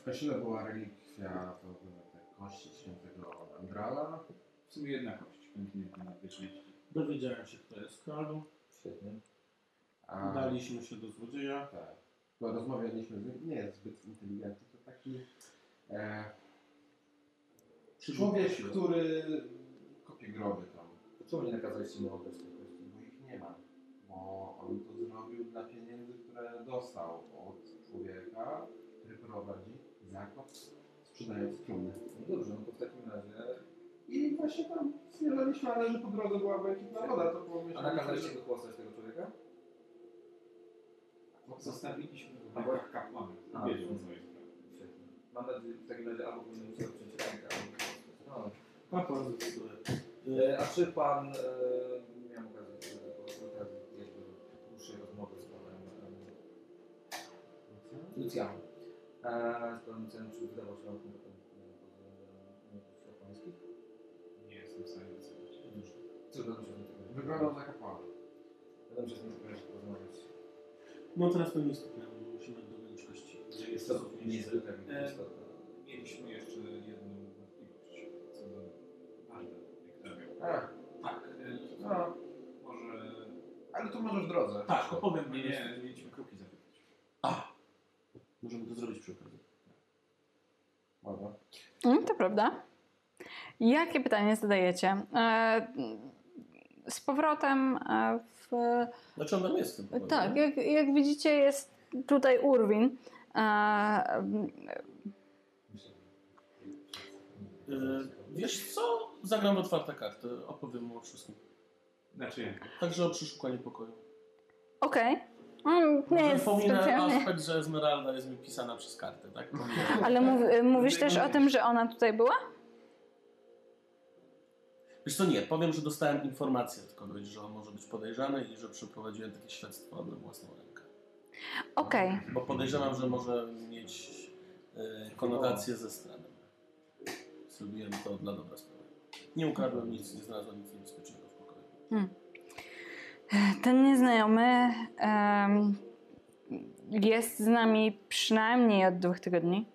W kościele była relikwia, to była kości świętego Andrala. W sumie jedna kość, pęknięta na dwie części. Dowiedziałem się, kto jest król. Świetnie. Udaliśmy się do złodzieja. Tak. Bo rozmawialiśmy z nim, nie jest zbyt inteligentny. To taki człowiek, który kopie groby tam. To co mnie nakazaliście mu oddać te kości? Bo ich nie ma. Bo on to zrobił dla pieniędzy, które dostał od człowieka, który prowadzi zakop. Przydając trumny. No dobrze, no to w takim razie... I właśnie tam zmierzaliśmy, ale że po drodze byłaby ekipa woda, to było... A nakazaliście wychłostać tego człowieka? Zostawiliśmy go w rękach kapłanów. Wiedział o swoich sprawach. Mam nadzieję, w takim razie albo powinien sobie wziąć rękę, albo... Kapłan zdecyduje. A czy pan... miałem okazję, jakby dłuższej rozmowy z panem... Lucjanem. Z pełnym celem czy wydawał się naukę do japońskich? Nie jestem w stanie wycenić. Cóż, będę musiał do tego. Wyglądał na kapłana. Będę musiał z nim porozmawiać. No teraz pewnie skupia, bo musimy do węczności. Jest to niezwykle istotne. Mieliśmy jeszcze jedną wątpliwość co do Warda. Tak. No, może... Ale tu możesz w drodze. Tak, opowiem. Nie, mieliśmy kropki zapytać. A! Możemy to zrobić przy okazji. Dobra. To prawda. Jakie pytanie zadajecie? Z powrotem w... Znaczy on tam jest w tym. Tak, jak widzicie jest tutaj Urwin. Wiesz co? Zagram otwarte karty. Opowiem mu o wszystkim. Znaczy, także o przeszukaniu pokoju. Okej. Okay. Przypominam aspekt, że Esmeralda jest mi pisana przez kartę, tak? Ale mówisz też o tym, że ona tutaj była? Wiesz co, nie. Powiem, że dostałem informację od kogoś, że on może być podejrzany i że przeprowadziłem takie śledztwo na własną rękę. Okej. Okay. Bo podejrzewam, że może mieć konotację ze stranem. Zrobiłem to dla dobra sprawy. Nie ukradłem nic, nie znalazłem nic niebezpiecznego w pokoju. Ten nieznajomy jest z nami przynajmniej od 2 tygodni.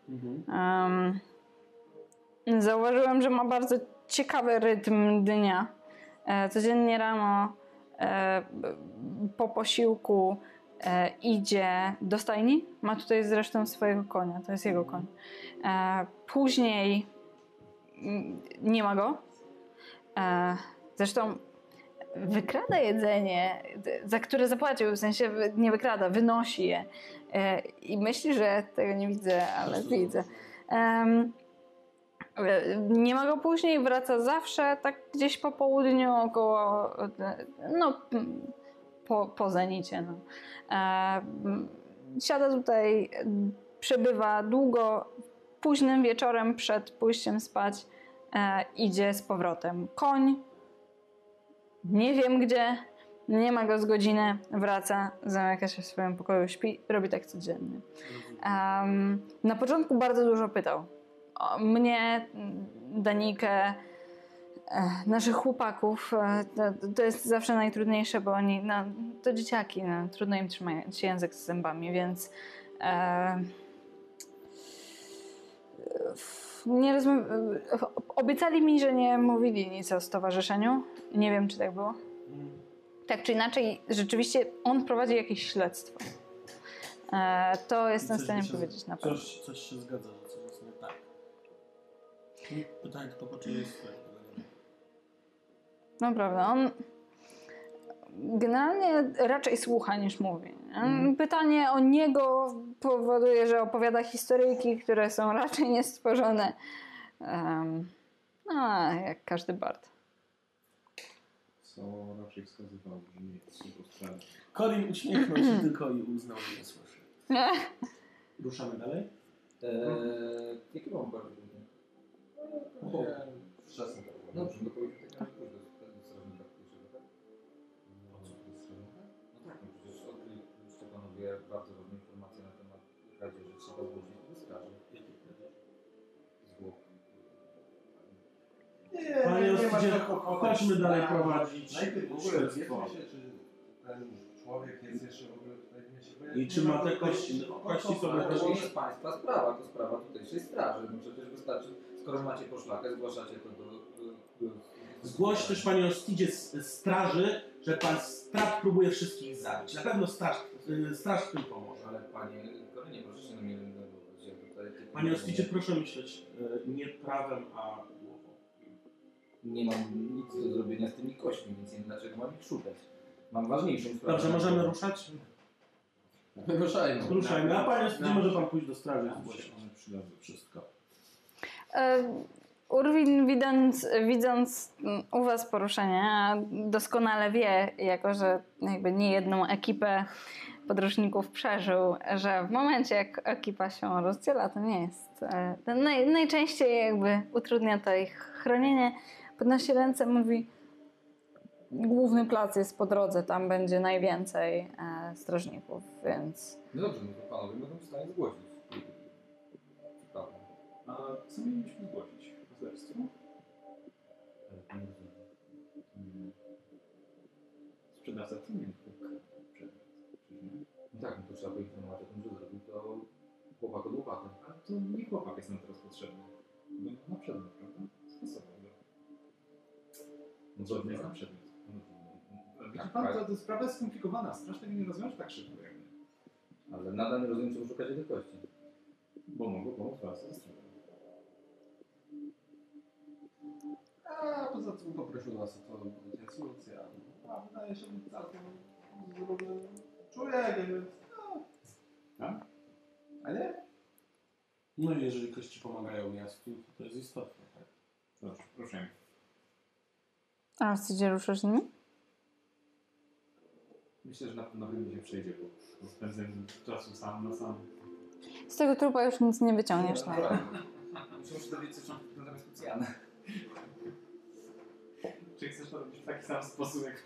Zauważyłem, że ma bardzo ciekawy rytm dnia. Codziennie rano po posiłku idzie do stajni. Ma tutaj zresztą swojego konia, to jest jego koń. Później nie ma go. Zresztą wykrada jedzenie, za które zapłacił, w sensie nie wykrada, wynosi je. I myśli, że tego nie widzę, ale widzę. Nie ma go później, wraca zawsze, tak gdzieś po południu, około, no, po zenicie. No. Siada tutaj, przebywa długo, późnym wieczorem przed pójściem spać idzie z powrotem. Koń, nie wiem gdzie, nie ma go z godziny, wraca, zamyka się w swoim pokoju, śpi, robi tak codziennie. Na początku bardzo dużo pytał. O mnie, Danikę, naszych chłopaków. To jest zawsze najtrudniejsze, bo oni, no, to dzieciaki, no, trudno im trzymać język z zębami, więc... Nie rozumiem. Obiecali mi, że nie mówili nic o stowarzyszeniu. Nie wiem, czy tak było. Tak czy inaczej, rzeczywiście on prowadzi jakieś śledztwo. To jestem w stanie powiedzieć na pewno. Coś się zgadza, że coś jest nie tak. Pytanie tylko po czyjej stronie. No prawda, on generalnie raczej słucha niż mówi. Pytanie o niego powoduje, że opowiada historyjki, które są raczej niestworzone. Jak każdy bard. Co raczej wskazywało, że nie jest super. Korin uśmiechnął się tylko i uznał, że nie słyszy. Ruszamy dalej? Jakie mam bardzo trudne? Wczesne. Dobrze, do powiedzmy tak jak każdy. Bardzo ważne informacje na temat kradzieży, że trzeba złożyć do straży. Nie ma czego. Chodźmy dalej prowadzić. Najpierw w ogóle wiedzmy się, czy ten człowiek jest jeszcze w ogóle tutaj w i czy ma te kości? Kości są na to jest państwa sprawa, to sprawa tutejszej straży. Przecież wystarczy, skoro macie poszlakę, zgłaszacie to do... Zgłoś też panie Ostidzie z straży, że pan Strahd próbuje wszystkich zabić. Na pewno straż w tym pomoże. Ale panie, nie proszę się na mnie denerwować. Panie Ostidzie, proszę myśleć nie prawem, a głową. Nie mam nic do zrobienia z tymi kośćmi, więc nie wiem dlaczego mam ich szukać. Mam ważniejszą sprawę. Dobrze, możemy ruszać? Ruszajmy. Ruszajmy. A panie Ostidzie, może pan pójść do straży. One przydadzą wszystko. Urwin widząc u was poruszenie, doskonale wie, jako że jakby nie jedną ekipę podróżników przeżył, że w momencie jak ekipa się rozdziela, to nie jest. Najczęściej jakby utrudnia to ich chronienie. Podnosi ręce, mówi: główny plac jest po drodze, tam będzie najwięcej strażników, więc... No dobrze, no to panowie będą w stanie zgłosić. A co mieliśmy zgłosić? Pozerstwo? Sprzedawca to nie tak, to trzeba ich namalować, to może zrobił to chłopak od łopaty. A to nie chłopak jest nam teraz potrzebny. Bo na przedmiot, prawda? Stosował go. No co, nie na przedmiot. Wiecie pan, to sprawa jest skomplikowana. Strasznie nie rozwiąże tak szybko jak my. Ale nadal nie rozumiem, czego szukać wielkości. Bo mogą pomóc was. A poza tym poprosił was o to, jest Lucjan. A wydaje się, że całkiem zrobię człowiek, więc no. A? A nie? No i jeżeli kości pomagają miastu, to jest istotne, tak? Dobrze, proszę. A gdzie ruszasz z nimi? Myślę, że na pewno mi się przejdzie, bo spędzę czasu sam na sam. Z tego trupa już nic nie wyciągniesz. No, muszę dowiedzieć, co tam jest specjalne. Czy chcesz to robić w taki sam sposób, jak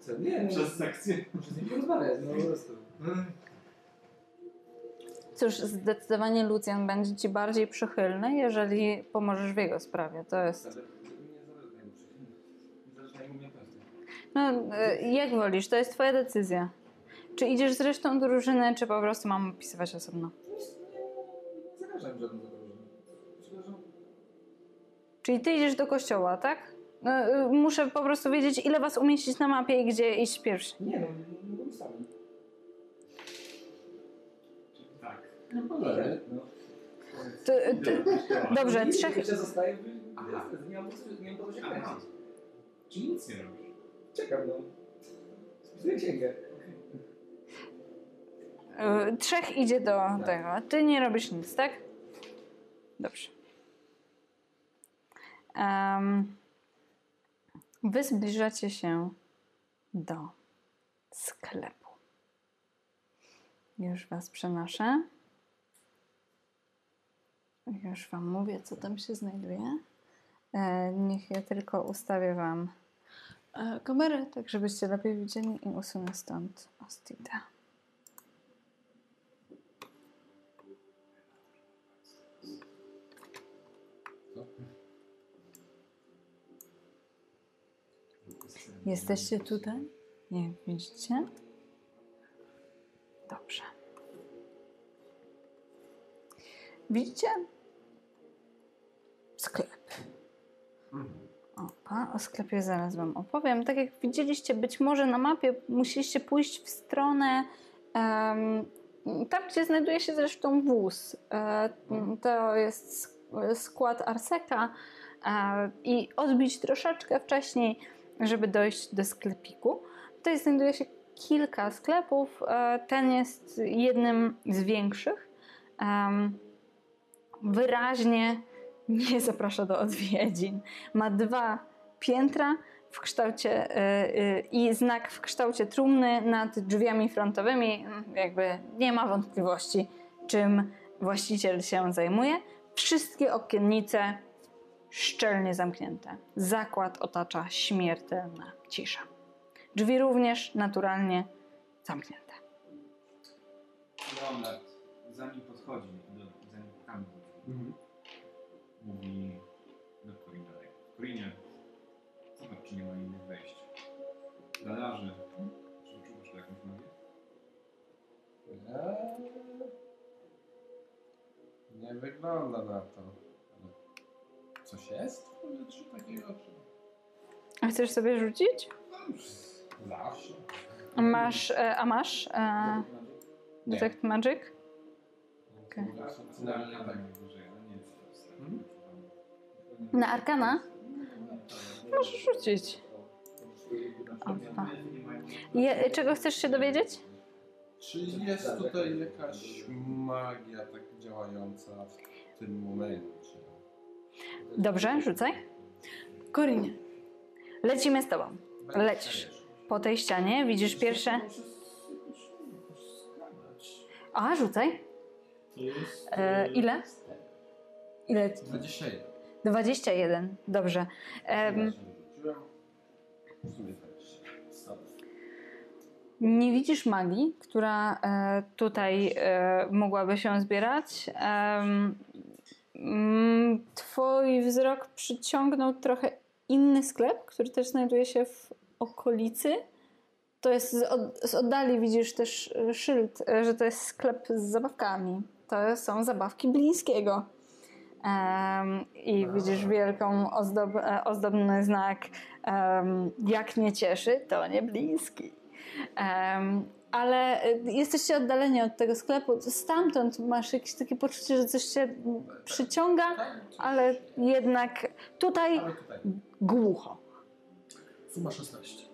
co? Nie, przez sekcję? Muszę z nim porozmawiać, no po prostu. Cóż, zdecydowanie Lucjan będzie ci bardziej przychylny, jeżeli pomożesz w jego sprawie. To jest... No, jak wolisz, to jest twoja decyzja. Czy idziesz z resztą drużyny, czy po prostu mam opisywać osobno? Nie zakażę żadną drużynę. Czyli ty idziesz do kościoła, tak? No, muszę po prostu wiedzieć, ile was umieścić na mapie i gdzie iść pierwszy. Nie, no nie byłem sami. Tak. No, no. Dobrze, trzech... Jeszcze zostaje, nie mam po co się kręcić. Czyli nic nie robisz? Czekam, no. Spisuję księgę. Trzech idzie do tak. tego. Ty nie robisz nic, tak? Dobrze. Wy zbliżacie się do sklepu. Już was przenoszę. Już wam mówię, co tam się znajduje. Niech ja tylko ustawię wam kamerę, tak żebyście lepiej widzieli i usunę stąd Ostida. Jesteście tutaj? Nie widzicie? Dobrze. Widzicie? Sklep. Opa, o sklepie zaraz wam opowiem. Tak jak widzieliście, być może na mapie musieliście pójść w stronę tam, gdzie znajduje się zresztą wóz. To jest skład Arseka i odbić troszeczkę wcześniej, żeby dojść do sklepiku. Tutaj znajduje się kilka sklepów. Ten jest jednym z większych. Wyraźnie nie zaprasza do odwiedzin. Ma 2 piętra w kształcie i znak w kształcie trumny nad drzwiami frontowymi. Jakby nie ma wątpliwości, czym właściciel się zajmuje. Wszystkie okiennice szczelnie zamknięte. Zakład otacza śmiertelna cisza. Drzwi również naturalnie zamknięte. Leonard, zanim podchodzi, zanim pukamy do drzwi, mówi do Korin dalej. Korinie, zobacz, czy nie ma innych wejść. Galarzy, czy czuwasz jakąś magię? Nie wygląda na to. Coś jest? Trzy takie oczy. A chcesz sobie rzucić? Zawsze. A masz Detect Magic? Okay. Na Arkana? Możesz rzucić. Czego chcesz się dowiedzieć? Czy jest tutaj jakaś magia tak działająca w tym momencie? Dobrze, rzucaj. Korinie, lecimy z tobą. Lecisz. Po tej ścianie widzisz pierwsze... A, rzucaj. Ile? 21. 21, dobrze. Nie widzisz magii, która tutaj mogłaby się zbierać. Twój wzrok przyciągnął trochę inny sklep, który też znajduje się w okolicy. To jest z oddali widzisz też szyld, że to jest sklep z zabawkami. To są zabawki Blińskiego. I widzisz wielką ozdobny znak jak nie cieszy, to nie Bliński. Ale jesteście oddaleni od tego sklepu. Stamtąd masz jakieś takie poczucie, że coś się przyciąga, ale jednak tutaj głucho. Suma 16.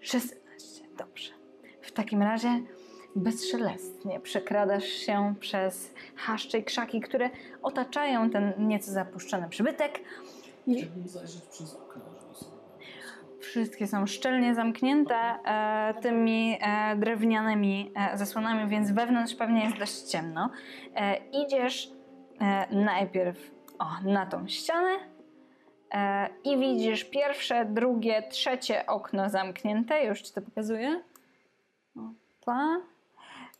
16, dobrze. W takim razie bezszelestnie przekradasz się przez chaszcze i krzaki, które otaczają ten nieco zapuszczony przybytek. Chciałbym zajrzeć przez okno. Wszystkie są szczelnie zamknięte tymi drewnianymi zasłonami, więc wewnątrz pewnie jest dość ciemno. Idziesz najpierw na tą ścianę i widzisz pierwsze, drugie, trzecie okno zamknięte. Już ci to pokazuję. Opa.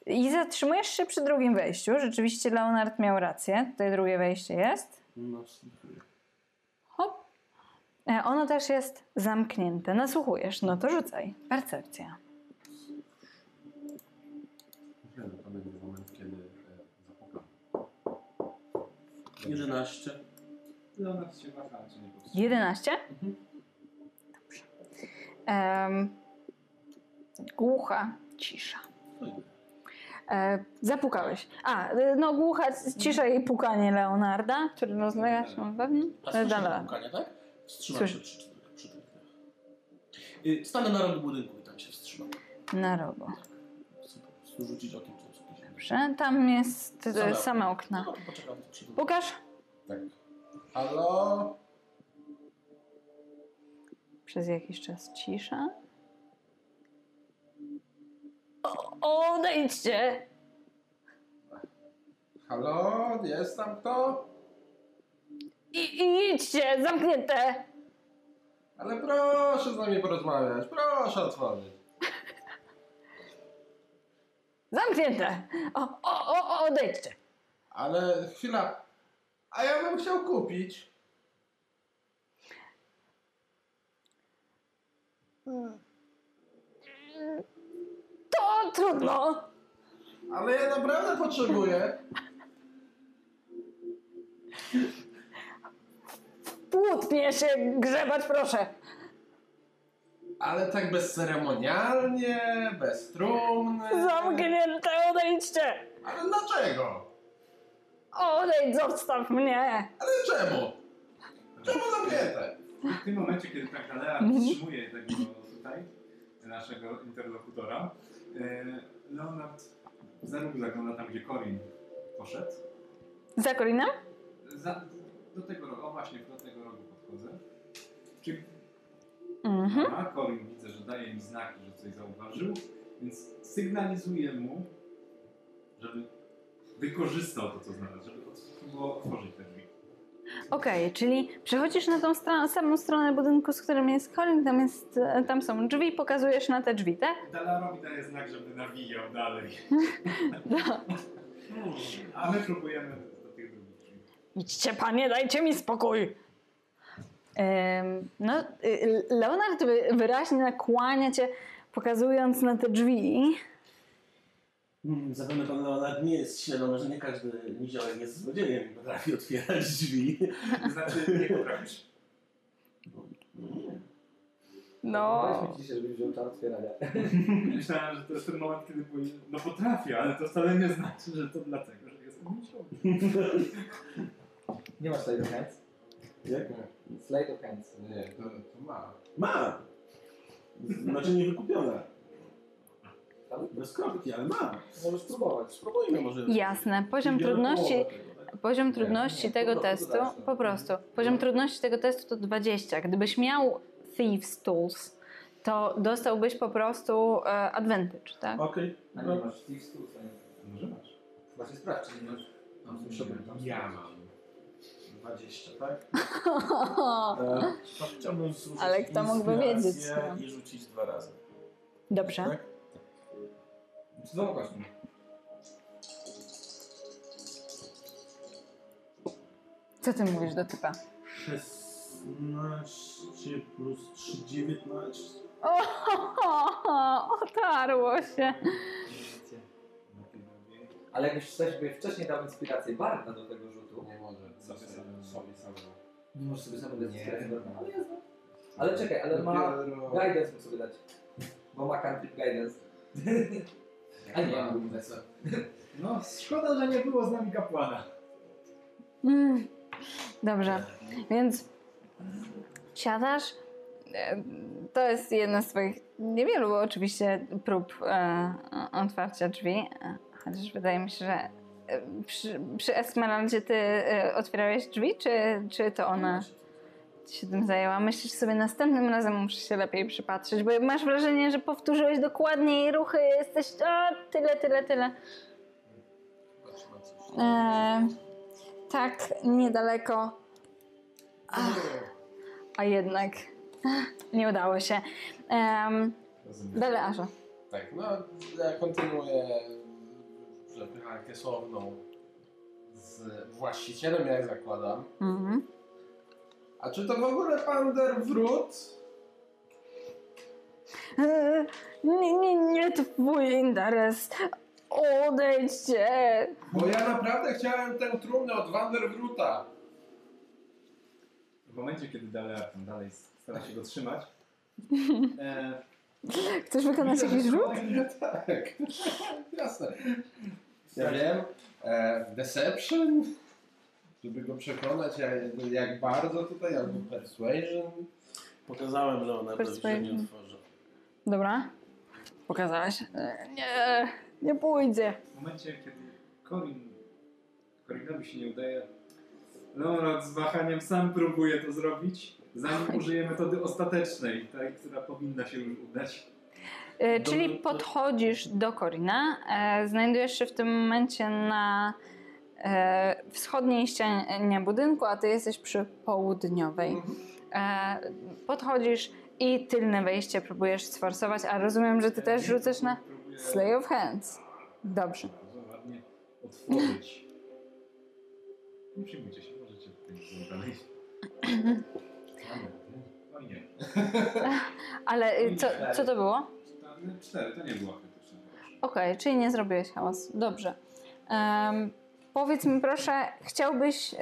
I zatrzymujesz się przy drugim wejściu. Rzeczywiście Leonard miał rację. Tutaj drugie wejście jest. Hop. Ono też jest zamknięte. Nasłuchujesz, no to rzucaj. Percepcja. To będzie moment, kiedy zapukam. 11. 11 na razie. 11? Mhm. Dobrze. Głucha cisza. Zapukałeś. No głucha cisza i pukanie Leonarda, który rozlega się wewnątrz. A słyszymy pukanie, tak? Wstrzymam się przy tych dniach. Stanę na rogu budynku i tam się wstrzymam. Na rogu. Chcę po prostu rzucić okiem, co jest jakieś. Dobrze, tam jest same okna. No, poczekam, Pukasz? Tak. Halo? Przez jakiś czas cisza. Odejdźcie! Halo? Jest tam kto? I idźcie, zamknięte! Ale proszę z nami porozmawiać, proszę otworzyć. Zamknięte! Odejdźcie! Ale chwila, a ja bym chciał kupić. To trudno. Ale ja naprawdę potrzebuję. Płótnie się grzebać, proszę. Ale tak bezceremonialnie, bez trumny. Zamknięte, odejdźcie. Ale dlaczego? Odejdź, zostaw mnie. Ale czemu? Czemu zamknięte? W tym momencie, kiedy Pankalea wstrzymuje tego tutaj, naszego interlokutora, Leonard za rogu zagląda tam, gdzie Korin poszedł. Za Korinem? Do tego rogu, właśnie do tego rogu podchodzę. Czy... A Korin widzę, że daje im znaki, że coś zauważył, więc sygnalizuję mu, żeby wykorzystał to, co znalazł, żeby było otworzyć te drzwi. Okej, czyli przechodzisz na tą samą stronę budynku, z którym jest Korin, tam są drzwi, pokazujesz na te drzwi, tak? Dalarowi daje znak, żeby nawijał dalej. A my próbujemy do tych drugich. Idźcie, panie, dajcie mi spokój! No, Leonard wyraźnie nakłania cię, pokazując na te drzwi. Zapewne pan Leonard nie jest świadomy, że nie każdy niziołek jest złodziejem i potrafi otwierać drzwi. Znaczy, nie potrafisz. No. Weźmy ci się, żebyś wziął czar otwierania. Myślałem, że to jest ten moment, kiedy powiesz, no potrafię, ale to wcale nie znaczy, że to dlatego, że jest niziołek. Nie masz slide of hands? Jak nie? Slide of hands. Nie, to ma. Ma! Znaczy niewykupione. Bez kropki, ale ma. Możesz spróbować. Spróbujmy może. Jasne. Poziom tego testu to 20. Gdybyś miał Thieves Tools, to dostałbyś po prostu advantage, tak? Okej. A nie masz Thieves Tools, a nie. Może masz. Właśnie sprawdź, czy nie masz. Ja mam. 20, tak? Chciałbym zrzucić. Ale kto mógłby wiedzieć? I rzucić 2 razy. Dobrze. Tak? Zobacz mi. Co ty mówisz do typa? 16 plus 3, 19. O, otarło się. Ale jakbyś sobie wcześniej dał inspirację Barda do tego rzutu. Nie może. Sobie sam. Nie możesz sobie sam dać inspirację Barda. Ale jest. Ale czekaj, ale ma guidance mu sobie dać. Bo ma cantrip guidance. A nie mam wesoł. No, szkoda, że nie było z nami kapłana. Dobrze, więc siadasz. To jest jedna z twoich niewielu, bo oczywiście prób otwarcia drzwi. Chociaż wydaje mi się, że przy Esmeraldzie ty otwierałeś drzwi, czy to ona się tym zajęła? Myślisz sobie, następnym razem muszę się lepiej przypatrzeć, bo masz wrażenie, że powtórzyłeś dokładnie jej ruchy, jesteś tyle. Tak, niedaleko. A jednak nie udało się. Dalej, Asza. Tak, no ja kontynuuję przepychankę słowną z właścicielem, jak zakładam. Mhm. A czy to w ogóle pan Derwrut? Nie, to mój interes. Odejdźcie! Bo ja naprawdę chciałem tę trumnę od Wanderwruta. W momencie, kiedy dalej stara się go trzymać. Chcesz wykonać jakiś rzut? Tak, jasne. Ja wiem. Deception? Żeby go przekonać, jak bardzo tutaj, albo persuasion. Pokazałem Leonardowi, że nie otworzę. Dobra. Pokazałaś? Nie pójdzie. W momencie, kiedy Korinowi się nie udaje, Leonard z wahaniem sam próbuje to zrobić, zanim użyje metody ostatecznej, tej, która powinna się już udać. Czyli podchodzisz do Korina, znajdujesz się w tym momencie na wschodniej ścianie budynku, a ty jesteś przy południowej. Podchodzisz i tylne wejście próbujesz sforsować, a rozumiem, że ty też rzucasz na Slay of Hands. Dobrze. Bardzo ładnie otworzyć. Nie przyjmujcie się, możecie dalej. No nie. Ale co to było? 4, to nie było krytyczne. Okej, czyli nie zrobiłeś hałas. Dobrze. Powiedz mi proszę, chciałbyś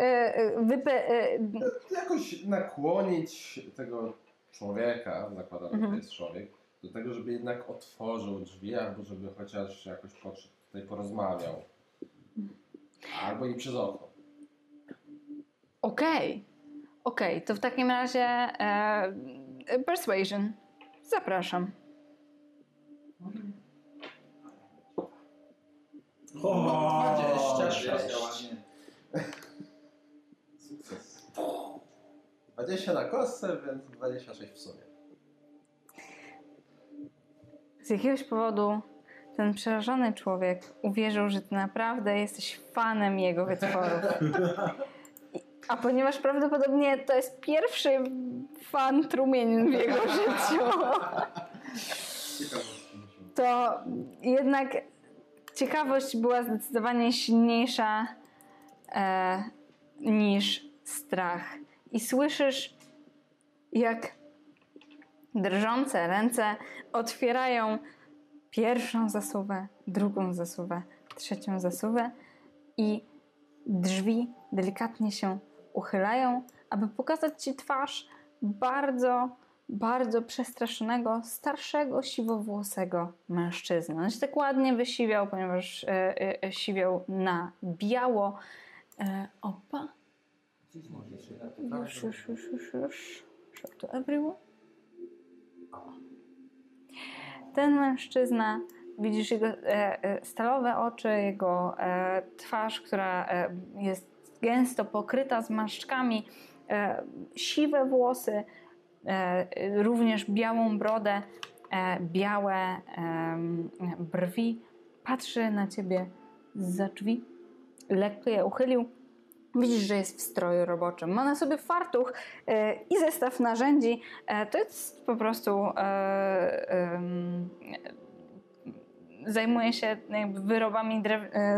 jakoś nakłonić tego człowieka, zakładam, że to jest człowiek, do tego, żeby jednak otworzył drzwi, albo żeby chociaż jakoś tutaj porozmawiał. Albo i przez okno. Okej, to w takim razie persuasion. Zapraszam. O, 26. Sukces. 20 na kostce, więc 26 w sumie. Z jakiegoś powodu ten przerażony człowiek uwierzył, że ty naprawdę jesteś fanem jego wytworów. A ponieważ prawdopodobnie to jest pierwszy fan trumień w jego życiu, to jednak ciekawość była zdecydowanie silniejsza niż strach. I słyszysz, jak drżące ręce otwierają pierwszą zasuwę, drugą zasuwę, trzecią zasuwę i drzwi delikatnie się uchylają, aby pokazać ci twarz bardzo, bardzo przestraszonego, starszego, siwowłosego mężczyzny. On się tak ładnie wysiwiał, ponieważ siwiał na biało. Opa. Już. Show to everyone. Ten mężczyzna, widzisz jego stalowe oczy, jego twarz, która jest gęsto pokryta zmarszczkami, siwe włosy, również białą brodę, białe brwi. Patrzy na ciebie zza drzwi, lekko je uchylił. Widzisz, że jest w stroju roboczym. Ma na sobie fartuch i zestaw narzędzi. To jest po prostu... Zajmuje się jakby wyrobami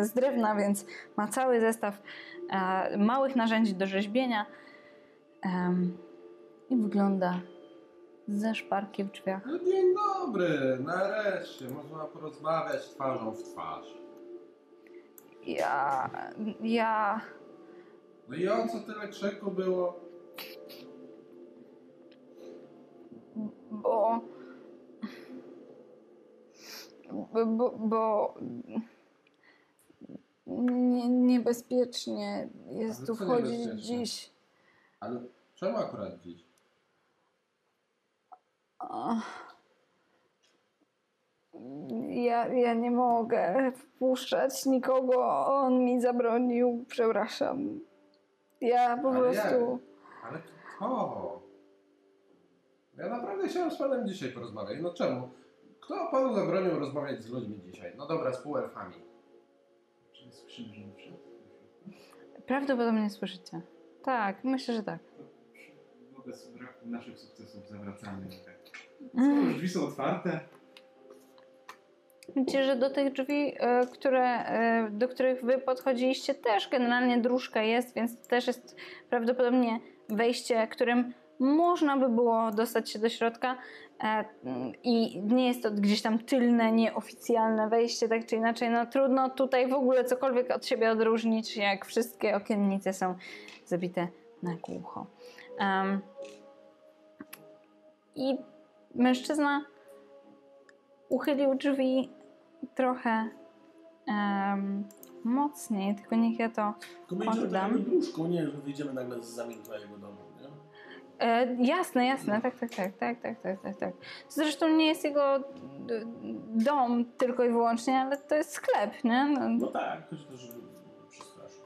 z drewna, więc ma cały zestaw małych narzędzi do rzeźbienia i wygląda ze szparki w drzwiach. No dzień dobry, nareszcie, można porozmawiać twarzą w twarz. No i o co tyle krzyku było? Bo niebezpiecznie jest tu wchodzić dziś. Ale czemu akurat dziś? Ja nie mogę wpuszczać nikogo, on mi zabronił, przepraszam. Ja po prostu... Ale kto? Ja naprawdę chciałem z panem dzisiaj porozmawiać. No czemu? Kto panu zabronił rozmawiać z ludźmi dzisiaj? No dobra, z półelfami. Czy słyszymy, że nie wszedł? Prawdopodobnie słyszycie. Tak, myślę, że tak. Wobec braku naszych sukcesów zawracamy. Skoro drzwi są otwarte? Widzicie, że do tych drzwi, do których wy podchodziliście, też generalnie dróżka jest, więc też jest prawdopodobnie wejście, którym można by było dostać się do środka i nie jest to gdzieś tam tylne, nieoficjalne wejście, tak czy inaczej. No trudno tutaj w ogóle cokolwiek od siebie odróżnić, jak wszystkie okiennice są zabite na głucho. I mężczyzna uchylił drzwi trochę mocniej, tylko niech ja to oddam. Tylko nie, że wyjdziemy nagle z zamilkła jego domu, nie? Jasne, jasne, tak. Zresztą nie jest jego dom tylko i wyłącznie, ale to jest sklep, nie? No tak, ktoś to żeby przestraszyć.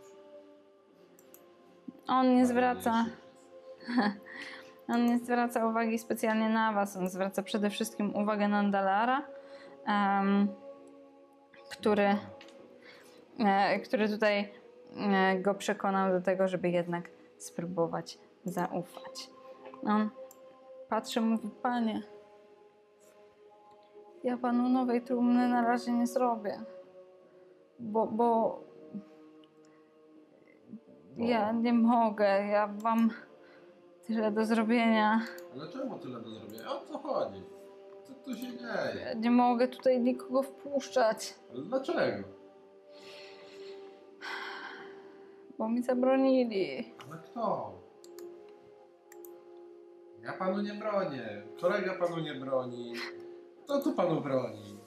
On nie zwraca uwagi specjalnie na was, on zwraca przede wszystkim uwagę na Andalara, który tutaj go przekonał do tego, żeby jednak spróbować zaufać. On patrzy, mówi: panie, ja panu nowej trumny na razie nie zrobię, bo ja nie mogę, ja wam tyle do zrobienia. Ale czemu tyle do zrobienia? O co chodzi? Co tu się dzieje? Ja nie mogę tutaj nikogo wpuszczać. Ale dlaczego? Bo mi zabronili. Ale kto? Ja panu nie bronię. Kolega panu nie broni. Kto tu panu broni?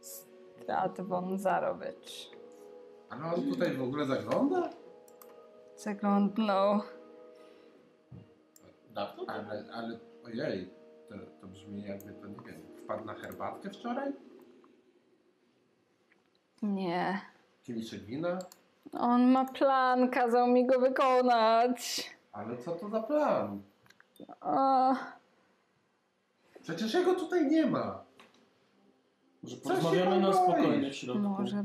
Strahd von Zarovich. Ale on tutaj w ogóle zagląda? Zaglądnął. Dawno? Ale ojej, to brzmi jakby, to nie wiem, wpadł na herbatkę wczoraj? Nie. Kieliszek wina? On ma plan, kazał mi go wykonać. Ale co to za plan? Przecież jego tutaj nie ma. Może porozmawiamy na spokojnie w środku. Może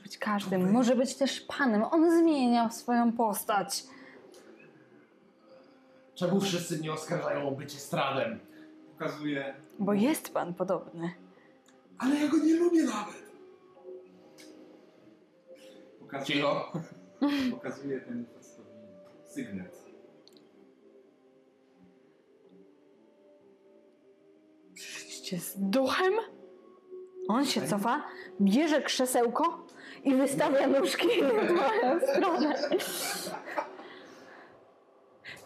być każdym, Dobry. Może być też panem. On zmieniał swoją postać. Czemu wszyscy mnie oskarżają o bycie Strahdem? Pokazuje... Bo jest pan podobny. Ale ja go nie lubię nawet. Pokazuje ten sygnet. Przyszliście z duchem? On się cofa, bierze krzesełko i wystawia nóżki w moją stronę.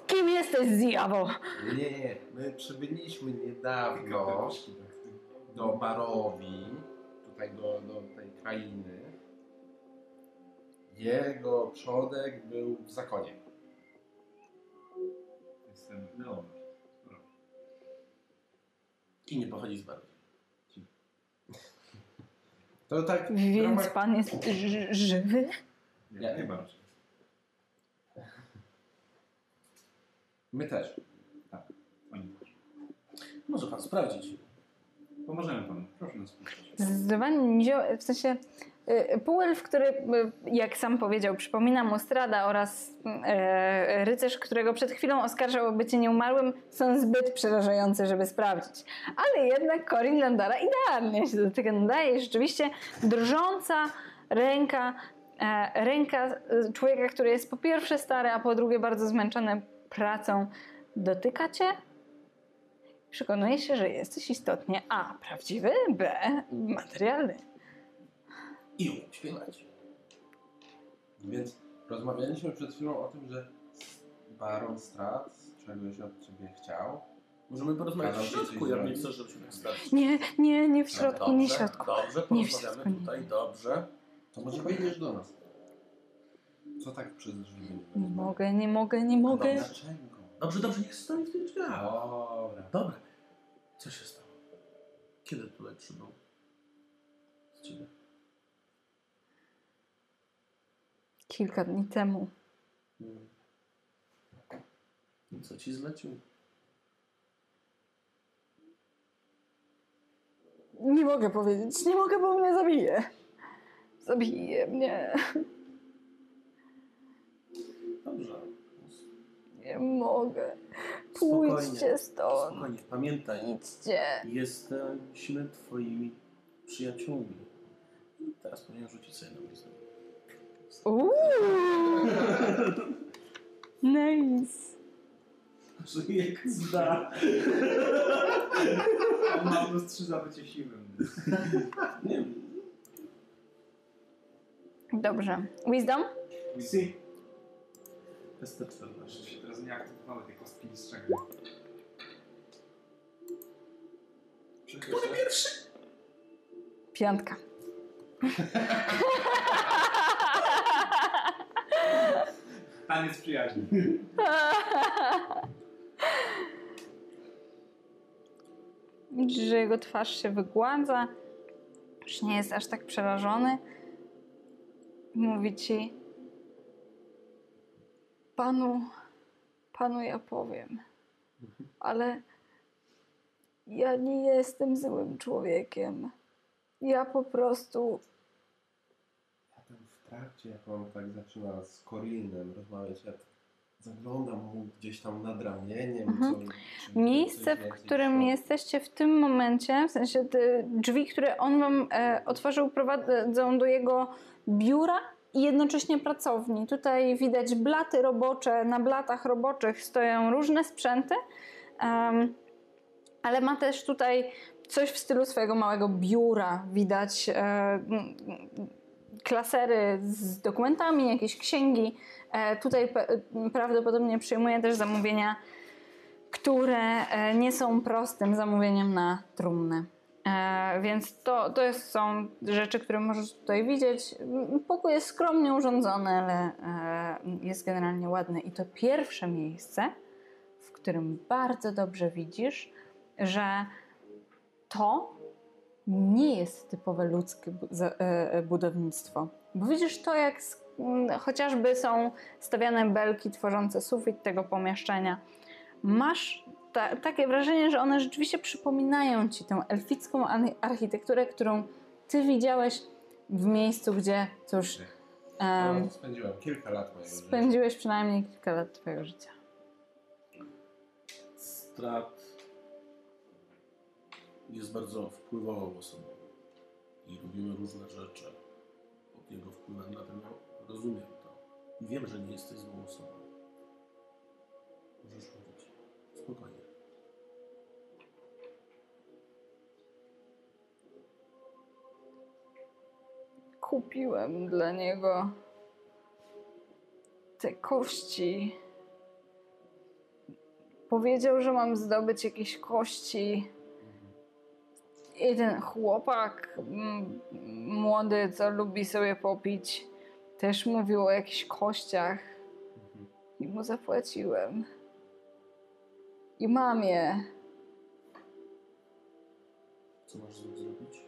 Kim jesteś, zjawo? Nie, my przybyliśmy niedawno do Barowi, tutaj do tej krainy. Jego przodek był w zakonie. Jestem Leon. I nie pochodzi z Barowi. To tak, więc pan jest żywy? Ja nie bardzo. My też. Tak, oni też. Może pan sprawdzić. Pomożemy panu. Proszę nas sprawdzić. Zdecydowanie, w sensie półelf, który, jak sam powiedział, przypomina mu Strahda oraz rycerz, którego przed chwilą oskarżał o bycie nieumarłym, są zbyt przerażające, żeby sprawdzić. Ale jednak Korin Landara idealnie się do tego nadaje. Rzeczywiście drżąca ręka człowieka, który jest po pierwsze stary, a po drugie bardzo zmęczony pracą, dotyka cię. Przekonuje się, że jesteś istotnie A. prawdziwy, B. materialny. I umiem śpiewać. Więc rozmawialiśmy przed chwilą o tym, że Baron Strahd czegoś od ciebie chciał. Możemy porozmawiać w środku, ja nie chcę, żebyśmy wystarczyli. Nie w środku, dobrze, nie w środku. Dobrze, porozmawiamy nie tutaj, dobrze. To może pojedziesz do nas. Co tak przez drzwi? Nie mogę. Dlaczego? Dobrze, niech stoi w tych drzwiach. Dobra. Co się stało? Kiedy tutaj przybył? Z ciebie? Kilka dni temu. I co ci zlecił? Nie mogę powiedzieć. Nie mogę, bo mnie zabije. Zabije mnie. Dobrze. Nie mogę. Pójdźcie stąd. Spokojnie, pamiętaj. Idźcie. Jesteśmy twoimi przyjaciółmi. Teraz powinien rzucić sobie na listę. Nice. Jak zda. Mam plus 3 za bycie siłym. Nie wiem. Dobrze. Wisdom? Wisdom. Testa 14. Się teraz nie aktywowały te kostki mistrzego. Który pierwszy? Piątka. Taniec przyjaźni. Widzisz, że jego twarz się wygładza. Już nie jest aż tak przerażony. Mówi ci: Panu ja powiem, ale ja nie jestem złym człowiekiem. Ja po prostu... Potem w trakcie, jak on tak zaczyna z Korinem rozmawiać, ja zaglądam mu gdzieś tam nad ramieniem. Miejsce, w którym jesteście w tym momencie, w sensie te drzwi, które on wam otworzył, prowadzą do jego biura i jednocześnie pracowni. Tutaj widać blaty robocze, na blatach roboczych stoją różne sprzęty, ale ma też tutaj coś w stylu swojego małego biura. Widać klasery z dokumentami, jakieś księgi. Tutaj prawdopodobnie przyjmuje też zamówienia, które nie są prostym zamówieniem na trumnę. Więc to są rzeczy, które możesz tutaj widzieć. Pokój jest skromnie urządzony, ale jest generalnie ładny. I to pierwsze miejsce, w którym bardzo dobrze widzisz, że to nie jest typowe ludzkie budownictwo. Bo widzisz to, jak chociażby są stawiane belki tworzące sufit tego pomieszczenia. Masz takie wrażenie, że one rzeczywiście przypominają ci tę elficką architekturę, którą ty widziałeś w miejscu, gdzie cóż... Spędziłem kilka lat mojego życia. Spędziłeś przynajmniej kilka lat twojego życia. Strahd jest bardzo wpływową osobą i robimy różne rzeczy pod jego wpływem, dlatego rozumiem to. I wiem, że nie jesteś złą osobą. Możesz mówić. Spokojnie. Kupiłem dla niego te kości. Powiedział, że mam zdobyć jakieś kości. I ten chłopak młody, co lubi sobie popić, też mówił o jakichś kościach. I mu zapłaciłem. I mam je. Co masz z tym zrobić?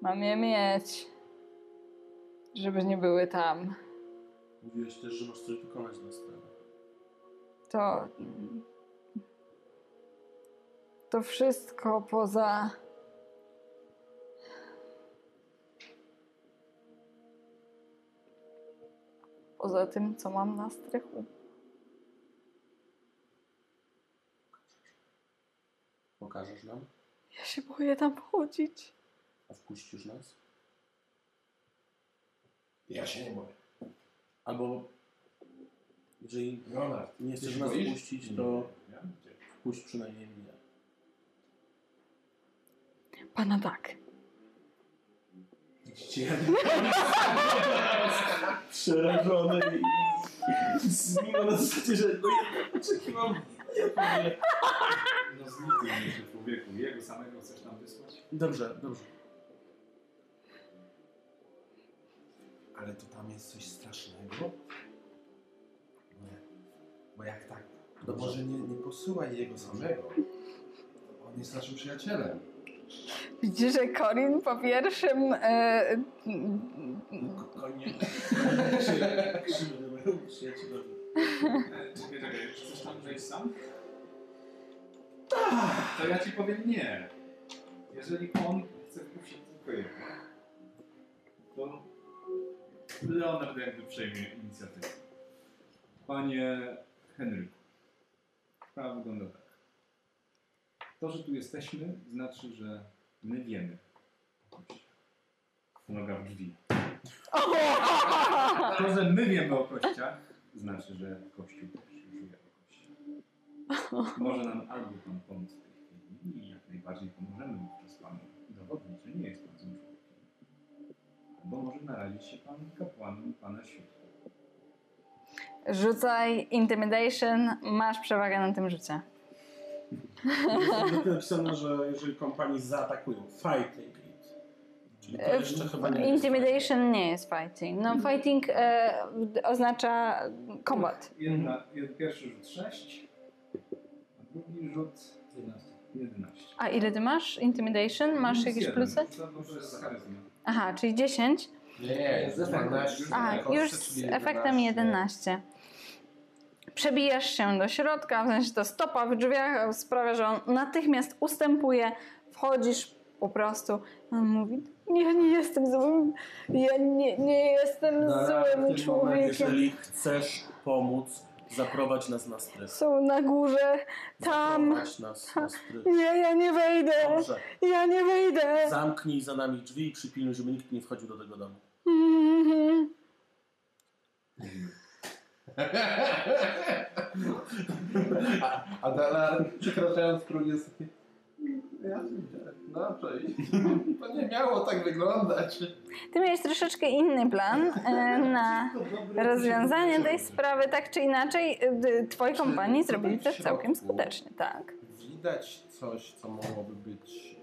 Mam je mieć. Żeby nie były tam. Mówiłeś też, że masz coś wykonać na sprawę. To wszystko poza... Poza tym, co mam na strychu. Pokażesz nam? Ja się boję tam chodzić. A wpuścisz nas? Ja się nie boję. Albo jeżeli Leonard, nie chcesz nas wpuścić, to wpuść przynajmniej mnie. Pana tak. Przerażony i mimo na zasadzie, że no ja oczekiwam, ja powiem. No zniknij się człowieku, jego samego chcesz nam wysłać? Dobrze, dobrze. Ale to tam jest coś strasznego? Nie. Bo jak tak? No może nie posyłaj jego samego. On jest naszym przyjacielem. Widzisz, że Korin po pierwszym... Korin... Czekaj, czy chcesz tam wejść sam? Tak! To ja ci powiem nie. Jeżeli on chce wpuścić tylko jego, to Leonard jakby przejmie inicjatywę. Panie Henryku, sprawa wygląda tak. To, że tu jesteśmy, znaczy, że my wiemy. Noga w drzwi. To, że my wiemy o kościach, znaczy, że Kościół też żyje o kościach. Może nam albo Pan pomóc w tej chwili i jak najbardziej pomożemy wówczas Panu dowodnić, że nie jest Pan złym człowiekiem. Albo może narazić się Pan kapłanom Pana Świtu. Rzucaj Intimidation, masz przewagę na tym rzucie. Jest napisane, że jeżeli kompanii zaatakują, fighting it. Czyli to jeszcze chyba nie Intimidation nie jest fighting. No fighting oznacza combat. Pierwszy rzut 6, a drugi rzut 11. A ile ty masz? Intimidation? Masz jakieś plusy? Aha, czyli 10? Nie, jest 11. Aha, już z efektem 11. Przebijasz się do środka, w sensie to stopa w drzwiach sprawia, że on natychmiast ustępuje, wchodzisz po prostu. On mówi, ja nie jestem złym człowiekiem. Jeżeli chcesz pomóc, zaprowadź nas na strych. Są na górze, tam. Nas na strych. Nie, ja nie wejdę. Dobrze. Ja nie wejdę. Zamknij za nami drzwi i przypilnuj, żeby nikt nie wchodził do tego domu. Mm-hmm. A Dalar przekraczając próg jest taki. Ja no to nie miało tak wyglądać. Ty miałeś troszeczkę inny plan na rozwiązanie tej sprawy, tak czy inaczej twoi kompanii zrobili to całkiem skutecznie, tak. Widać coś, co mogłoby być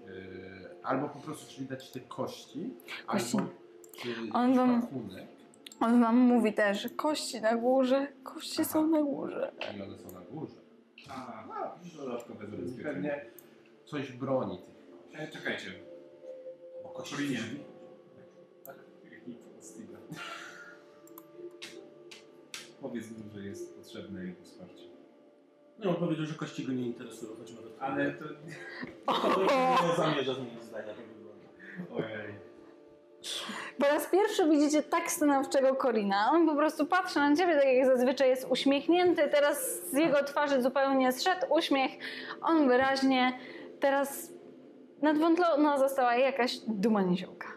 albo po prostu czy widać te kości, albo pakunek. On wam mówi też, że kości na górze, kości są na górze. I one są na górze. Aha, dodatkowe zabezpieczenie. Pewnie coś broni tych kości. Czekajcie. Bo kości nie. Powiedz mu, że jest potrzebne jego wsparcie. No on powiedział, że kości go nie interesują, choć może... Ale to... Nie zamierza zmienić zdania. Ojej. Po raz pierwszy widzicie tak stanowczego Korina. On po prostu patrzy na ciebie, tak jak zazwyczaj jest uśmiechnięty. Teraz z jego twarzy zupełnie zszedł uśmiech. On wyraźnie teraz nadwątlona została jakaś duma niziołka.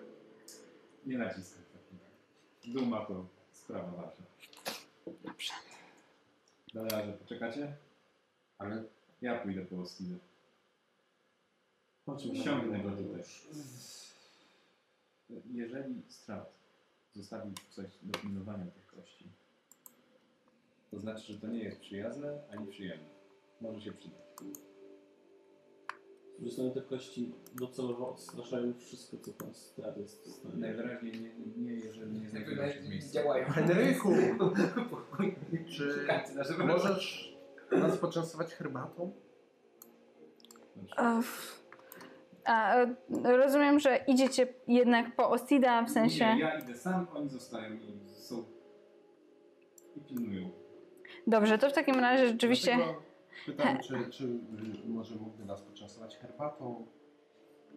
Nie naciskam. Duma to sprawa wasza. Dobrze. Dalej, poczekacie? Ale ja pójdę po oskidę. Ściągnę go tutaj. Jeżeli Strahd zostawił coś do pilnowania tych kości, to znaczy, że to nie jest przyjazne ani przyjemne. Może się przydać. Wykorzystanie tych kości docelowo odstraszają wszystko, co pan Strahd jest w stanie. Najwyraźniej nie jeżeli nie znajdują się w miejscu. Działają. Henryku! Czy możesz nas poczęstować herbatą? A rozumiem, że idziecie jednak po Ostida, w sensie... Nie, ja idę sam, oni zostają i są... i pilnują. Dobrze, to w takim razie rzeczywiście... Dlatego pytam, czy może mógłby nas poczęstować herbatą?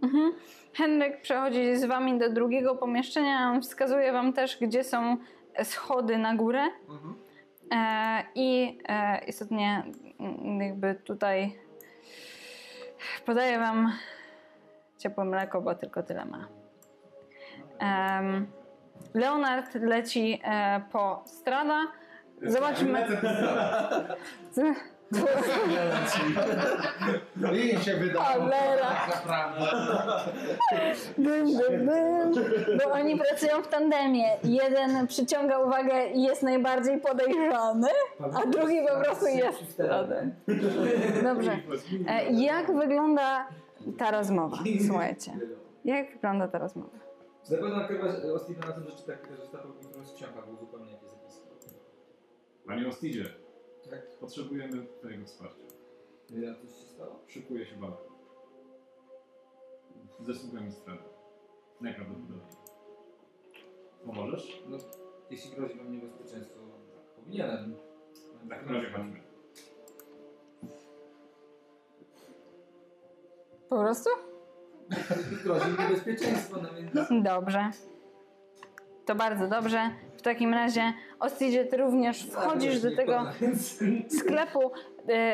Mhm. Henryk przechodzi z wami do drugiego pomieszczenia, on wskazuje wam też, gdzie są schody na górę. Mhm. I istotnie jakby tutaj podaję wam ciepłe mleko, bo tylko tyle ma. Leonard leci po Strahda. Zobaczmy. I się wydało. Bo oni pracują w tandemie. Jeden przyciąga uwagę i jest najbardziej podejrzany, a drugi po prostu jest. Dobrze. Jak wygląda ta rozmowa? Słuchajcie. Jak wygląda ta rozmowa? Zapewne Ostiga na tym rzeczy tak, że ta powinna ściąga, bo zupełnie jakieś zapisy. Panie Ostidzie. Tak. Potrzebujemy Twojego wsparcia. Ja coś się stało? Szykuje się bardzo. Zasługujemy stronę. Najprawdopodobniej. Pomożesz? No, jeśli grozi wam niebezpieczeństwo, tak powinienem. Tak, razie patrzmy. Po prostu? Grozi niebezpieczeństwo, no więc... Dobrze. To bardzo dobrze. W takim razie, Ostidzie, ty również wchodzisz do tego sklepu,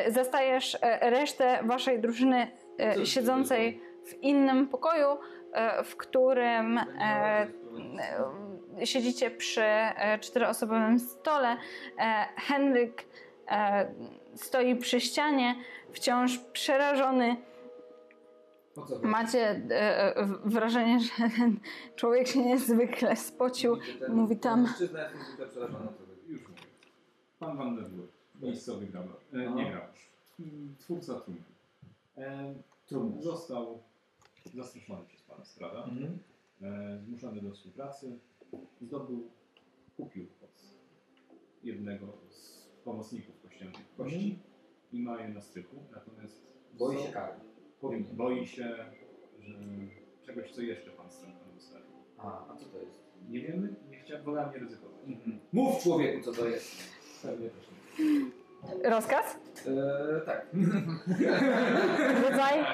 zastajesz resztę waszej drużyny siedzącej w innym pokoju, w którym siedzicie przy czteroosobowym stole. Henryk stoi przy ścianie, wciąż przerażony. Macie wrażenie, że ten człowiek się niezwykle spocił i mówi tam... Mężczyzna jest niezwykle przerażona. Już mówię. Pan Wanderwurt, miejscowy gracz. Nie gracz. Twórca trumny. Trumny. Został zastraszony przez pana Strahda. Zmuszony do współpracy. Kupił od jednego z pomocników kościelnych kości i ma je na styku. Natomiast... Boi się kary. Boi się, że czegoś, co jeszcze pan Strahd dostarczył. A co to jest? Nie wiemy, nie chciałem, wolę nie ryzykować. Mów człowieku, co to jest. Rozkaz? Tak. Rodzaj?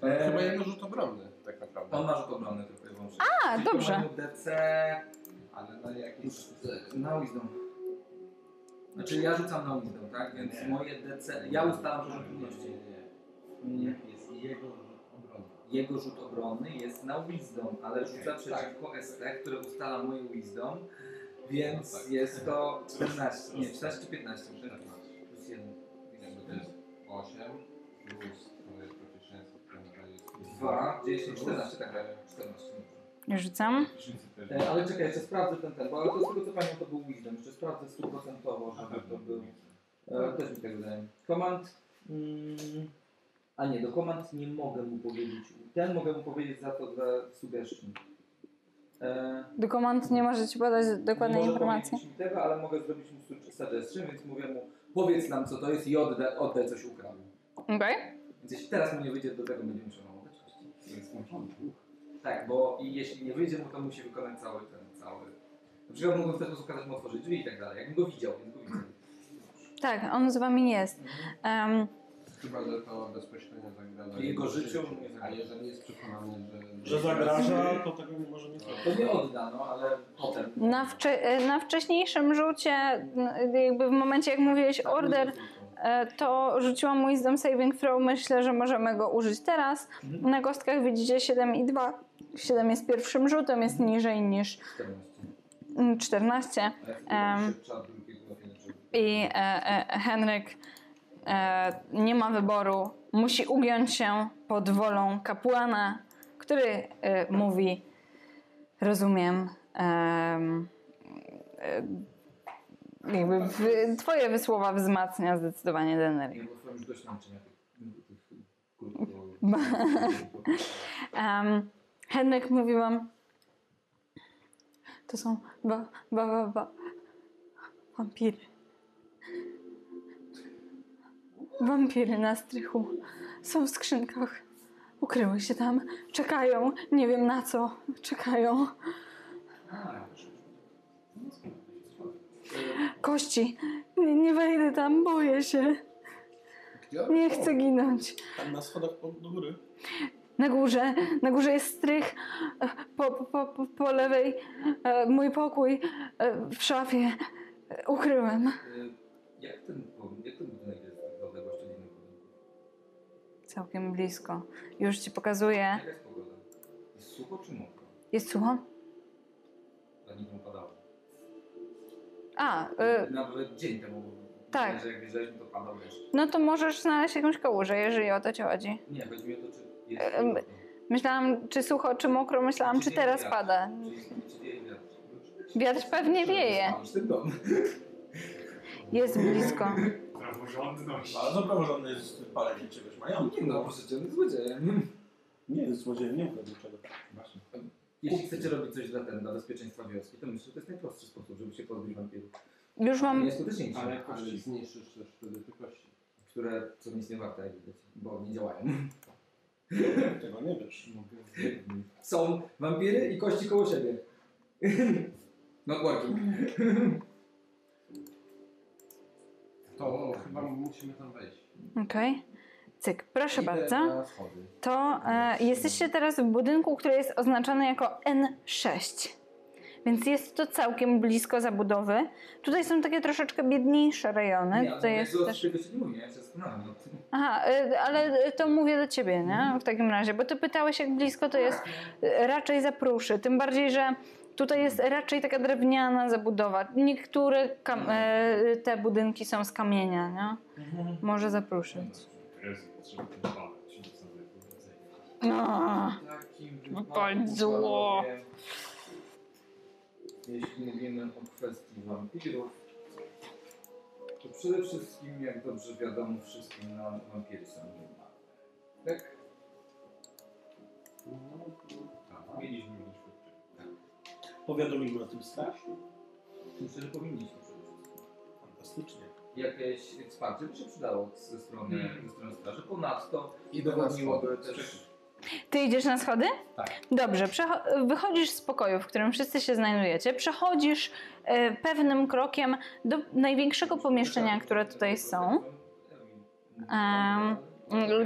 Chyba jedno rzut obronny, tak naprawdę. On ma rzut obronny tylko i wyłącznie. A, dobrze. DC, ale na jakiś... Na wisdom. Znaczy ja rzucam na wisdom, tak? Więc moje DC... Ja ustalam, że trudności. Nie, jest jego rzut obronny. Jego rzut obronny jest na wisdom, ale rzuca przeciwko ST, które ustala moje wisdom, więc jest to 14, nie, 14 czy 15, 14 plus 1. To jest 8 plus, to jest proficiency, to jest 2, 10, 14, tak, 14. Nie rzucam. Ale czekaj, jeszcze sprawdzę ten, bo ale to z tego co pamiętam to był wisdom, jeszcze sprawdzę 100%, żeby to był, też mi tak wydaje. Command. A nie, do komand nie mogę mu powiedzieć. Ten mogę mu powiedzieć za to, za suggestion. Do komand nie może ci podać dokładnej informacji? Nie mogę powiedzieć tego, ale mogę zrobić mu suggestion, więc mówię mu powiedz nam co to jest i oddaj coś ukradł. Okej. Więc jeśli teraz mu nie wyjdzie, do tego będzie musiał mu oddać. Tak, bo jeśli nie wyjdzie mu, to musi wykonać cały ten, Na przykład mogę w ten sposób kazać mu otworzyć drzwi i tak dalej. Jakbym go widział, więc go widzę. Tak, on z wami jest. Chyba, że to bezpośrednio zagraża jego życiu, a jeżeli jest przekonany, że zagraża, to tego może nie zrobić. To nie oddano, ale potem. Na wcześniejszym rzucie, jakby w momencie jak mówiłeś order, to rzuciłam mu wisdom saving throw, myślę, że możemy go użyć teraz. Na kostkach widzicie 7 i 2. 7 jest pierwszym rzutem, jest niżej niż 14. I Henryk nie ma wyboru, musi ugiąć się pod wolą kapłana, który mówi, rozumiem, jakby twoje wysłowa wzmacnia zdecydowanie Daenerys. Henryk mówi wam, to są wampiry. Wampiry na strychu. Są w skrzynkach. Ukryły się tam. Czekają. Nie wiem na co. Czekają. Kości. Nie wejdę tam. Boję się. Nie chcę ginąć. Tam na schodach do góry. Na górze. Na górze jest strych. Po lewej mój pokój. W szafie. Ukryłem. Jak ten budynek jest? Całkiem blisko. Już ci pokazuję. Jaka jest pogoda? Jest sucho czy mokro? Jest sucho. Nawet dzień temu. Tak. Myślę, że jak widzieliśmy, to pan wiesz. No to możesz znaleźć jakąś kałużę, jeżeli o to ci chodzi. Nie, chodzi mi o to, czy jest myślałam, czy sucho, czy mokro, myślałam, czy teraz wiatr pada. Czy wieje wiatr? Wiatr pewnie wieje. Jest blisko. Praworządność. Bardzo praworządny jest palenie czegoś majątku. No, proszę cię, on jest złodziejem. Nie jest złodziejem, nie ukradł niczego. Właśnie. Jeśli chcecie robić coś dla bezpieczeństwa wioski, to myślę, że to jest najprostszy sposób, żeby się pozbyć wampirów. Już mam... Nie skuteczniejszy. Ale kości zniszczysz też wtedy te kości. Które co nic nie warte, jak widać, bo nie działają. Tego nie wiesz. Są wampiry i kości koło siebie. Not working. To chyba musimy tam wejść. Okej. Okay. Cyk, proszę bardzo. To jesteście teraz w budynku, który jest oznaczony jako N6. Więc jest to całkiem blisko zabudowy. Tutaj są takie troszeczkę biedniejsze rejony. Nie, tutaj jest też... nie mówię, ja no. Aha, ale to mówię do ciebie, nie? W takim razie, bo ty pytałeś, jak blisko to jest raczej Zapruszy. Tym bardziej, że tutaj jest raczej taka drewniana zabudowa. Niektóre te budynki są z kamienia, nie? Mhm. Może Zapruszyć. Wypalić zło. Jeśli mówimy o kwestii wampirów, to przede wszystkim, jak dobrze wiadomo wszystkim, nam wampiry są niewinne. Tak? Tak. Mieliśmy doświadczenie. Tak. Powiadomimy o tym Strahd? Myślę, że powinniśmy przede wszystkim. Fantastycznie. Jakieś wsparcie by się przydało ze strony, strony Straży. Ponadto i dowodniłoby też... Ty idziesz na schody? Tak. Dobrze, wychodzisz z pokoju, w którym wszyscy się znajdujecie, przechodzisz pewnym krokiem do największego pomieszczenia, które tutaj są,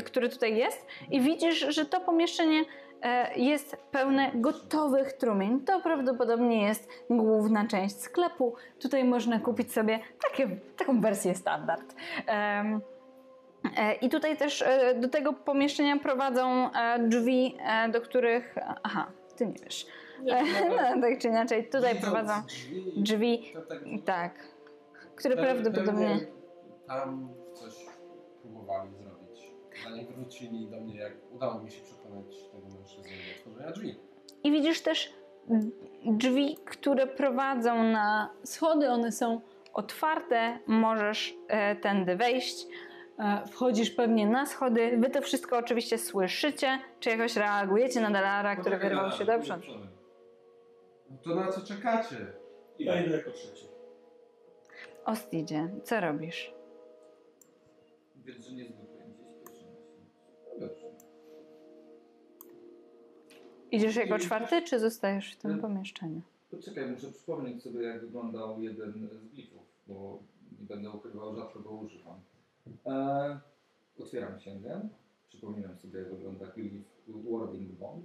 które tutaj jest, i widzisz, że to pomieszczenie jest pełne gotowych trumien. To prawdopodobnie jest główna część sklepu. Tutaj można kupić sobie taką wersję standard. I tutaj też do tego pomieszczenia prowadzą drzwi, do których... Aha, ty nie wiesz. Nie, no, tak czy inaczej, tutaj prowadzą drzwi, tak, które prawdopodobnie... Tam coś próbowali zrobić. Na nie wrócili do mnie, jak udało mi się przekonać tego mężczyznę do otworzenia drzwi. I widzisz też drzwi, które prowadzą na schody. One są otwarte, możesz tędy wejść. Wchodzisz pewnie na schody. Wy to wszystko oczywiście słyszycie. Czy jakoś reagujecie na Dalara, który wyrwał się do przodu? To na co czekacie? Ja idę jako trzeci. Ostidzie, co robisz? Wiedz, że nie zbudujemy gdzieś. Dobrze. Idziesz jako czwarty, czy zostajesz w tym pomieszczeniu? Poczekaj, muszę przypomnieć sobie, jak wyglądał jeden z glifów, bo nie będę ukrywał, rzadko go używam. Otwieram księgę, przypominam sobie, jak wygląda glif Warding Bond.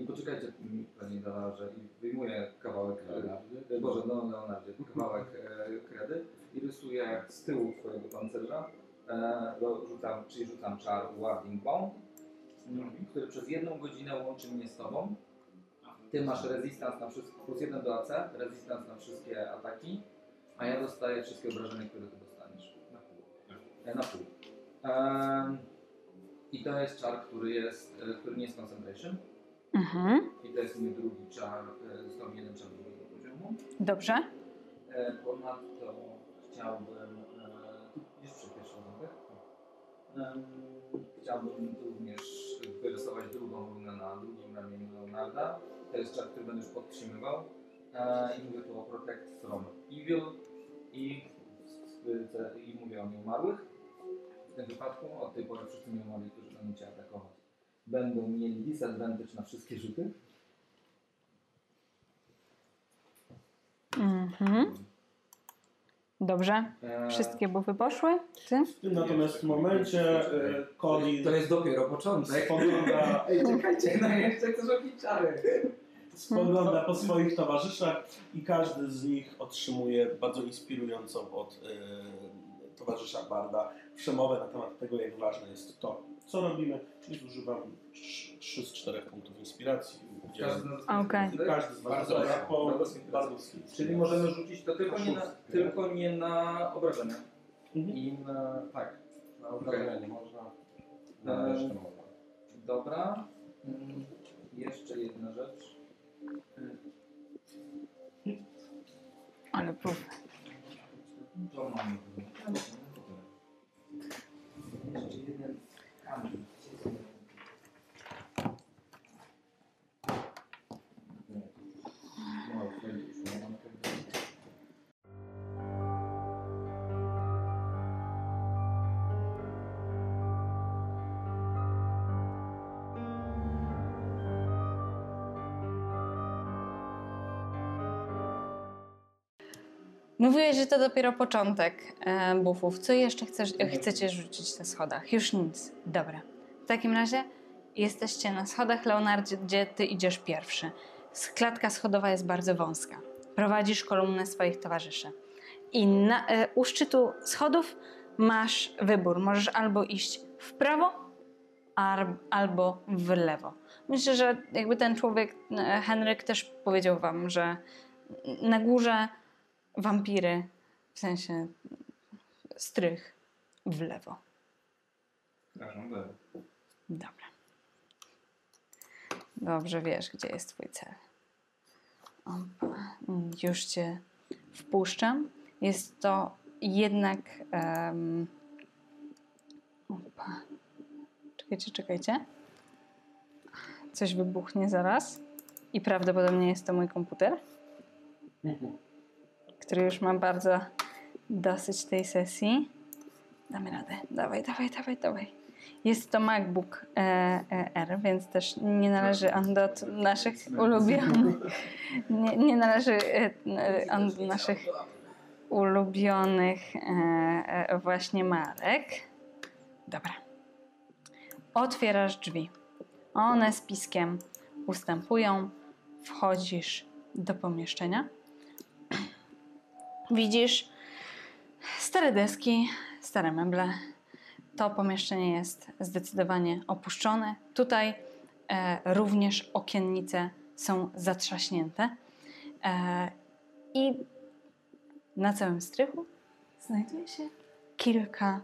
I poczekajcie, panie Dalarze, i wyjmuję kawałek kredy. Boże, no Leonardzie, kawałek kredy i rysuję z tyłu twojego pancerza, rzucam czar Warding Bond, który przez 1 godzinę łączy mnie z tobą. Ty masz rezystans na wszystko, +1 do AC, rezystans na wszystkie ataki, a ja dostaję wszystkie obrażenia, które ty dostaniesz. Na pół. I to jest czar, który nie jest concentration. I to jest mój drugi czar, został jeden czar drugiego poziomu. Dobrze. Ponadto chciałbym... Już przepraszam, tak? Chciałbym również wyrysować drugą runę na drugim ramieniu Leonarda. To jest czar, który będę już podtrzymywał. I mówię tu o Protect from Evil i mówię o nieumarłych. W tym wypadku od tej pory wszyscy nieumarli, którzy będą cię atakować, będą mieli disadvantage na wszystkie rzuty. Dobrze. Wszystkie buffy poszły. Ty? W tym natomiast momencie Korin... To jest dopiero początek. Spogląda... Ej, czekajcie, no jeszcze chcesz jakieś czary. Spogląda po swoich towarzyszach i każdy z nich otrzymuje bardzo inspirującą od... towarzysza Barda przemowę na temat tego, jak ważne jest to, co robimy, i zużywam 3 3 z 4 punktów inspiracji. Okay. Każdy z was zadaje po bardzo skill. Czyli możemy rzucić to tylko nie na obrażenia. I na, tak, na obrażenia nie można. Na resztę można. Dobra. Jeszcze jedna rzecz. Ale proszę. To mamy. Jeszcze jeden. Mówiłeś, że to dopiero początek buffów. Co jeszcze chcecie rzucić na schodach? Już nic. Dobra. W takim razie jesteście na schodach, Leonardzie, gdzie ty idziesz pierwszy. Klatka schodowa jest bardzo wąska. Prowadzisz kolumnę swoich towarzyszy. I u szczytu schodów masz wybór. Możesz albo iść w prawo, albo w lewo. Myślę, że jakby ten człowiek, Henryk, też powiedział wam, że na górze wampiry, w sensie strych, w lewo. Dobra. Dobrze wiesz, gdzie jest twój cel. Już cię wpuszczam. Jest to jednak... Czekajcie. Coś wybuchnie zaraz. I prawdopodobnie jest to mój komputer. Który już ma bardzo dosyć tej sesji. Damy radę. Dawaj. Jest to MacBook Air, więc też nie należy on do naszych ulubionych. Nie należy on do naszych ulubionych właśnie marek. Dobra. Otwierasz drzwi. One z piskiem ustępują. Wchodzisz do pomieszczenia. Widzisz stare deski, stare meble. To pomieszczenie jest zdecydowanie opuszczone. Tutaj również okiennice są zatrzaśnięte. I na całym strychu znajduje się kilka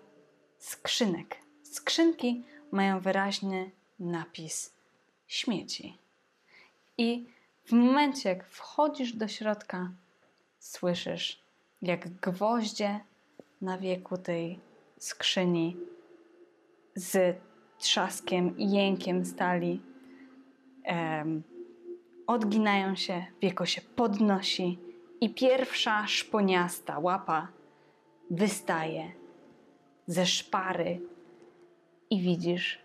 skrzynek. Skrzynki mają wyraźny napis śmieci. I w momencie, jak wchodzisz do środka, słyszysz, jak gwoździe na wieku tej skrzyni z trzaskiem i jękiem stali odginają się, wieko się podnosi i pierwsza szponiasta łapa wystaje ze szpary i widzisz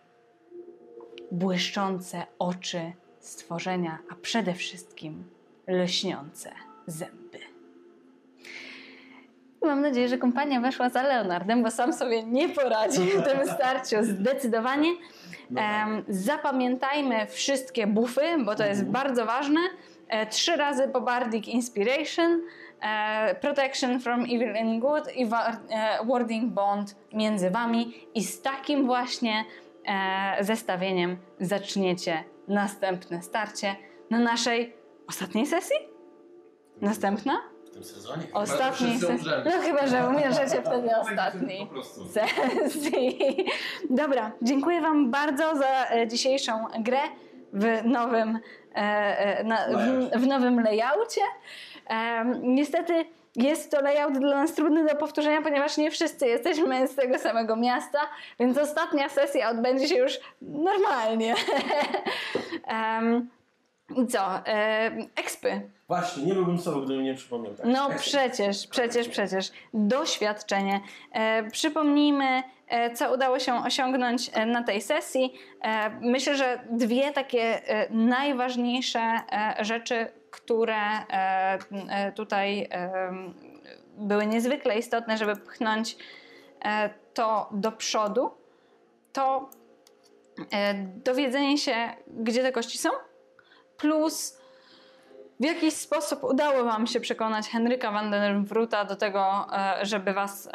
błyszczące oczy stworzenia, a przede wszystkim lśniące zęby. Mam nadzieję, że kompania weszła za Leonardem, bo sam sobie nie poradzi w tym starciu zdecydowanie. Zapamiętajmy wszystkie buffy, bo to jest bardzo ważne. 3 razy po Bardic Inspiration, Protection from Evil and Good i Warding Bond między wami. I z takim właśnie zestawieniem zaczniecie następne starcie na naszej ostatniej sesji? Następna? W tym sezonie? Ostatniej sesji. No chyba, że umierzecie wtedy ostatniej sesji. Dobra, dziękuję wam bardzo za dzisiejszą grę w nowym layoucie. Niestety jest to layout dla nas trudny do powtórzenia, ponieważ nie wszyscy jesteśmy z tego samego miasta, więc ostatnia sesja odbędzie się już normalnie. I co? Expy. Właśnie, nie byłbym sobą, gdybym nie przypomniał. Tak. No przecież. Doświadczenie. Przypomnijmy, co udało się osiągnąć na tej sesji. Myślę, że 2 takie najważniejsze rzeczy, które tutaj były niezwykle istotne, żeby pchnąć to do przodu, to dowiedzenie się, gdzie te kości są, plus w jakiś sposób udało wam się przekonać Henryka Wanderwurta do tego, żeby was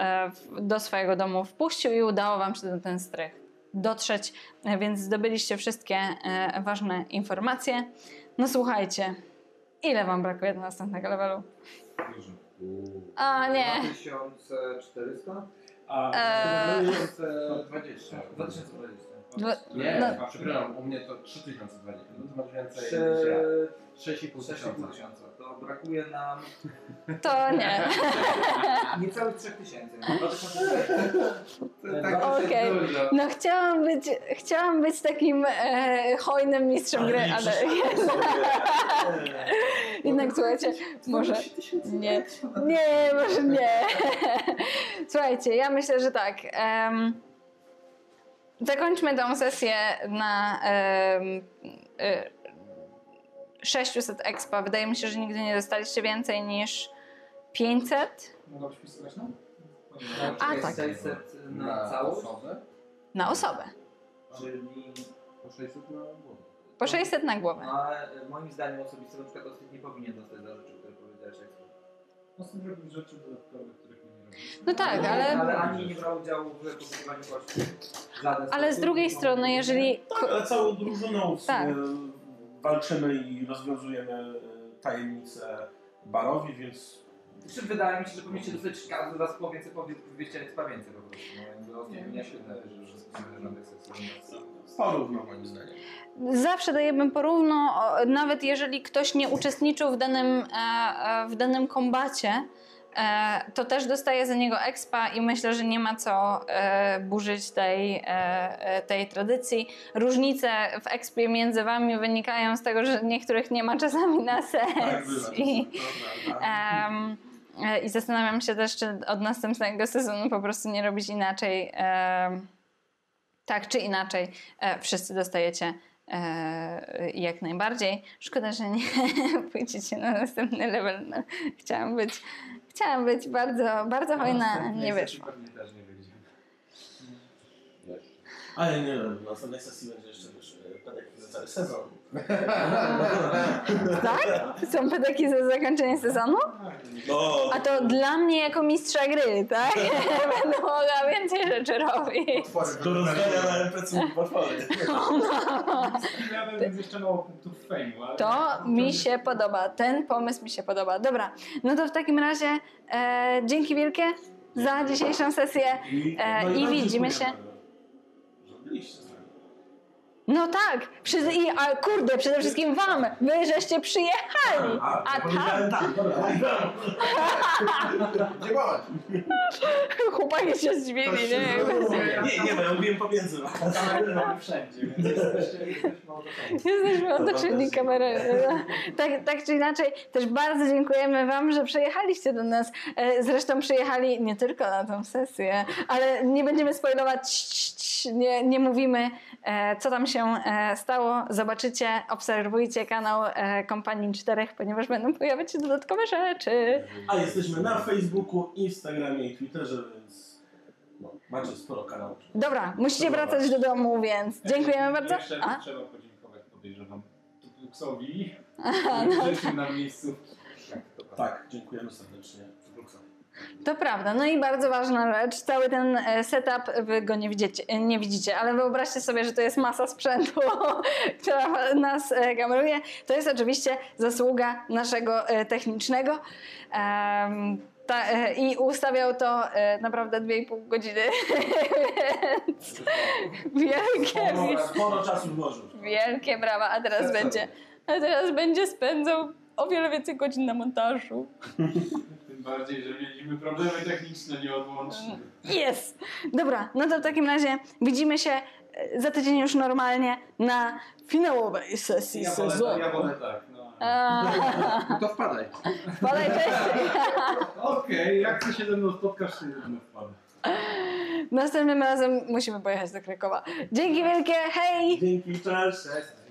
do swojego domu wpuścił i udało wam się ten strych dotrzeć, więc zdobyliście wszystkie ważne informacje. No słuchajcie, ile wam brakuje do następnego levelu? O nie. 2400? A 2020. 2020. Nie, no, a przepraszam, u mnie to 3020, no to masz więcej 6,5 tysiąca. To brakuje nam... To nie. Niecałych 3000. Okej, no chciałam być takim hojnym mistrzem gry, ale jednak słuchajcie, może nie, nie, może nie. Słuchajcie, ja myślę, że tak. Zakończmy tą sesję na 600 expa. Wydaje mi się, że nigdy nie dostaliście więcej niż 500. Mogłabyś pisać, no? A, tak. 600 na całą osobę? Na osobę. Czyli po 600 na głowę. Po 600 na głowę. A moim zdaniem osobiste na przykład nie powinien dostać za rzeczy, które powiedziałeś ekspo. Można robić rzeczy dodatkowe, których nie robisz. No tak, ale... Ale ani nie brał udziału w poszukiwaniu właśnie. Ale z drugiej strony, jeżeli... Tak, ale całą drużyną tak walczymy i rozwiązujemy tajemnicę Barowi, więc... Znaczy, wydaje mi się, że powinniście dosyć każdy was po więcej, po 200 expa więcej po prostu. No, nie świetne, że spędzamy żadnych sesji. Porówno moim zdaniem. Zawsze dajemy porówno, nawet jeżeli ktoś nie uczestniczył w danym kombacie, to też dostaje za niego expa i myślę, że nie ma co burzyć tej tradycji. Różnice w expie między wami wynikają z tego, że niektórych nie ma czasami na sesji. I zastanawiam się też, czy od następnego sezonu po prostu nie robić inaczej. Tak czy inaczej wszyscy dostajecie jak najbardziej. Szkoda, że nie pójdziecie na następny level. No, chciałam być bardzo, bardzo hojna, no, nie wyszło. Też nie wyjdziemy. Ale nie wiem, na następnej sesji będzie jeszcze pedeki za cały sezon. Tak? Są pedeki za zakończenie sezonu? No. A to dla mnie jako mistrza gry, tak? Będę mogła więcej rzeczy robić. Do rozdania na NPC potwory. Ja bym jeszcze mało punktów fejmu. To mi się podoba, ten pomysł mi się podoba. Dobra, no to w takim razie dzięki wielkie za dzisiejszą sesję i widzimy się. No tak, a kurde, przede wszystkim wam, wy żeście przyjechali, a tak. Chłopaki się zdziwili, nie? Nie, ja mówiłem pomiędzy was. Wszędzie. Jesteśmy otoczeni kamerą. Tak czy inaczej, też bardzo dziękujemy wam, że przyjechaliście do nas. Zresztą przyjechali nie tylko na tą sesję, ale nie będziemy spoilować, nie mówimy, co tam się stało. Zobaczycie, obserwujcie kanał Kompanii 4, ponieważ będą pojawiać się dodatkowe rzeczy. A jesteśmy na Facebooku, Instagramie i Twitterze, więc no, macie sporo kanałów. Dobra, musicie wracać do domu, więc dziękujemy bardzo. Trzeba podziękować, podejrzewam, Tuksowi, który na miejscu. Tak, dziękujemy serdecznie. To prawda, no i bardzo ważna rzecz, cały ten setup, wy go nie widzicie, ale wyobraźcie sobie, że to jest masa sprzętu, która nas kameruje. To jest oczywiście zasługa naszego technicznego. I ustawiał to naprawdę 2,5 godziny, więc sporo czasu włożył. Wielkie brawa, a teraz będzie spędzał o wiele więcej godzin na montażu. Tym bardziej, że mieliśmy problemy techniczne nieodłączne. Jest! Dobra, no to w takim razie widzimy się za tydzień już normalnie na finałowej sesji sezonu. Ja wolę tak, no. To wpadaj. Wpadaj częściej. Okej, jak ty się ze mną spotkasz, to nie ze mną wpadaj. Następnym razem musimy pojechać do Krakowa. Dzięki wielkie, hej! Dzięki, cześć!